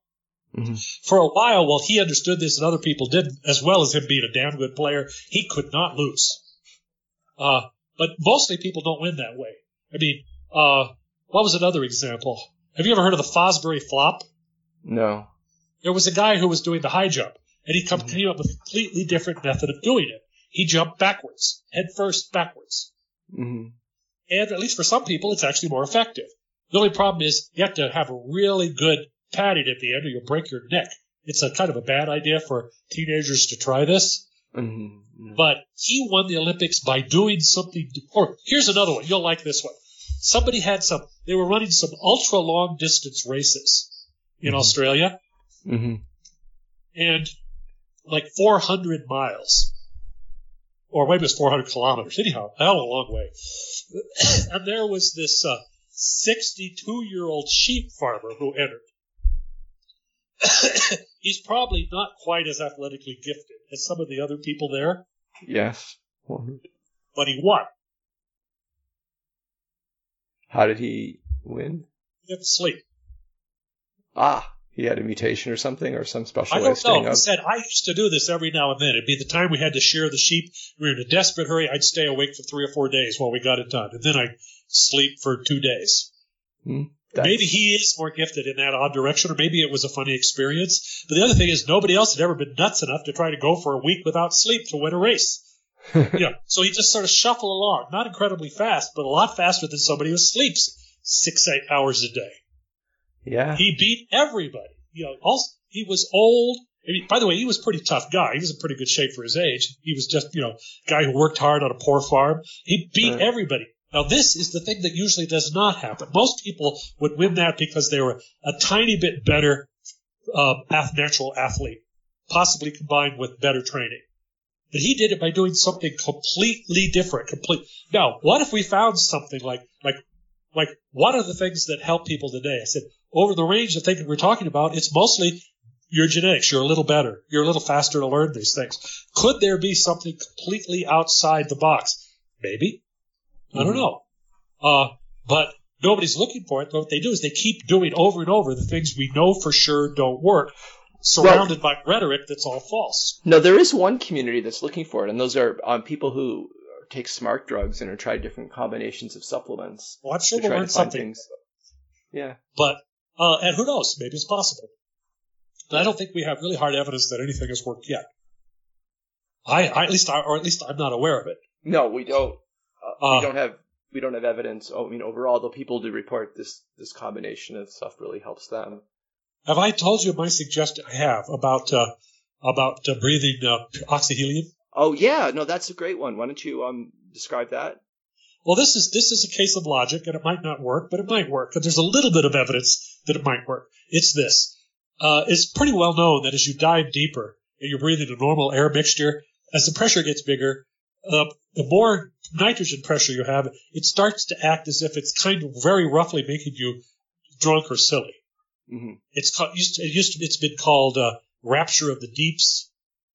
Mm-hmm. For a while, while he understood this and other people didn't, as well as him being a damn good player, he could not lose. Uh, but mostly people don't win that way. I mean, uh, what was another example? Have you ever heard of the Fosbury flop? No. There was a guy who was doing the high jump, and he come, mm-hmm. came up with a completely different method of doing it. He jumped backwards, head first backwards. Mm-hmm. And at least for some people, it's actually more effective. The only problem is you have to have a really good padded at the end or you'll break your neck. It's a kind of a bad idea for teenagers to try this. Mm-hmm. But he won the Olympics by doing something. Or here's another one. You'll like this one. Somebody had some, they were running some ultra long distance races in mm-hmm. Australia. Mm-hmm. And like four hundred miles. Or maybe it was four hundred kilometers. Anyhow, a long way. And there was this uh, sixty-two-year-old sheep farmer who entered. He's probably not quite as athletically gifted as some of the other people there. Yes. But he won. How did he win? He didn't sleep. Ah, he had a mutation or something, or some special I way of staying know. Up? He said, I used to do this every now and then. It'd be the time we had to shear the sheep. We were in a desperate hurry. I'd stay awake for three or four days while we got it done. And then I'd sleep for two days. Hmm. That's... Maybe he is more gifted in that odd direction, or maybe it was a funny experience. But the other thing is nobody else had ever been nuts enough to try to go for a week without sleep to win a race. You know, so he just sort of shuffled along, not incredibly fast, but a lot faster than somebody who sleeps six, eight hours a day. Yeah. He beat everybody. You know, also, he was old. I mean, by the way, he was a pretty tough guy. He was in pretty good shape for his age. He was just, you know, a guy who worked hard on a poor farm. He beat right. everybody. Now, this is the thing that usually does not happen. Most people would win that because they were a tiny bit better uh, natural athlete, possibly combined with better training. But he did it by doing something completely different. Complete. Now, what if we found something like like like what are the things that help people today? I said, over the range of thinking we're talking about, it's mostly your genetics. You're a little better. You're a little faster to learn these things. Could there be something completely outside the box? Maybe. I don't know. Uh, but nobody's looking for it. What they do is they keep doing over and over the things we know for sure don't work, surrounded well, by rhetoric that's all false. No, there is one community that's looking for it, and those are um, people who take smart drugs and are trying different combinations of supplements. Well, I'm sure we'll learn something. Things. Yeah. But, uh, and who knows? Maybe it's possible. But I don't think we have really hard evidence that anything has worked yet. I, I at least, I, or at least I'm not aware of it. No, we don't. Uh, uh, we don't have we don't have evidence. I mean, overall, though, people do report this this combination of stuff really helps them. Have I told you my suggestion? I have about uh, about uh, breathing uh, oxyhelium. Oh yeah, no, that's a great one. Why don't you um describe that? Well, this is this is a case of logic, and it might not work, but it might work. But there's a little bit of evidence that it might work. It's this. Uh, it's pretty well known that as you dive deeper and you're breathing a normal air mixture, as the pressure gets bigger, uh, the more nitrogen pressure you have, it starts to act as if it's kind of very roughly making you drunk or silly. Mm-hmm. It's called, used to, it used to, it's been called uh, rapture of the deeps.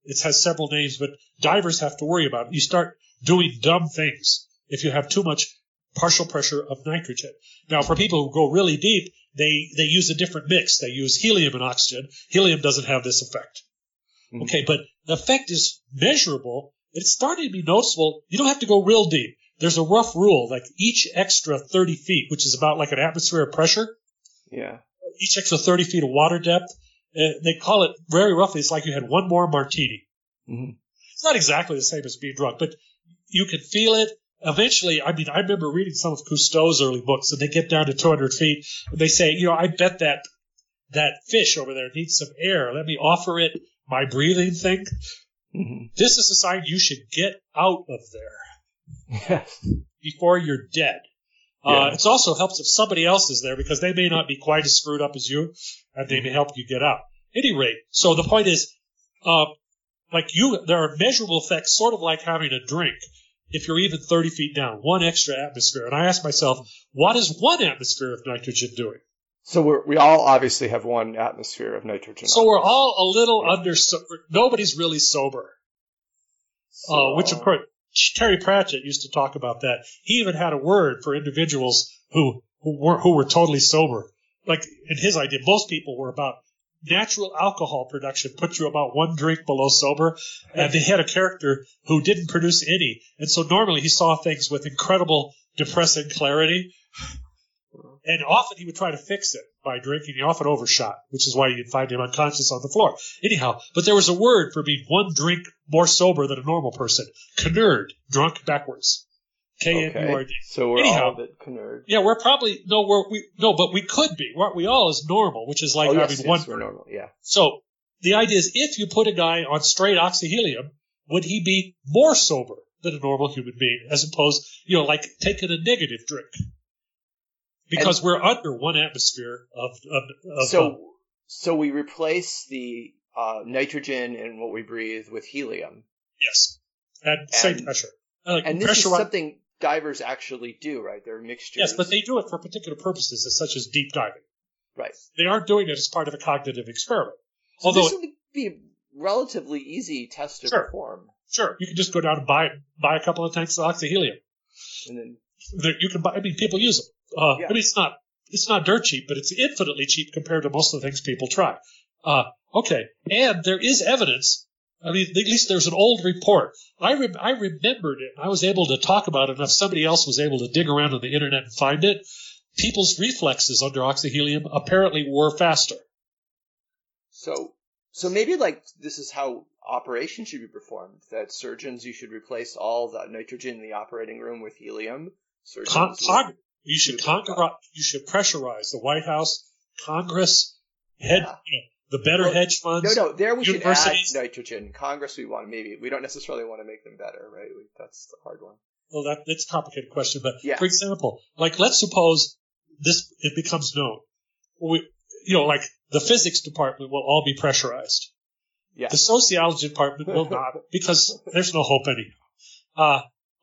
It has several names, but divers have to worry about it. You start doing dumb things if you have too much partial pressure of nitrogen. Now, for people who go really deep, they, they use a different mix. They use helium and oxygen. Helium doesn't have this effect. Mm-hmm. Okay, but the effect is measurable. It's starting to be noticeable. You don't have to go real deep. There's a rough rule, like each extra thirty feet, which is about like an atmosphere of pressure. Yeah. Each extra thirty feet of water depth. Uh, they call it very roughly, it's like you had one more martini. Mm-hmm. It's not exactly the same as being drunk, but you can feel it. Eventually, I mean, I remember reading some of Cousteau's early books, and they get down to two hundred feet. And they say, you know, I bet that that fish over there needs some air. Let me offer it my breathing thing. Mm-hmm. This is a sign you should get out of there yes. before you're dead. Yeah. Uh, it also helps if somebody else is there, because they may not be quite as screwed up as you, and they may help you get out. At any rate, so the point is, uh, like you, there are measurable effects, sort of like having a drink. If you're even thirty feet down, one extra atmosphere. And I asked myself, what is one atmosphere of nitrogen doing? So we're, we all obviously have one atmosphere of nitrogen. So we're all a little yeah. under – nobody's really sober, so, uh, which of course Terry Pratchett used to talk about that. He even had a word for individuals who, who, were, who were totally sober. Like in his idea, most people were about natural alcohol production put you about one drink below sober, and they had a character who didn't produce any. And so normally he saw things with incredible depressing clarity, and often he would try to fix it by drinking. He often overshot, which is why you'd find him unconscious on the floor. Anyhow, but there was a word for being one drink more sober than a normal person. Knurd, drunk backwards. K N U R D. Okay. So we're Anyhow, all a bit knurd. Yeah, we're probably no, we're, we no, but we could be. What we all is normal, which is like oh, yes, having yes, one. We're normal, yeah. So the idea is, if you put a guy on straight oxyhelium, would he be more sober than a normal human being, as opposed, you know, like taking a negative drink, because and, we're under one atmosphere of. of, of so, um, so we replace the uh, nitrogen in what we breathe with helium. Yes, at and, same pressure. Like and this is something divers actually do, right? They're mixtures. Yes, but they do it for particular purposes, such as deep diving. Right. They aren't doing it as part of a cognitive experiment. So although this would be a relatively easy test to sure, perform. Sure. You can just go down and buy buy a couple of tanks of oxyhelium. And then you can buy. I mean, people use them. Uh, yeah. I mean, it's not it's not dirt cheap, but it's infinitely cheap compared to most of the things people try. Uh, okay, and there is evidence. I mean, at least there's an old report. I re- I remembered it. I was able to talk about it enough. Somebody else was able to dig around on the internet and find it. People's reflexes under oxyhelium apparently were faster. So, so maybe like this is how operations should be performed. That surgeons, you should replace all the nitrogen in the operating room with helium. Con- con- you should con- you should pressurize the White House, Congress, head. Yeah. The better well, hedge funds. No, no, there we should add nitrogen. Congress, we want maybe we don't necessarily want to make them better, right? We, that's the hard one. Well, that, that's a complicated question, but yeah. For example, like let's suppose this it becomes known. We, you know, like the physics department will all be pressurized. Yeah. The sociology department will not, because there's no hope anyhow.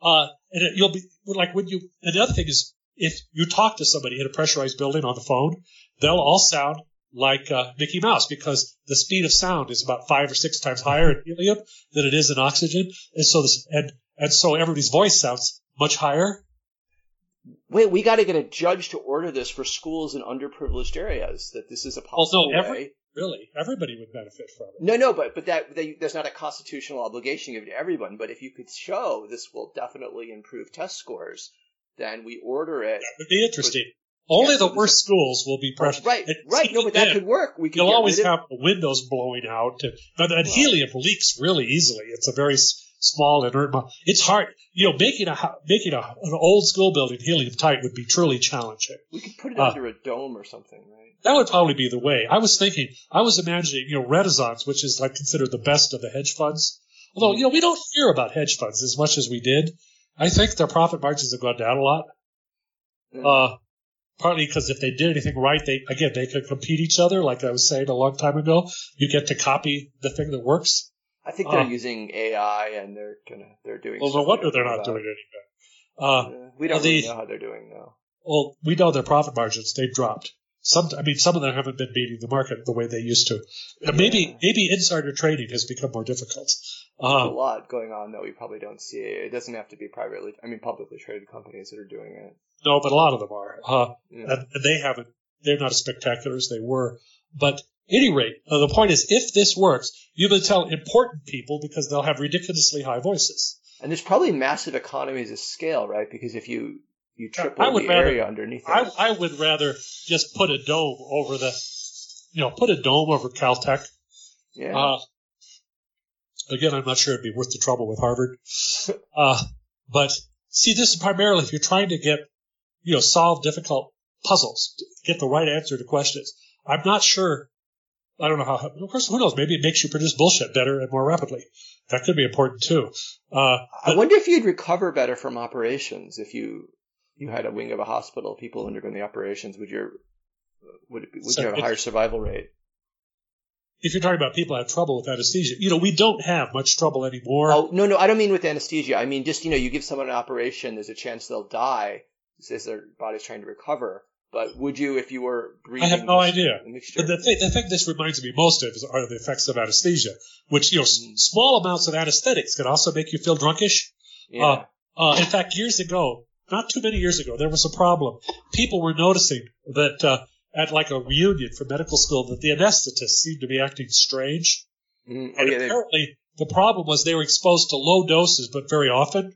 Uh, uh, and it, you'll be like when you. And the other thing is, if you talk to somebody in a pressurized building on the phone, they'll all sound like uh, Mickey Mouse, because the speed of sound is about five or six times higher in helium than it is in oxygen, and so this, and and so everybody's voice sounds much higher. Wait, we got to get a judge to order this for schools in underprivileged areas. That this is a possible Although every, way. Really, everybody would benefit from it. No, no, but but that they, there's not a constitutional obligation given to everyone. But if you could show this will definitely improve test scores, then we order it. That would be interesting. Only yes, the worst schools will be pressured. Right, and right. No, but then, that could work. We could you'll always have the windows blowing out. And, and, and wow. helium leaks really easily. It's a very small inert. It's hard. You know, making a making a, an old school building helium tight would be truly challenging. We could put it uh, under a dome or something, right? That would probably be the way. I was thinking. I was imagining. You know, Renaissance, which is like considered the best of the hedge funds. Although, you know, we don't hear about hedge funds as much as we did. I think their profit margins have gone down a lot. Yeah. Uh, partly because if they did anything right, they again, they could compete each other. Like I was saying a long time ago, you get to copy the thing that works. I think they're uh, using A I and they're gonna, they're doing well, no wonder they're not doing anything. Uh, yeah. We don't really the, know how they're doing now. Well, we know their profit margins, they've dropped. Some, I mean, some of them haven't been beating the market the way they used to. Yeah. Maybe, maybe insider trading has become more difficult. There's um, a lot going on that we probably don't see. It doesn't have to be privately, I mean, publicly traded companies that are doing it. No, but a lot of them are. Uh, yeah. and, and they haven't, they're not as spectacular as they were. But at any rate, uh, the point is, if this works, you can tell important people because they'll have ridiculously high voices. And there's probably massive economies of scale, right? Because if you, you triple I would the rather, area underneath it. I, I would rather just put a dome over the, you know, put a dome over Caltech. Yeah. Uh, Again, I'm not sure it'd be worth the trouble with Harvard. Uh, but see, this is primarily if you're trying to get, you know, solve difficult puzzles, get the right answer to questions. I'm not sure. I don't know how, of course, who knows? Maybe it makes you produce bullshit better and more rapidly. That could be important too. Uh, I wonder if you'd recover better from operations. If you, you had a wing of a hospital, people undergoing the operations, would your, would it be, would so you have a higher survival rate? If you're talking about people who have trouble with anesthesia, you know, we don't have much trouble anymore. Oh, no, no, I don't mean with anesthesia. I mean just, you know, you give someone an operation, there's a chance they'll die as their body's trying to recover. But would you if you were breathing? I have no idea. But the, th- the thing this reminds me most of is, are the effects of anesthesia, which, you know, mm. s- small amounts of anesthetics can also make you feel drunkish. Yeah. Uh, uh, in fact, years ago, not too many years ago, there was a problem. People were noticing that uh, – at like a reunion for medical school that the anesthetists seemed to be acting strange. Mm-hmm. And yeah, apparently they... the problem was they were exposed to low doses, but very often.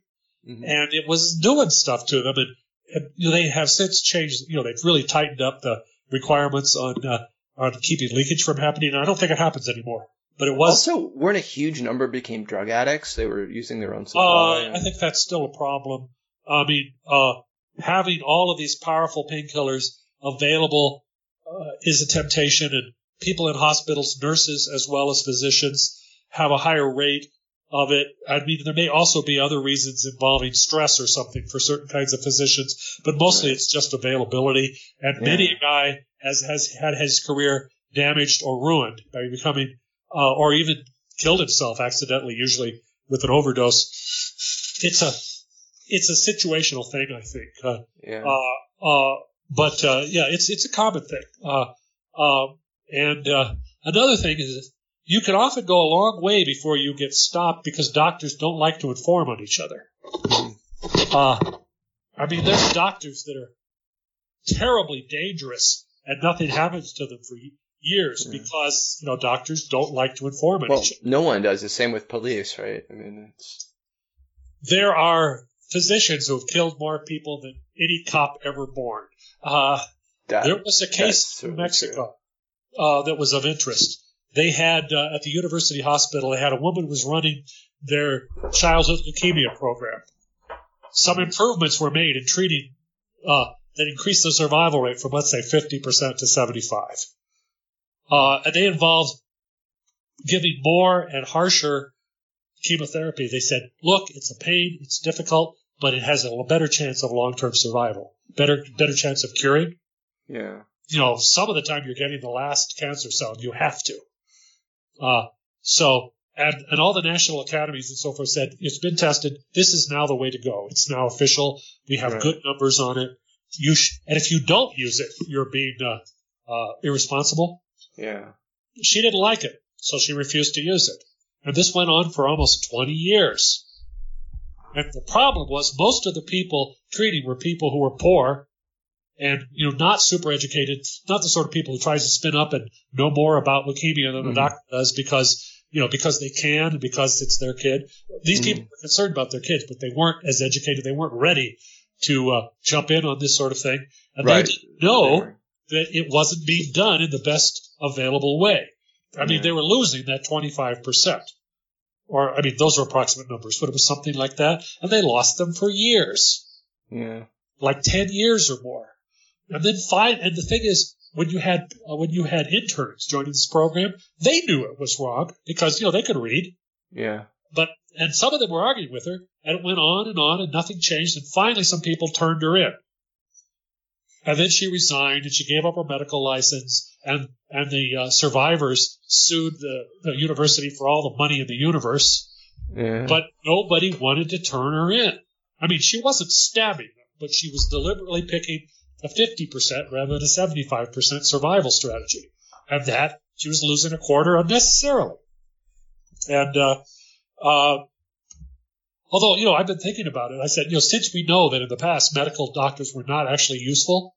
Mm-hmm. And it was doing stuff to them. And, and you know, they have since changed, you know, they've really tightened up the requirements on, uh, on keeping leakage from happening. And I don't think it happens anymore, but it was. Also, weren't a huge number became drug addicts? They were using their own supply. Uh, and... I think that's still a problem. I mean, uh, having all of these powerful painkillers available Uh, is a temptation, and people in hospitals, nurses as well as physicians, have a higher rate of it. I mean, there may also be other reasons involving stress or something for certain kinds of physicians, but mostly it's just availability. And yeah. many a guy has, has had his career damaged or ruined by becoming, uh, or even killed himself accidentally, usually with an overdose. It's a, it's a situational thing, I think. Uh, yeah. uh, uh, But, uh, yeah, it's, it's a common thing. Uh, um, and, uh, another thing is you can often go a long way before you get stopped because doctors don't like to inform on each other. Uh, I mean, there's doctors that are terribly dangerous and nothing happens to them for years yeah. because, you know, doctors don't like to inform on well, each other. No one does. The same with police, right? I mean, it's... there are physicians who have killed more people than any cop ever born. Uh, that, there was a case in Mexico uh, that was of interest. They had, uh, at the university hospital, they had a woman who was running their childhood leukemia program. Some improvements were made in treating uh, that increased the survival rate from, let's say, fifty percent to seventy-five. Uh, and they involved giving more and harsher chemotherapy. They said, look, it's a pain, it's difficult, but it has a better chance of long-term survival, better better chance of curing. Yeah. You know, some of the time you're getting the last cancer cell. You have to. Uh, so, and, and all the national academies and so forth said, it's been tested. This is now the way to go. It's now official. We have right. good numbers on it. You sh- And if you don't use it, you're being uh, uh, irresponsible. Yeah. She didn't like it, so she refused to use it. And this went on for almost twenty years. And the problem was most of the people treating were people who were poor and, you know, not super educated, not the sort of people who tries to spin up and know more about leukemia than mm-hmm. the doctor does because, you know, because they can and because it's their kid. These mm-hmm. people were concerned about their kids, but they weren't as educated. They weren't ready to uh, jump in on this sort of thing. And right. they didn't know that it wasn't being done in the best available way. I mean, yeah. they were losing that twenty-five percent. Or, I mean, those were approximate numbers, but it was something like that. And they lost them for years. Yeah. Like ten years or more. And then fine. And the thing is, when you had, uh, when you had interns joining this program, they knew it was wrong because, you know, they could read. Yeah. But, and some of them were arguing with her, and it went on and on and nothing changed. And finally some people turned her in. And then she resigned and she gave up her medical license, and, and the uh, survivors sued the, the university for all the money in the universe. Yeah. But nobody wanted to turn her in. I mean, she wasn't stabbing them, but she was deliberately picking a fifty percent rather than a seventy-five percent survival strategy. And that, she was losing a quarter unnecessarily. And, uh, uh, although, you know, I've been thinking about it. I said, you know, since we know that in the past medical doctors were not actually useful,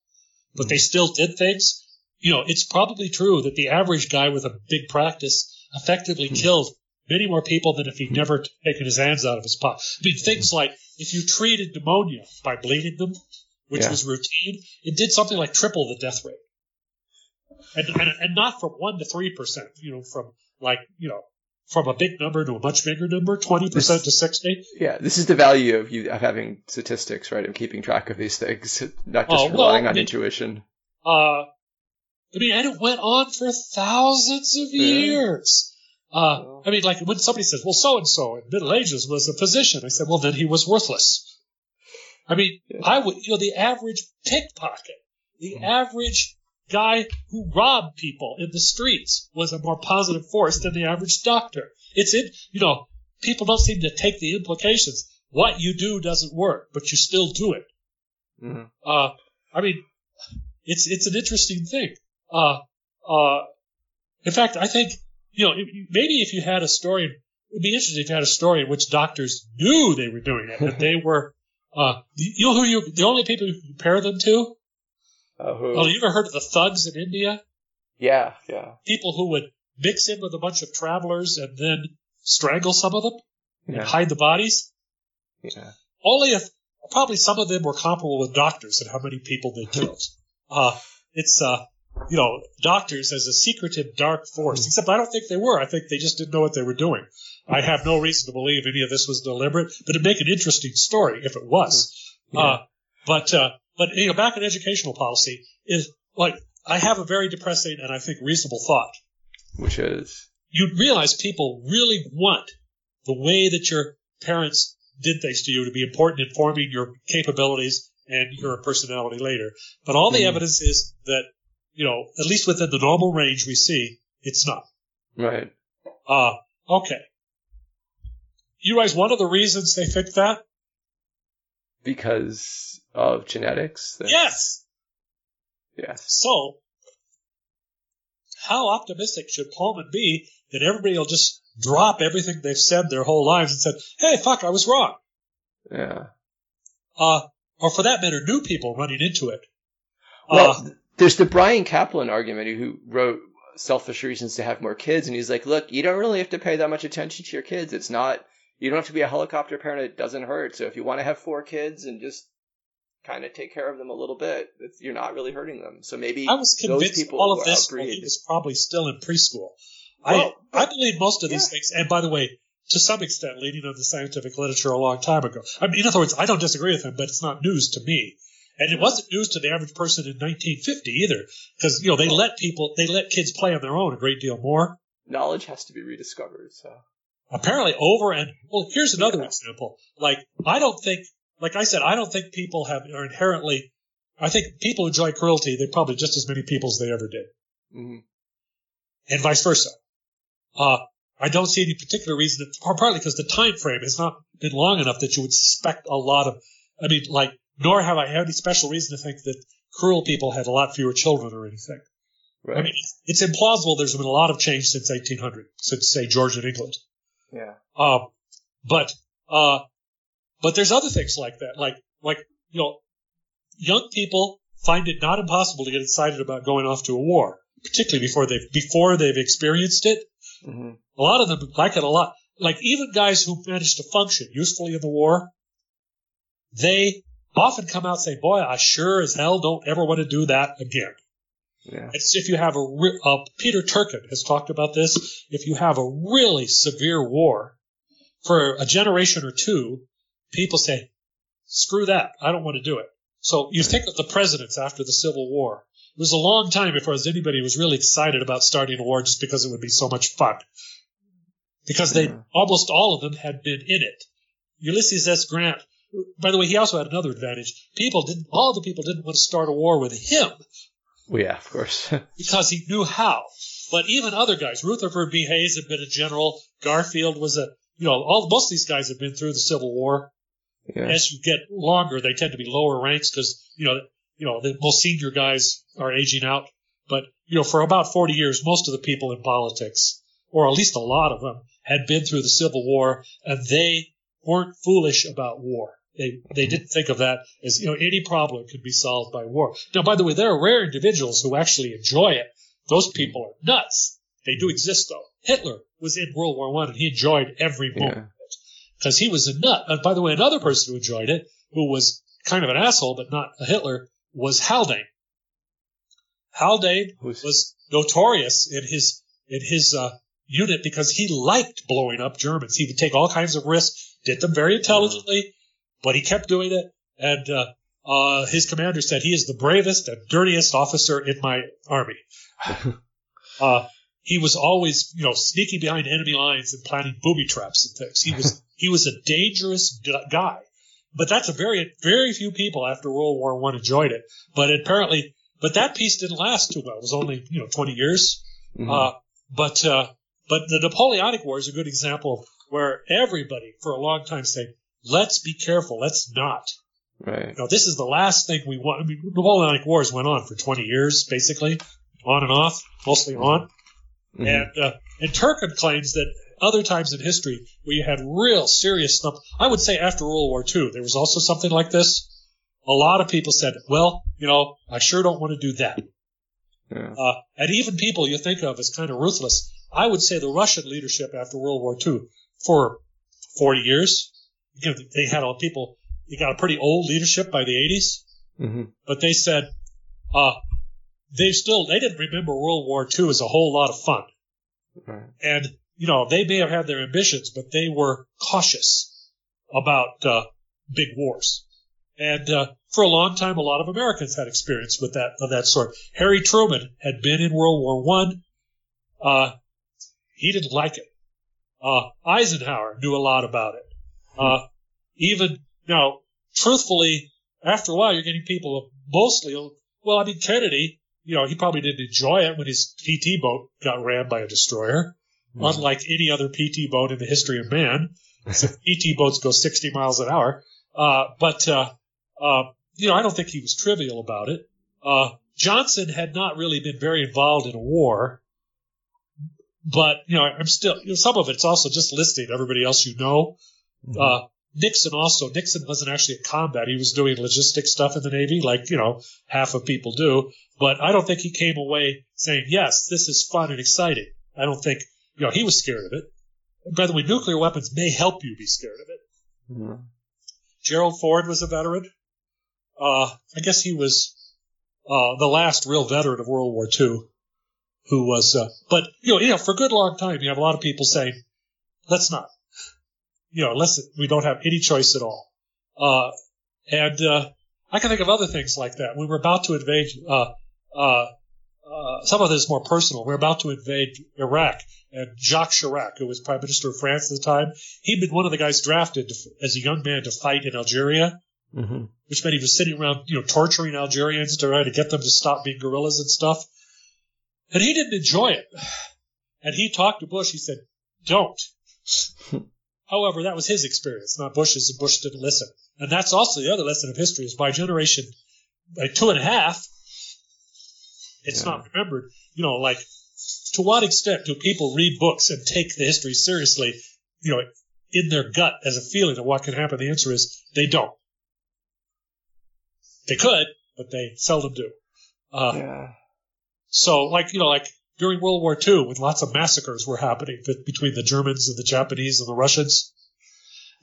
but mm-hmm. they still did things, you know, it's probably true that the average guy with a big practice effectively mm-hmm. killed many more people than if he'd never taken his hands out of his pocket. I mean, things like if you treated pneumonia by bleeding them, which yeah. was routine, it did something like triple the death rate. And, and, and not from one to three percent, you know, from like, you know, from a big number to a much bigger number, twenty percent this, to sixty. Yeah, this is the value of you of having statistics, right, of keeping track of these things, not just oh, well, relying on I mean, intuition. Uh, I mean, and it went on for thousands of yeah. years. Uh, well, I mean, like when somebody says, well, so-and-so in the Middle Ages was a physician, I said, well, then he was worthless. I mean, yeah. I would, you know, the average pickpocket, the mm. average guy who robbed people in the streets was a more positive force than the average doctor. It's in, you know, people don't seem to take the implications. What you do doesn't work, but you still do it. Mm. Uh, I mean, it's it's an interesting thing. Uh, uh, in fact, I think, you know, maybe if you had a story, it'd be interesting if you had a story in which doctors knew they were doing it, that they were. Uh, you know who you, the only people you compare them to? Uh, who? Well, you ever heard of the thugs in India? Yeah, yeah. People who would mix in with a bunch of travelers and then strangle some of them yeah. and hide the bodies? Yeah. Only if, probably some of them were comparable with doctors and how many people they killed. uh, it's, uh, you know, doctors as a secretive dark force, except I don't think they were. I think they just didn't know what they were doing. I have no reason to believe any of this was deliberate, but it'd make an interesting story if it was. Yeah. Uh, but, uh, but, you know, back in educational policy is like, I have a very depressing and I think reasonable thought. Which is? You'd realize people really want the way that your parents did things to you to be important in forming your capabilities and your personality later. But all the mm. evidence is that, you know, at least within the normal range we see, it's not. Right. Uh, okay. You realize one of the reasons they think that? Because of genetics? That's... Yes. Yes. So, how optimistic should Pullman be that everybody will just drop everything they've said their whole lives and say, hey, fuck, I was wrong. Yeah. Uh, or for that matter, new people running into it. Well, uh, there's the Brian Kaplan argument, who wrote Selfish Reasons to Have More Kids, and he's like, look, you don't really have to pay that much attention to your kids. It's not... You don't have to be a helicopter parent. It doesn't hurt. So if you want to have four kids and just kind of take care of them a little bit, you're not really hurting them. So maybe I was convinced those people all of this while he was probably still in preschool. Well, I I believe most of yeah. these things. And by the way, to some extent, leading on the scientific literature a long time ago. I mean, in other words, I don't disagree with him, but it's not news to me. And it wasn't news to the average person in nineteen fifty either, because you know they let people, they let kids play on their own a great deal more. Knowledge has to be rediscovered. So. Apparently over and – well, here's another yeah. example. Like I don't think – like I said, I don't think people have are inherently – I think people enjoy cruelty. They're probably just as many people as they ever did. Mm-hmm. And vice versa. Uh, I don't see any particular reason – partly because the time frame has not been long enough that you would suspect a lot of – I mean like nor have I had any special reason to think that cruel people had a lot fewer children or anything. Right. I mean it's implausible there's been a lot of change since eighteen hundred, since, say, George and England. Yeah. Um, but, uh, but there's other things like that. Like, like, you know, young people find it not impossible to get excited about going off to a war, particularly before they've, before they've experienced it. Mm-hmm. A lot of them like it a lot. Like even guys who managed to function usefully in the war, they often come out and say, boy, I sure as hell don't ever want to do that again. Yeah. It's if you have a re- uh, Peter Turkin has talked about this. If you have a really severe war for a generation or two, people say, screw that. I don't want to do it. So you think of the presidents after the Civil War. It was a long time before anybody was really excited about starting a war just because it would be so much fun. Because they yeah. almost all of them had been in it. Ulysses S. Grant, by the way, he also had another advantage. People didn't, all the people didn't want to start a war with him. Well, yeah, of course. Because he knew how. But even other guys, Rutherford B. Hayes had been a general. Garfield was a, you know, all most of these guys have been through the Civil War. Yeah. As you get longer, they tend to be lower ranks because, you know, you know, the most senior guys are aging out. But, you know, for about forty years, most of the people in politics, or at least a lot of them, had been through the Civil War, and they weren't foolish about war. They they didn't think of that as, you know, any problem could be solved by war. Now, by the way, there are rare individuals who actually enjoy it. Those people are nuts. They do exist, though. Hitler was in World War One, and he enjoyed every moment yeah. of it because he was a nut. And by the way, another person who enjoyed it, who was kind of an asshole but not a Hitler, was Haldane. Haldane was notorious in his in his uh, unit because he liked blowing up Germans. He would take all kinds of risks, did them very intelligently. Mm-hmm. But he kept doing it, and uh, uh, his commander said, he is the bravest and dirtiest officer in my army. uh, he was always, you know, sneaking behind enemy lines and planting booby traps and things. He was he was a dangerous guy. But that's a very very few people after World War One enjoyed it. But apparently, but that piece didn't last too well. It was only, you know, twenty years. Mm-hmm. Uh, but uh, but the Napoleonic War is a good example of where everybody for a long time said, let's be careful. Let's not. Right. Now, this is the last thing we want. I mean, Napoleonic Wars went on for twenty years, basically, on and off, mostly on. Mm-hmm. And uh, and Turkin claims that other times in history where you had real serious stuff, I would say after World War Two, there was also something like this. A lot of people said, well, you know, I sure don't want to do that. Yeah. Uh, and even people you think of as kind of ruthless. I would say the Russian leadership after World War Two for forty years. You know, they had all people, they got a pretty old leadership by the eighties, mm-hmm. but they said, uh, they still, they didn't remember World War Two as a whole lot of fun. Right. And, you know, they may have had their ambitions, but they were cautious about, uh, big wars. And, uh, for a long time, a lot of Americans had experience with that, of that sort. Harry Truman had been in World War One. Uh, he didn't like it. Uh, Eisenhower knew a lot about it. Uh, even now, truthfully, after a while, you're getting people mostly, well, I mean, Kennedy, you know, he probably didn't enjoy it when his P T boat got rammed by a destroyer, mm-hmm. unlike any other P T boat in the history of man. P T boats go sixty miles an hour. Uh, but, uh, uh, you know, I don't think he was trivial about it. Uh, Johnson had not really been very involved in a war, but, you know, I'm still, you know, some of it's also just listing everybody else you know. Mm-hmm. Uh, Nixon also, Nixon wasn't actually in combat. He was doing logistics stuff in the Navy, like, you know, half of people do. But I don't think he came away saying, yes, this is fun and exciting. I don't think, you know, he was scared of it. By the way, nuclear weapons may help you be scared of it. Mm-hmm. Gerald Ford was a veteran. Uh, I guess he was, uh, the last real veteran of World War Two who was, uh, but, you know, you know, for a good long time, you have a lot of people saying, let's not. You know, unless we don't have any choice at all. Uh, and, uh, I can think of other things like that. We were about to invade, uh, uh, uh, some of this is more personal. We were about to invade Iraq, and Jacques Chirac, who was prime minister of France at the time, he'd been one of the guys drafted to, as a young man to fight in Algeria, mm-hmm. which meant he was sitting around, you know, torturing Algerians to try to get them to stop being guerrillas and stuff. And he didn't enjoy it. And he talked to Bush. He said, don't. However, that was his experience, not Bush's, and Bush didn't listen. And that's also the other lesson of history is by generation, by two and a half, it's yeah. not remembered. You know, like, to what extent do people read books and take the history seriously, you know, in their gut as a feeling of what can happen? The answer is they don't. They could, but they seldom do. Uh, yeah. So, like, you know, like, during World War Two, when lots of massacres were happening between the Germans and the Japanese and the Russians,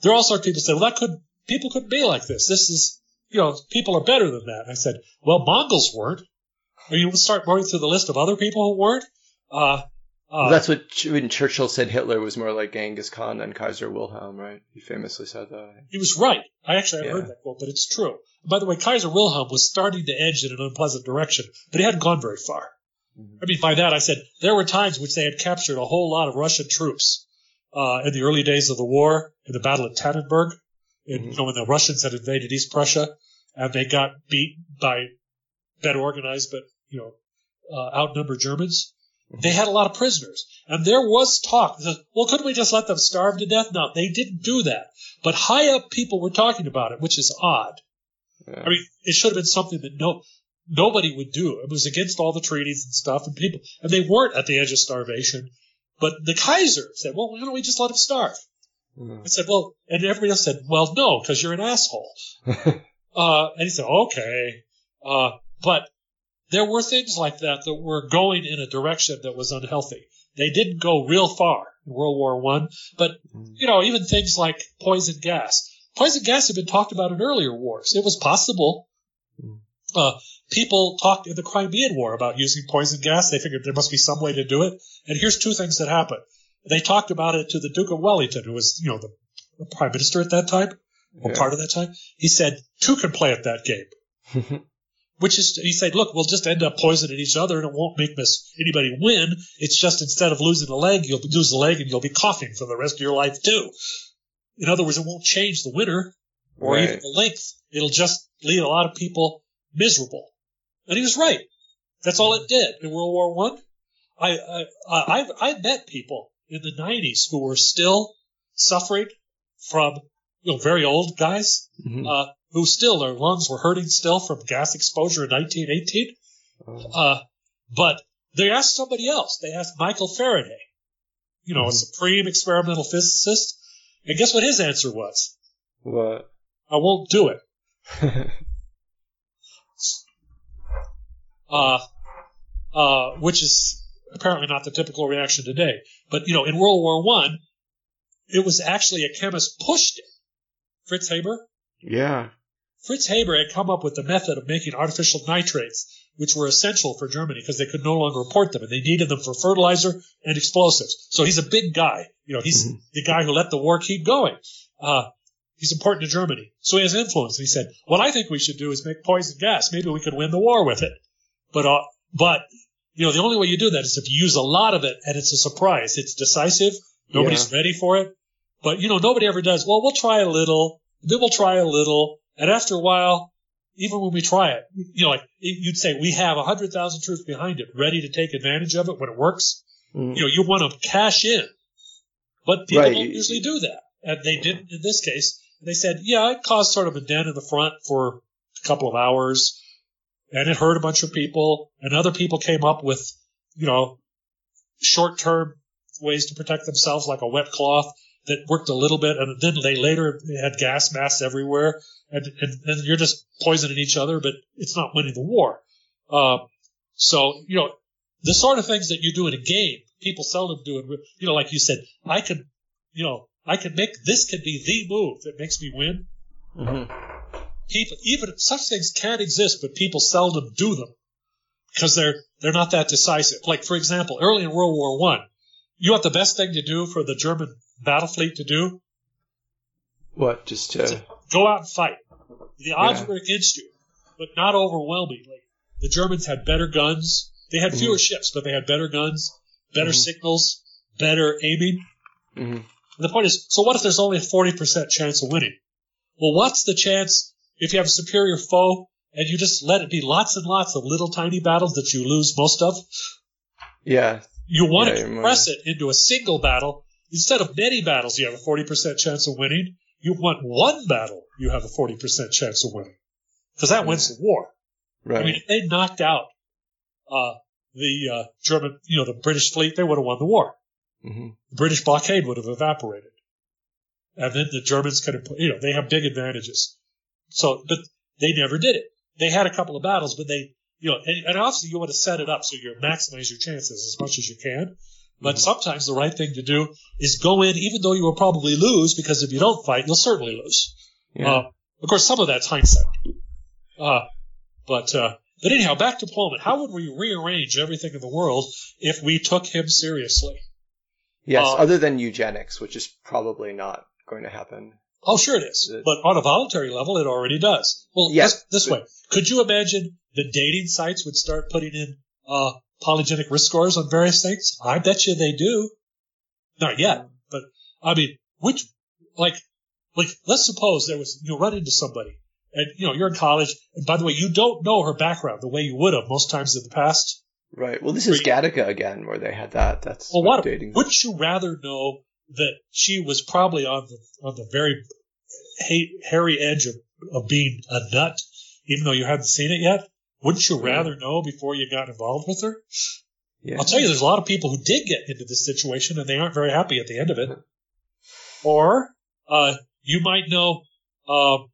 there are all sorts of people who say, well, that could, people couldn't be like this. This is, you know, people are better than that. I said, well, Mongols weren't. Or you start going through the list of other people who weren't. Uh, uh, That's what when Churchill said Hitler was more like Genghis Khan than Kaiser Wilhelm, right? He famously said that. He was right. I actually yeah. I heard that quote, but it's true. By the way, Kaiser Wilhelm was starting to edge in an unpleasant direction, but he hadn't gone very far. Mm-hmm. I mean, by that I said there were times which they had captured a whole lot of Russian troops uh, in the early days of the war, in the Battle of Tannenberg, and, mm-hmm. you know, when the Russians had invaded East Prussia, and they got beat by better organized but you know uh, outnumbered Germans. Mm-hmm. They had a lot of prisoners, and there was talk. Well, couldn't we just let them starve to death? No, they didn't do that. But high up people were talking about it, which is odd. Yeah. I mean, it should have been something that no nobody would do. It was against all the treaties and stuff, and people, and they weren't at the edge of starvation. But the Kaiser said, "Well, why don't we just let them starve?" Mm. I said, "Well," and everybody else said, "Well, no, because you're an asshole." uh, and he said, "Okay." Uh, but there were things like that that were going in a direction that was unhealthy. They didn't go real far in World War One, but you know, even things like poison gas. Poison gas had been talked about in earlier wars. It was possible. Uh, people talked in the Crimean War about using poison gas. They figured there must be some way to do it. And here's two things that happened. They talked about it to the Duke of Wellington, who was, you know, the, the prime minister at that time, or yeah. part of that time. He said, two can play at that game. Which is, he said, look, we'll just end up poisoning each other, and it won't make this, anybody win. It's just instead of losing a leg, you'll lose a leg, and you'll be coughing for the rest of your life too. In other words, it won't change the winner or right. even the length. It'll just leave a lot of people miserable. And he was right. That's all it did in World War One. I. I, I I've, I met people in the nineties who were still suffering from, you know, very old guys. Mm-hmm. Uh, who still, their lungs were hurting still from gas exposure in nineteen eighteen. Oh. Uh, but they asked somebody else. They asked Michael Faraday, you know, mm-hmm. a supreme experimental physicist. And guess what his answer was? What? I won't do it. uh, uh, which is apparently not the typical reaction today. But, you know, in World War One, it was actually a chemist pushed it. Fritz Haber? Yeah. Fritz Haber had come up with the method of making artificial nitrates, which were essential for Germany because they could no longer import them, and they needed them for fertilizer and explosives. So he's a big guy. You know, he's mm-hmm. the guy who let the war keep going. Uh, he's important to Germany. So he has influence. And he said, what I think we should do is make poison gas. Maybe we could win the war with it. But, uh, but you know, the only way you do that is if you use a lot of it, and it's a surprise. It's decisive. Nobody's yeah. ready for it. But, you know, nobody ever does. Well, we'll try a little. Then we'll try a little. And after a while, even when we try it, you know, like you'd say, we have one hundred thousand troops behind it, ready to take advantage of it when it works. Mm. You know, you want to cash in. But people right. don't usually do that. And they didn't in this case. They said, yeah, it caused sort of a dent in the front for a couple of hours. And it hurt a bunch of people. And other people came up with, you know, short-term ways to protect themselves, like a wet cloth. That worked a little bit, and then they later had gas masks everywhere, and, and, and you're just poisoning each other, but it's not winning the war. Uh, so, you know, the sort of things that you do in a game, people seldom do it. You know, like you said, I can, you know, I can make this could be the move that makes me win. Mm-hmm. People, even such things can exist, but people seldom do them because they're they're not that decisive. Like for example, early in World War One, you want the best thing to do for the German battle fleet to do? What? Just to... to go out and fight. The odds yeah. were against you, but not overwhelmingly. The Germans had better guns. They had fewer mm. ships, but they had better guns, better mm. signals, better aiming. Mm. The point is, so what if there's only a forty percent chance of winning? Well, what's the chance if you have a superior foe and you just let it be lots and lots of little tiny battles that you lose most of? Yeah. You want yeah, to compress it into a single battle. Instead of many battles, you have a forty percent chance of winning. You want one battle, you have a forty percent chance of winning. Because that wins the war. Right. I mean, if they knocked out uh, the uh, German, you know, the British fleet, they would have won the war. Mm-hmm. The British blockade would have evaporated. And then the Germans could have, you know, they have big advantages. So, but they never did it. They had a couple of battles, but they, you know, and, and obviously you want to set it up so you maximize your chances as much as you can. But sometimes the right thing to do is go in, even though you will probably lose, because if you don't fight, you'll certainly lose. Yeah. Uh, Of course, some of that's hindsight. Uh, but uh, but anyhow, back to Pullman. How would we rearrange everything in the world if we took him seriously? Yes, um, other than eugenics, which is probably not going to happen. Oh, sure it is. The, but on a voluntary level, it already does. Well, yes, this, this way. Could you imagine the dating sites would start putting in uh, polygenic risk scores on various things? I bet you they do. Not yet. But, I mean, which, like, like let's suppose there was, you run into somebody, and, you know, you're in college, and by the way, you don't know her background the way you would have most times in the past. Right. Well, this is Gattaca again, where they had that. That's well, what, dating. Wouldn't you rather know that she was probably on the on the very hairy edge of, of being a nut, even though you hadn't seen it yet? Wouldn't you rather know before you got involved with her? Yeah. I'll tell you, there's a lot of people who did get into this situation, and they aren't very happy at the end of it. Or uh, you might know uh, –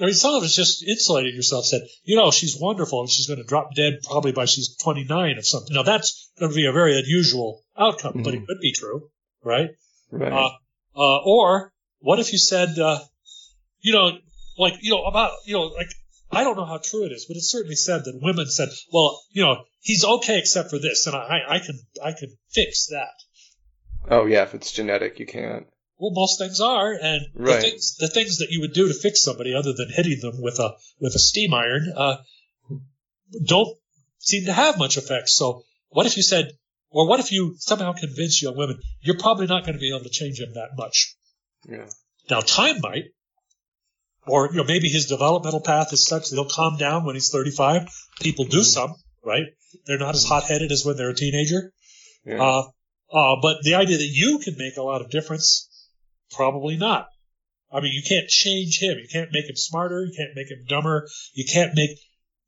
I mean, some of it's just insulating yourself. Said, you know, she's wonderful, and she's going to drop dead probably by she's twenty-nine or something. Now, that's going to be a very unusual outcome, mm-hmm. but it could be true, right? Right. Uh, uh, or what if you said, uh, you know, like, you know, about, you know, like, I don't know how true it is, but it's certainly said that women said, well, you know, he's okay except for this, and I, I can I can fix that. Oh, yeah, if it's genetic, you can't. Well, most things are, and right. the, things, the things that you would do to fix somebody other than hitting them with a with a steam iron uh, don't seem to have much effect. So what if you said, or what if you somehow convince young women, you're probably not going to be able to change him that much. Yeah. Now, time might. Or, you know, maybe his developmental path is such that he'll calm down when he's thirty-five. People do some, right? They're not as hot-headed as when they're a teenager. Yeah. Uh, uh, but the idea that you can make a lot of difference, probably not. I mean, you can't change him. You can't make him smarter. You can't make him dumber. You can't make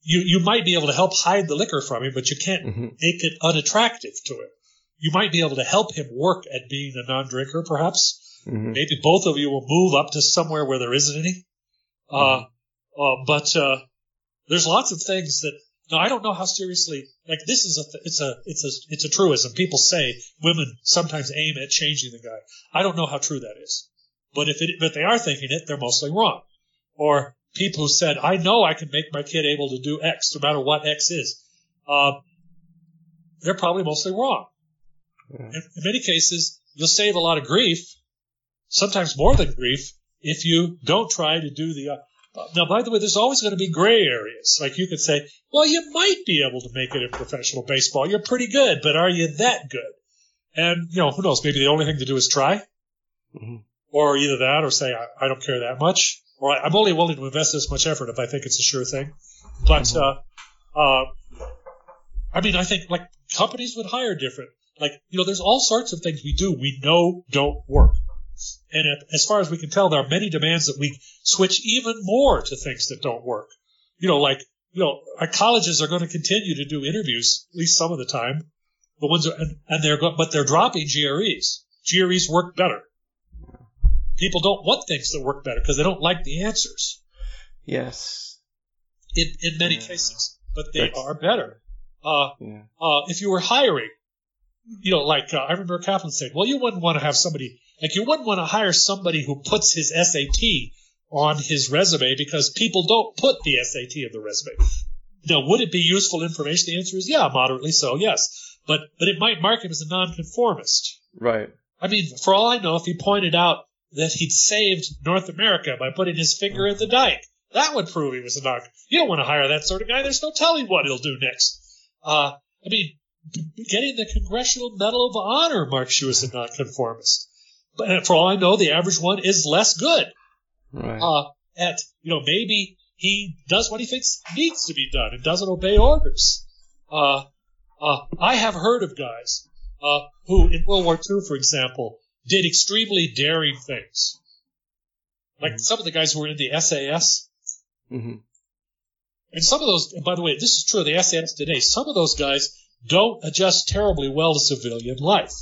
you, – you might be able to help hide the liquor from him, but you can't mm-hmm. make it unattractive to him. You might be able to help him work at being a non-drinker, perhaps. Mm-hmm. Maybe both of you will move up to somewhere where there isn't any. Uh, uh, but, uh, there's lots of things that, no, I don't know how seriously, like this is a, th- it's a, it's a, it's a truism. People say women sometimes aim at changing the guy. I don't know how true that is, but if it, but they are thinking it, they're mostly wrong. Or people who said, I know I can make my kid able to do X no matter what X is. Um, they're probably mostly wrong. Yeah. In, in many cases, you'll save a lot of grief, sometimes more than grief, if you don't try to do the uh, – now, by the way, there's always going to be gray areas. Like you could say, well, you might be able to make it in professional baseball. You're pretty good, but are you that good? And, you know, who knows? Maybe the only thing to do is try mm-hmm. or either that or say I, I don't care that much or I'm only willing to invest this much effort if I think it's a sure thing. But, mm-hmm. uh, uh, I mean, I think, like, companies would hire different. Like, you know, there's all sorts of things we do we know don't work. And as far as we can tell, there are many demands that we switch even more to things that don't work. You know, like, you know, our colleges are going to continue to do interviews, at least some of the time. The ones, are, and, and they're, go, but they're dropping G R Es. G R Es work better. People don't want things that work better because they don't like the answers. Yes. In in many yeah. cases, but they That's, are better. Uh, yeah. uh, if you were hiring, you know, like uh, I remember Kaplan saying, well, you wouldn't want to have somebody. Like, you wouldn't want to hire somebody who puts his S A T on his resume because people don't put the S A T on the resume. Now, would it be useful information? The answer is yeah, moderately so, yes. But but it might mark him as a nonconformist. Right. I mean, for all I know, if he pointed out that he'd saved North America by putting his finger in the dike, that would prove he was a nonconformist. You don't want to hire that sort of guy. There's no telling what he'll do next. Uh, I mean, getting the Congressional Medal of Honor marks you as a nonconformist. But for all I know, the average one is less good. Right. Uh, at, you know, maybe he does what he thinks needs to be done and doesn't obey orders. Uh, uh, I have heard of guys uh, who, in World War Two, for example, did extremely daring things. Like mm-hmm. some of the guys who were in the S A S. Mm-hmm. And some of those, and by the way, this is true of the S A S today, some of those guys don't adjust terribly well to civilian life.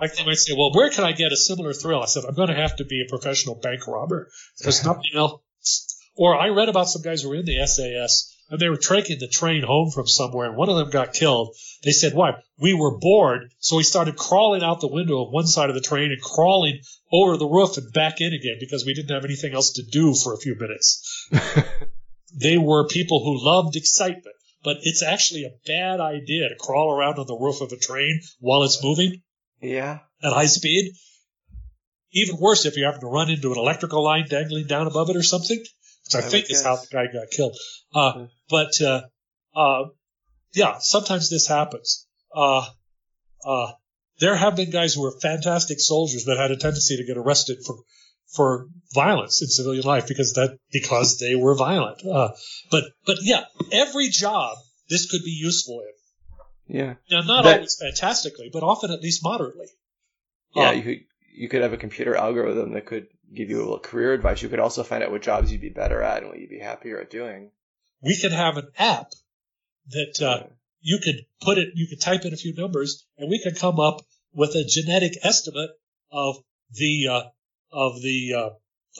Like they might say, well, where can I get a similar thrill? I said, I'm going to have to be a professional bank robber. There's nothing else. Or I read about some guys who were in the S A S. and they were taking the train home from somewhere, and one of them got killed. They said, why? We were bored, so we started crawling out the window of one side of the train and crawling over the roof and back in again because we didn't have anything else to do for a few minutes. They were people who loved excitement, but it's actually a bad idea to crawl around on the roof of a train while it's moving. Yeah. At high speed. Even worse if you happen to run into an electrical line dangling down above it or something, which I, I think is how the guy got killed. Uh, mm-hmm. But, uh, uh, yeah, sometimes this happens. Uh, uh, there have been guys who were fantastic soldiers that had a tendency to get arrested for, for violence in civilian life because that, because they were violent. Uh, but, but yeah, every job this could be useful in. Yeah. Now, not that, always fantastically, but often at least moderately. Yeah. Um, you could, you could have a computer algorithm that could give you a little career advice. You could also find out what jobs you'd be better at and what you'd be happier at doing. We could have an app that, uh, you could put it, you could type in a few numbers, and we could come up with a genetic estimate of the, uh, of the, uh,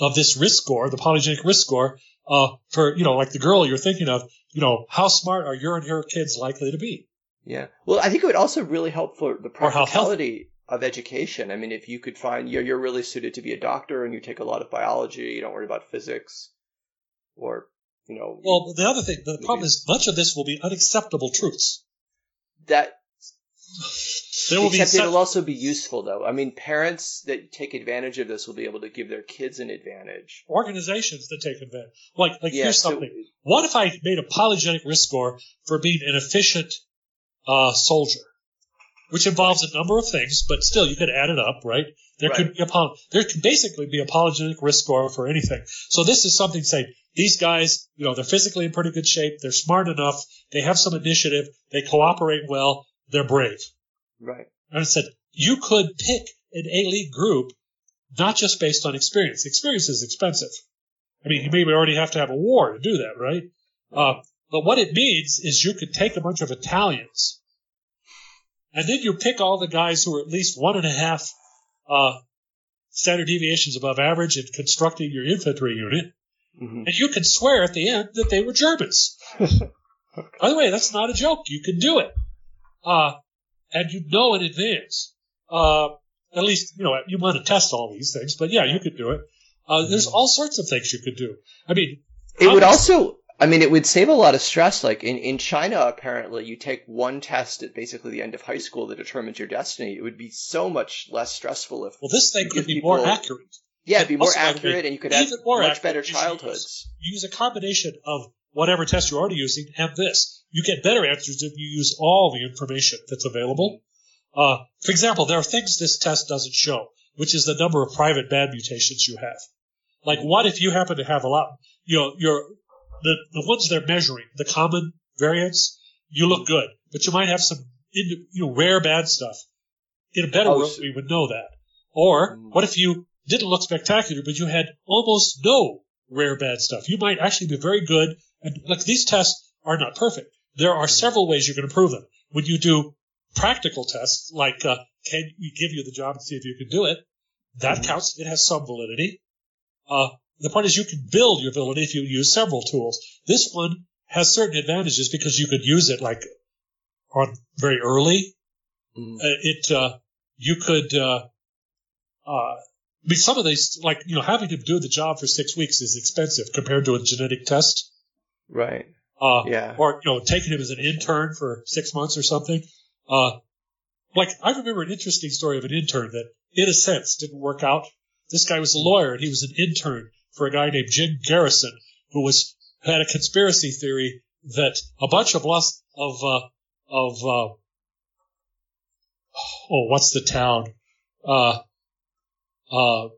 of this risk score, the polygenic risk score, uh, for, you know, like the girl you're thinking of, you know, how smart are your and her kids likely to be? Yeah. Well, I think it would also really help for the practicality of education. I mean, if you could find you're, you're really suited to be a doctor and you take a lot of biology, you don't worry about physics or, you know. Well, the other thing, the maybe, problem is much of this will be unacceptable truths. That there will except be accept- it'll also be useful, though. I mean, parents that take advantage of this will be able to give their kids an advantage. Organizations that take advantage. Like, like yeah, here's something. So, what if I made a polygenic risk score for being an efficient uh, soldier? Which involves a number of things, but still you could add it up, right? There right. could be a poly- there could basically be a polygenic risk score for anything. So this is something saying these guys, you know, they're physically in pretty good shape, they're smart enough, they have some initiative, they cooperate well, they're brave. Right. And I said you could pick an A-League group not just based on experience. Experience is expensive. I mean, you maybe already have to have a war to do that, right? Uh, but what it means is you could take a bunch of Italians. And then you pick all the guys who are at least one and a half uh, standard deviations above average in constructing your infantry unit, mm-hmm. and you can swear at the end that they were Germans. By the way, that's not a joke. You can do it. Uh, and you know in advance. Uh, at least, you know, you want to test all these things, but yeah, you could do it. Uh, there's all sorts of things you could do. I mean, it would also. I mean, it would save a lot of stress. Like in, in China, apparently, you take one test at basically the end of high school that determines your destiny. It would be so much less stressful if well, this thing could be people, more accurate. Yeah, it'd be more accurate, and you could have much better childhoods. You use a combination of whatever test you're already using and this. You get better answers if you use all the information that's available. Uh, for example, there are things this test doesn't show, which is the number of private bad mutations you have. Like, what if you happen to have a lot? You know, you're The, the ones they're measuring, the common variants, you look good, but you might have some you know, rare bad stuff. In a better oh, world, we would know that. Or what if you didn't look spectacular, but you had almost no rare bad stuff? You might actually be very good. And like these tests are not perfect. There are several ways you can improve them. When you do practical tests, like uh, can we give you the job and see if you can do it, that mm-hmm. counts. It has some validity. Uh, The point is you can build your ability if you use several tools. This one has certain advantages because you could use it like on very early. Mm. It, uh, you could, uh, uh, I mean, some of these, like, you know, having to do the job for six weeks is expensive compared to a genetic test. Right. Uh, yeah. Or, you know, taking him as an intern for six months or something. Uh, like I remember an interesting story of an intern that in a sense didn't work out. This guy was a lawyer and he was an intern for a guy named Jim Garrison, who was had a conspiracy theory that a bunch of loss of uh, of uh, oh, what's the town? Uh, uh,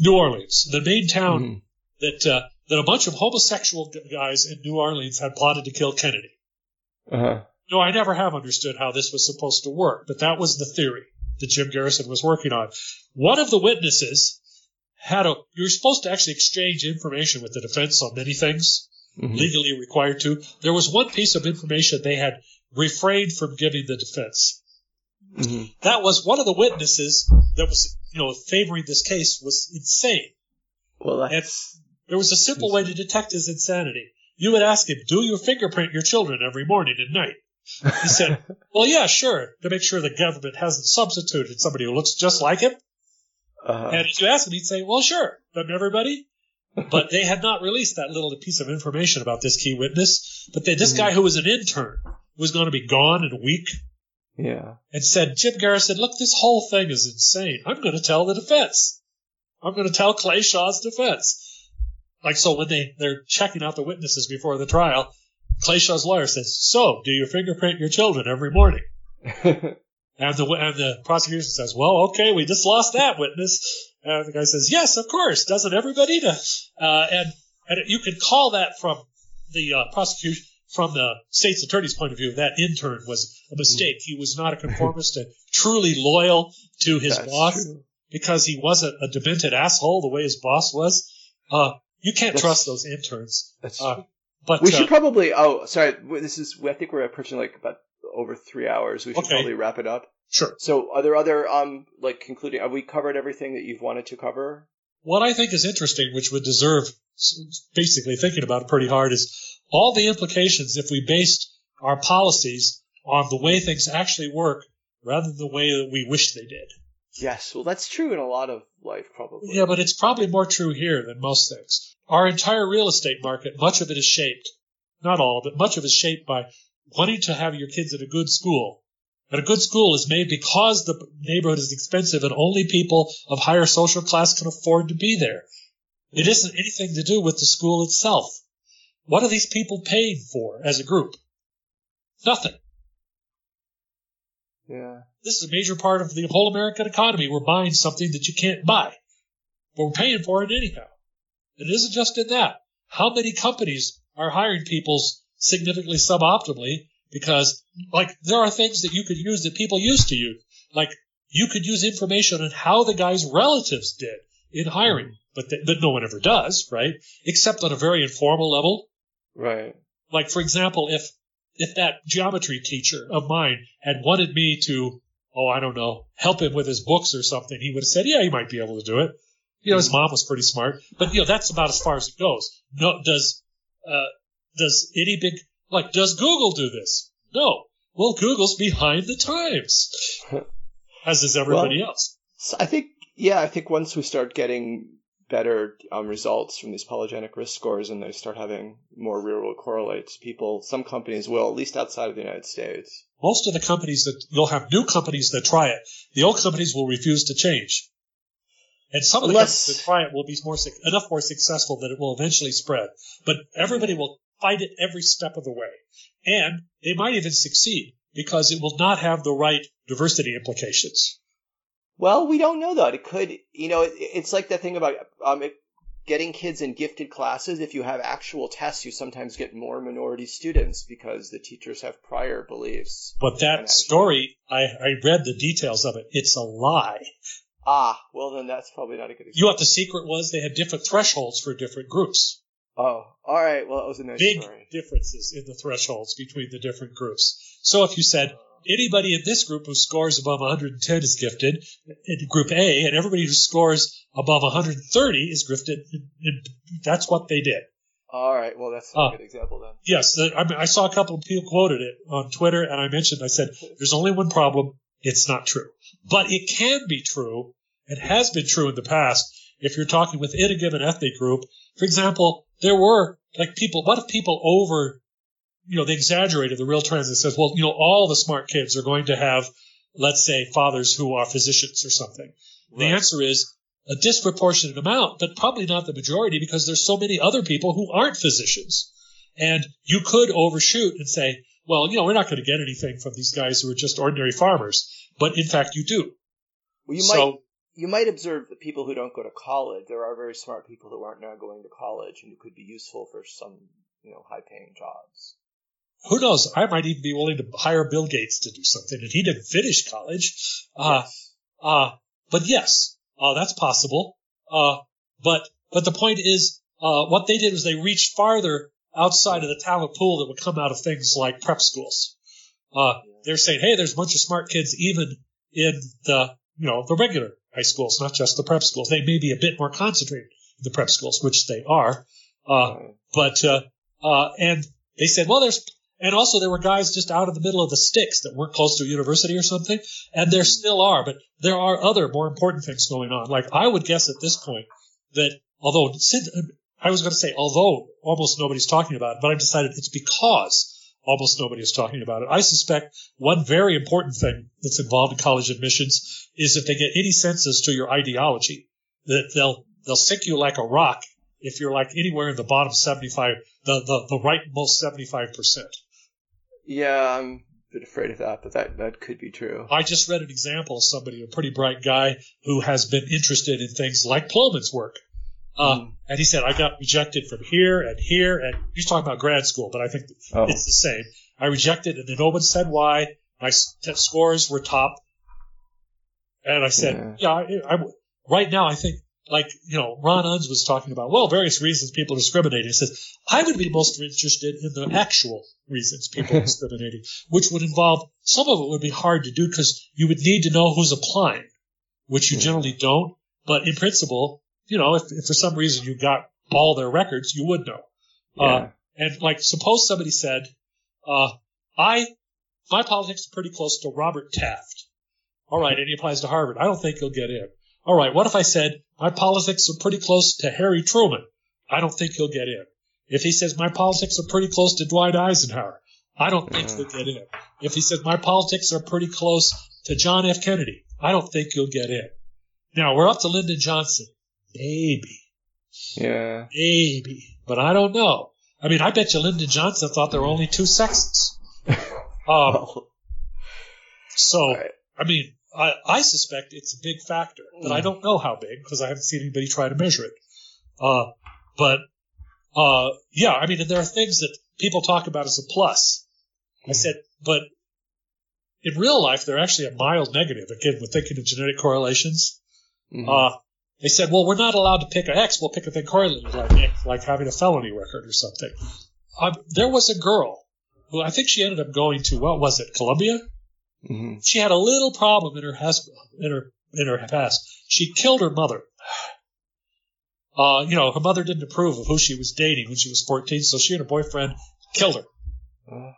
New Orleans, the main town mm-hmm. that uh, that a bunch of homosexual guys in New Orleans had plotted to kill Kennedy. Uh-huh. No, I never have understood how this was supposed to work, but that was the theory that Jim Garrison was working on. One of the witnesses. Had a, you're supposed to actually exchange information with the defense on many things, mm-hmm. legally required to. There was one piece of information they had refrained from giving the defense. Mm-hmm. That was one of the witnesses that was, you know, favoring this case was insane. Well, that's There was a simple way to detect his insanity. You would ask him, do you fingerprint your children every morning and night? He said, well, yeah, sure, to make sure the government hasn't substituted somebody who looks just like him. Uh-huh. And if you ask him, he'd say, well, sure, doesn't everybody? But they had not released that little piece of information about this key witness. But they, this guy who was an intern was going to be gone in a week. Yeah. And said, Jim Garris said, look, this whole thing is insane. I'm going to tell the defense. I'm going to tell Clay Shaw's defense. Like, so when they, they're checking out the witnesses before the trial, Clay Shaw's lawyer says, so, do you fingerprint your children every morning? And the and the prosecutor says, well, okay, we just lost that witness. And the guy says, yes, of course, doesn't everybody? Uh, and, and you can call that from the uh, prosecution, from the state's attorney's point of view, that intern was a mistake. He was not a conformist and truly loyal to his That's boss true. Because he wasn't a demented asshole the way his boss was. Uh, You can't that's, trust those interns. That's uh, but we uh, should probably. Oh, sorry. This is. I think we're approaching like about over three hours. We should okay. probably wrap it up. Sure. So, are there other um like concluding? Have we covered everything that you've wanted to cover? What I think is interesting, which would deserve basically thinking about it pretty hard, is all the implications if we based our policies on the way things actually work rather than the way that we wish they did. Yes, well, that's true in a lot of life, probably. Yeah, but it's probably more true here than most things. Our entire real estate market, much of it is shaped, not all, but much of it is shaped by wanting to have your kids at a good school. And a good school is made because the neighborhood is expensive and only people of higher social class can afford to be there. It isn't anything to do with the school itself. What are these people paying for as a group? Nothing. Yeah. This is a major part of the whole American economy. We're buying something that you can't buy, but we're paying for it anyhow. And it isn't just in that. How many companies are hiring people significantly suboptimally? Because, like, there are things that you could use that people used to use. Like, you could use information on how the guy's relatives did in hiring, but th- but no one ever does, right? Except on a very informal level. Right. Like, for example, if If that geometry teacher of mine had wanted me to, oh, I don't know, help him with his books or something, he would have said, yeah, you might be able to do it. You know, his mom was pretty smart. But, you know, that's about as far as it goes. No, does uh, does any big, like, does Google do this? No. Well, Google's behind the times, as is everybody well, else. I think, yeah, I think once we start getting better um, results from these polygenic risk scores and they start having more real-world correlates, people, some companies will, at least outside of the United States. Most of the companies that – you'll have new companies that try it. The old companies will refuse to change. And some of the Unless, companies that try it will be more enough more successful that it will eventually spread. But everybody will fight it every step of the way. And they might even succeed because it will not have the right diversity implications. Well, we don't know that. It could, you know, it, it's like that thing about um, it, getting kids in gifted classes. If you have actual tests, you sometimes get more minority students because the teachers have prior beliefs. But that actually, story, I, I read the details of it. It's a lie. Ah, well, then that's probably not a good example. You know what the secret was? They had different thresholds for different groups. Oh, all right. Well, that was a nice Big story. Big differences in the thresholds between the different groups. So if you said, anybody in this group who scores above one hundred ten is gifted in Group A, and everybody who scores above one hundred thirty is gifted. That's what they did. All right. Well, that's a uh, good example then. Yes. I, mean, I saw a couple of people quoted it on Twitter, and I mentioned, I said, there's only one problem. It's not true. But it can be true, and has been true in the past, if you're talking within a given ethnic group. For example, there were, like, people, what if people over... you know, they exaggerated the real trends. It says, well, you know, all the smart kids are going to have, let's say, fathers who are physicians or something. Right. The answer is a disproportionate amount, but probably not the majority because there's so many other people who aren't physicians. And you could overshoot and say, well, you know, we're not going to get anything from these guys who are just ordinary farmers. But in fact, you do. Well, you so, might you might observe that people who don't go to college, there are very smart people who aren't now going to college and who could be useful for some, you know, high-paying jobs. Who knows? I might even be willing to hire Bill Gates to do something, and he didn't finish college. Uh, yes. Uh, but yes, uh, that's possible. Uh, but but the point is, uh, what they did was they reached farther outside of the talent pool that would come out of things like prep schools. Uh, they're saying, hey, there's a bunch of smart kids even in the you know the regular high schools, not just the prep schools. They may be a bit more concentrated. the prep schools, which they are. Uh, but, uh, uh, and they said, well, there's, and also there were guys just out in the middle of the sticks that weren't close to a university or something. And there still are, but there are other more important things going on. Like I would guess at this point that although Sid, I was going to say, although almost nobody's talking about it, but I've decided it's because almost nobody is talking about it. I suspect one very important thing that's involved in college admissions is if they get any sense as to your ideology, that they'll, they'll sink you like a rock if you're like anywhere in the bottom seventy-five, the, the, the rightmost seventy-five percent. Yeah, I'm a bit afraid of that, but that, that could be true. I just read an example of somebody, a pretty bright guy, who has been interested in things like Pullman's work. Uh, mm. And he said, I got rejected from here and here. And he's talking about grad school, but I think oh. it's the same. I rejected, and then no one said why. My scores were top. And I said, yeah, yeah I, I, right now I think, like, you know, Ron Unz was talking about, well, various reasons people are discriminating. He says, I would be most interested in the actual reasons people are discriminating, which would involve – some of it would be hard to do because you would need to know who's applying, which you generally don't. But in principle, you know, if, if for some reason you got all their records, you would know. Yeah. Uh, and, like, suppose somebody said, uh, I – my politics are pretty close to Robert Taft. All right, and he applies to Harvard. I don't think he'll get in. All right, what if I said my politics are pretty close to Harry Truman? I don't think he'll get in. If he says my politics are pretty close to Dwight Eisenhower, I don't think he'll get in. If he says my politics are pretty close to John F. Kennedy, I don't think he'll get in. Now, we're up to Lyndon Johnson. Maybe. Yeah. Maybe. But I don't know. I mean, I bet you Lyndon Johnson thought there were only two sexes. Um, so, I mean, I, I suspect it's a big factor, but I don't know how big because I haven't seen anybody try to measure it. Uh, but, uh, yeah, I mean, and there are things that people talk about as a plus. I said, but in real life, they're actually a mild negative. Again, we're thinking of genetic correlations. Mm-hmm. Uh, they said, well, we're not allowed to pick an X. We'll pick a thing correlated like X, like having a felony record or something. Um, there was a girl who I think she ended up going to, what was it, Columbia? Mm-hmm. She had a little problem in her hus- in her in her past. She killed her mother. Uh, you know, her mother didn't approve of who she was dating when she was fourteen, so she and her boyfriend killed her. Uh,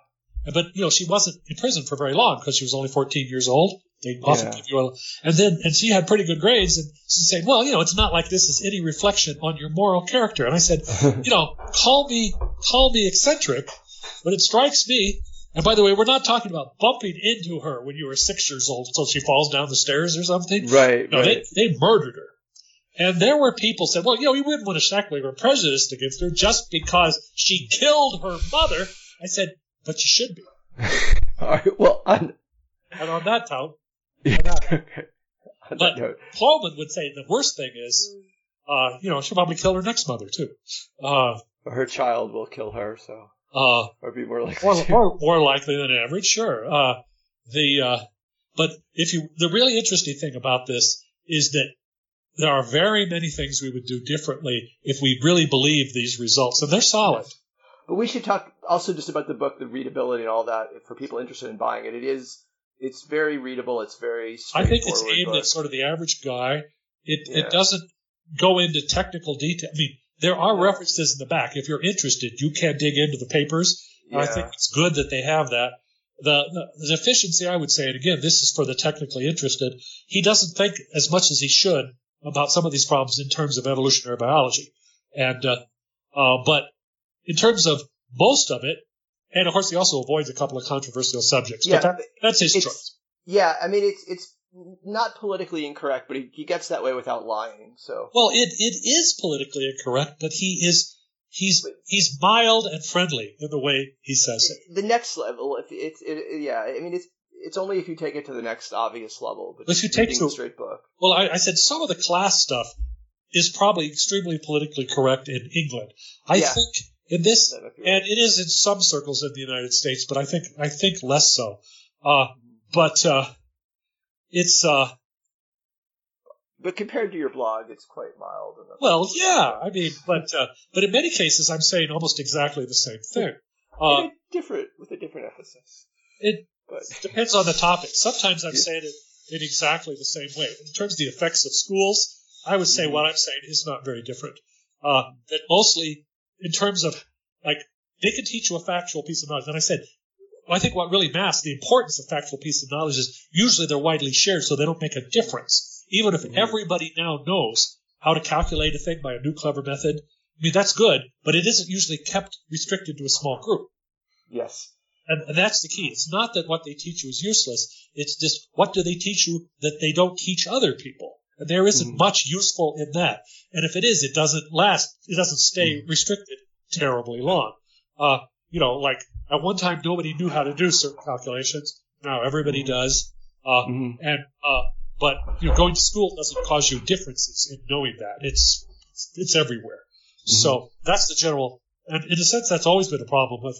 but you know, she wasn't in prison for very long because she was only fourteen years old. They often yeah. give you a, and then and she had pretty good grades, and she said, "Well, you know, it's not like this is any reflection on your moral character." And I said, "You know, call me call me eccentric, but it strikes me." And by the way, we're not talking about bumping into her when you were six years old until she falls down the stairs or something. Right, no, right. They, they murdered her. And there were people said, well, you know, we wouldn't want to shackley or prejudiced against her just because she killed her mother. I said, but you should be. All right, well, I'm... And on that note, but Pullman would say the worst thing is, uh, you know, she'll probably kill her next mother, too. Uh, her child will kill her, so... Uh, or be more likely, or, or more likely than average, sure. Uh, the uh, but if you, the really interesting thing about this is that there are very many things we would do differently if we really believe these results, and they're solid. Yes. But we should talk also just about the book, the readability, and all that for people interested in buying it. It is, it's very readable. It's very straightforward. I think it's aimed book. at sort of the average guy. It yeah. it doesn't go into technical detail. I mean. There are references in the back. If you're interested, you can dig into the papers. Yeah. I think it's good that they have that. The, the, the deficiency, I would say, and again, this is for the technically interested, he doesn't think as much as he should about some of these problems in terms of evolutionary biology. And uh, uh, but in terms of most of it, and of course he also avoids a couple of controversial subjects. Yeah, but that, that's his choice. Yeah, I mean, it's it's not politically incorrect, but he, he gets that way without lying. So well, it, it is politically incorrect, but he is he's but, he's mild and friendly in the way he says it. The next level, if it's it, yeah, I mean it's it's only if you take it to the next obvious level. But if you take to a straight book, well, I, I said some of the class stuff is probably extremely politically correct in England. I yeah. think in this, and it is in some circles in the United States, but I think I think less so. Uh, but uh, It's, uh. But compared to your blog, it's quite mild. Enough. Well, yeah. I mean, but, uh, but in many cases, I'm saying almost exactly the same thing. Uh, different, with a different emphasis. It but. depends on the topic. Sometimes I'm yeah. saying it in exactly the same way. In terms of the effects of schools, I would say mm-hmm. what I'm saying is not very different. uh, that mostly in terms of, like, they can teach you a factual piece of knowledge. And I said, I think what really masks the importance of factual piece of knowledge is usually they're widely shared, so they don't make a difference. Even if everybody now knows how to calculate a thing by a new clever method, I mean, that's good, but it isn't usually kept restricted to a small group. Yes. And, and that's the key. It's not that what they teach you is useless. It's just what do they teach you that they don't teach other people? And there isn't mm-hmm. much useful in that. And if it is, it doesn't last. It doesn't stay mm-hmm. restricted terribly long. Uh, you know, like at one time, nobody knew how to do certain calculations. Now everybody mm-hmm. does. Uh, mm-hmm. And uh, but you know, going to school doesn't cause you differences in knowing that. It's it's everywhere. Mm-hmm. So that's the general. And in a sense, that's always been a problem with,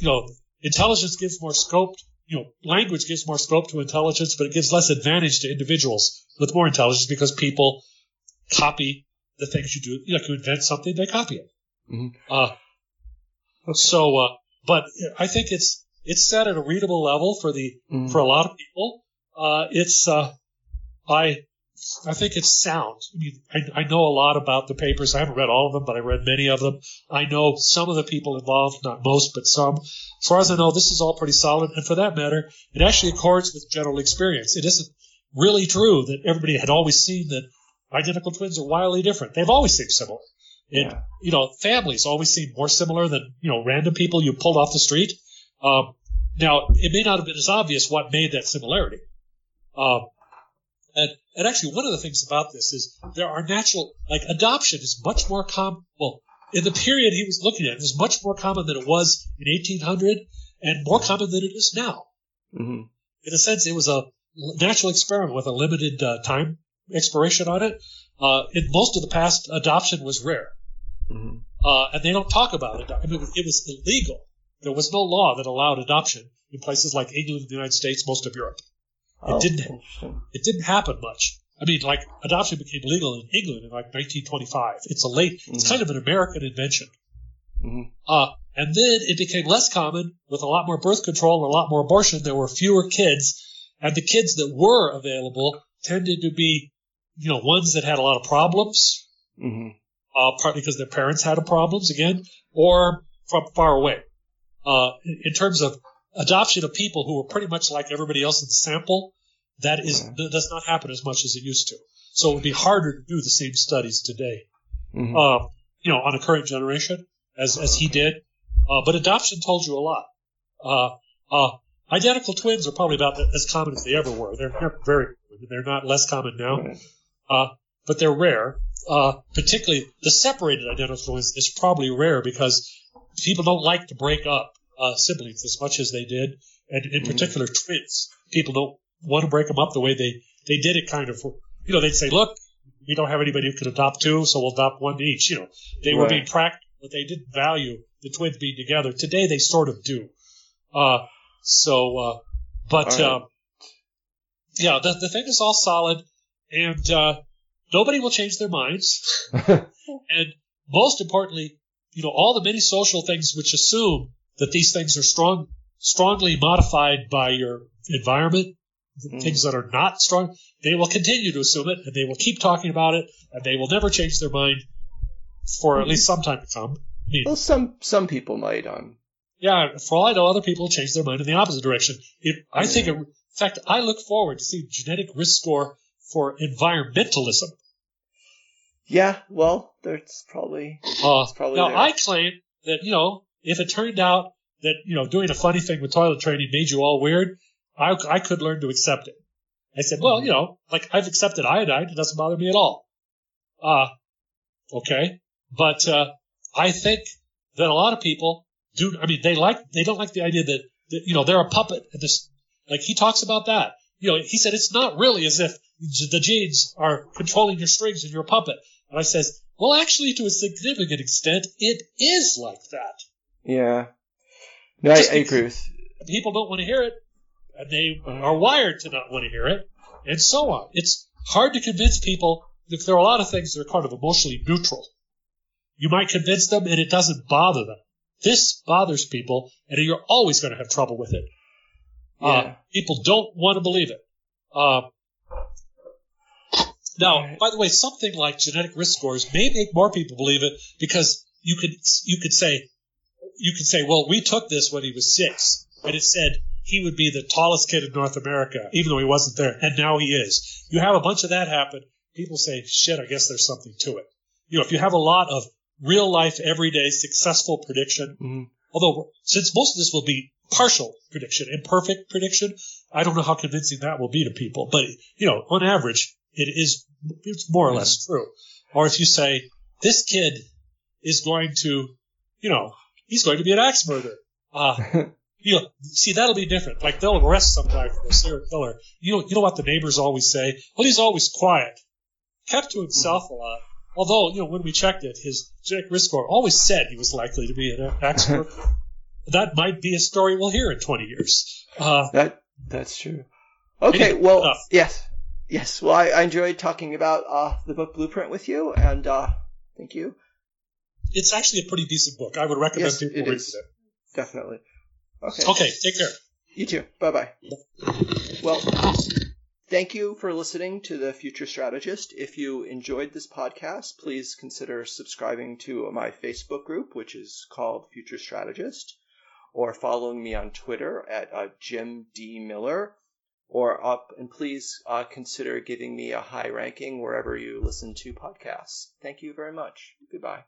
you know, intelligence gives more scope. You know, language gives more scope to intelligence, but it gives less advantage to individuals with more intelligence because people copy the things you do. Like you invent something, they copy it. Mm-hmm. Uh, okay. So, uh, but I think it's it's set at a readable level for the mm-hmm. for a lot of people. Uh, it's uh, I I think it's sound. I mean, I, I know a lot about the papers. I haven't read all of them, but I read many of them. I know some of the people involved, not most, but some. As far as I know, this is all pretty solid, and for that matter, it actually accords with general experience. It isn't really true that everybody had always seen that identical twins are wildly different. They've always seemed similar. It, yeah. You know, families always seem more similar than, you know, random people you pulled off the street. Um, now, it may not have been as obvious what made that similarity. Um, and, and actually, one of the things about this is there are natural, like adoption is much more common. Well, in the period he was looking at, it was much more common than it was in eighteen hundred and more common than it is now. Mm-hmm. In a sense, it was a natural experiment with a limited uh, time expiration on it. Uh, in most of the past, adoption was rare. Mm-hmm. Uh, and they don't talk about it. I mean, it was illegal. There was no law that allowed adoption in places like England, the United States, most of Europe. It oh, didn't. It didn't happen much. I mean, like, adoption became legal in England in, like, nineteen twenty-five. It's a late – it's mm-hmm. kind of an American invention. Mm-hmm. Uh, and then it became less common with a lot more birth control and a lot more abortion. There were fewer kids, and the kids that were available tended to be, you know, ones that had a lot of problems, mm-hmm. uh, partly because their parents had problems, again, or from far away. Uh, in terms of adoption of people who were pretty much like everybody else in the sample, That is that does not happen as much as it used to, so it would be harder to do the same studies today, mm-hmm. uh, you know, on a current generation as as he did. Uh, but adoption told you a lot. Uh, uh, identical twins are probably about as common as they ever were. They're, they're very, they're not less common now, uh, but they're rare. Uh, particularly the separated identical twins is probably rare because people don't like to break up uh, siblings as much as they did, and in mm-hmm. particular twins, people don't. Want to break them up the way they, they did it kind of, you know, they'd say, look, we don't have anybody who can adopt two, so we'll adopt one each. You know, they right. were being practical, but they didn't value the twins being together. Today they sort of do. Uh, so, uh, but, right. um, yeah, the, the thing is all solid and, uh, nobody will change their minds. And most importantly, you know, all the many social things which assume that these things are strong, strongly modified by your environment. Things that are not strong, they will continue to assume it, and they will keep talking about it, and they will never change their mind for at least some time to come. I mean, well, some some people might. Um, yeah, for all I know, other people change their mind in the opposite direction. It, I think, it, in fact, I look forward to seeing genetic risk score for environmentalism. Yeah, well, there's probably. Uh, probably now, there. I claim that, you know, if it turned out that, you know, doing a funny thing with toilet training made you all weird, I, I could learn to accept it. I said, well, you know, like I've accepted iodine. It doesn't bother me at all. Uh, okay. But, uh, I think that a lot of people do, I mean, they like, they don't like the idea that, that you know, they're a puppet. And this, like he talks about that. You know, he said, it's not really as if the genes are controlling your strings and you're a puppet. And I says, well, actually, to a significant extent, it is like that. Yeah. No, I, I agree with you. People don't want to hear it. And they are wired to not want to hear it, and so on. It's hard to convince people if there are a lot of things that are kind of emotionally neutral. You might convince them, and it doesn't bother them. This bothers people, and you're always going to have trouble with it. Yeah. Uh, people don't want to believe it. Uh, Now, right. by the way, something like genetic risk scores may make more people believe it, because you could you could say you could say, well, we took this when he was six, and it said he would be the tallest kid in North America, even though he wasn't there, and now he is. You have a bunch of that happen. People say, shit, I guess there's something to it. You know, if you have a lot of real life, everyday, successful prediction, mm-hmm. although since most of this will be partial prediction, imperfect prediction, I don't know how convincing that will be to people. But, you know, on average, it is it's more or less true. Or if you say, this kid is going to, you know, he's going to be an axe murderer. Uh, you know, see, that'll be different. Like, they'll arrest some guy for a serial killer. You know, you know what the neighbors always say? Well, he's always quiet. Kept to himself a lot. Although, you know, when we checked it, his genetic risk score always said he was likely to be an axe murderer. That might be a story we'll hear in twenty years. Uh, that That's true. Okay, well, enough. yes. Yes, well, I, I enjoyed talking about uh, the book Blueprint with you, and uh, thank you. It's actually a pretty decent book. I would recommend yes, people it read is. it. Definitely. Okay. Okay, take care. You too. Bye-bye. Well, thank you for listening to The Future Strategist. If you enjoyed this podcast, please consider subscribing to my Facebook group, which is called Future Strategist, or following me on Twitter at uh, Jim D. Miller, or up, and please uh, consider giving me a high ranking wherever you listen to podcasts. Thank you very much. Goodbye.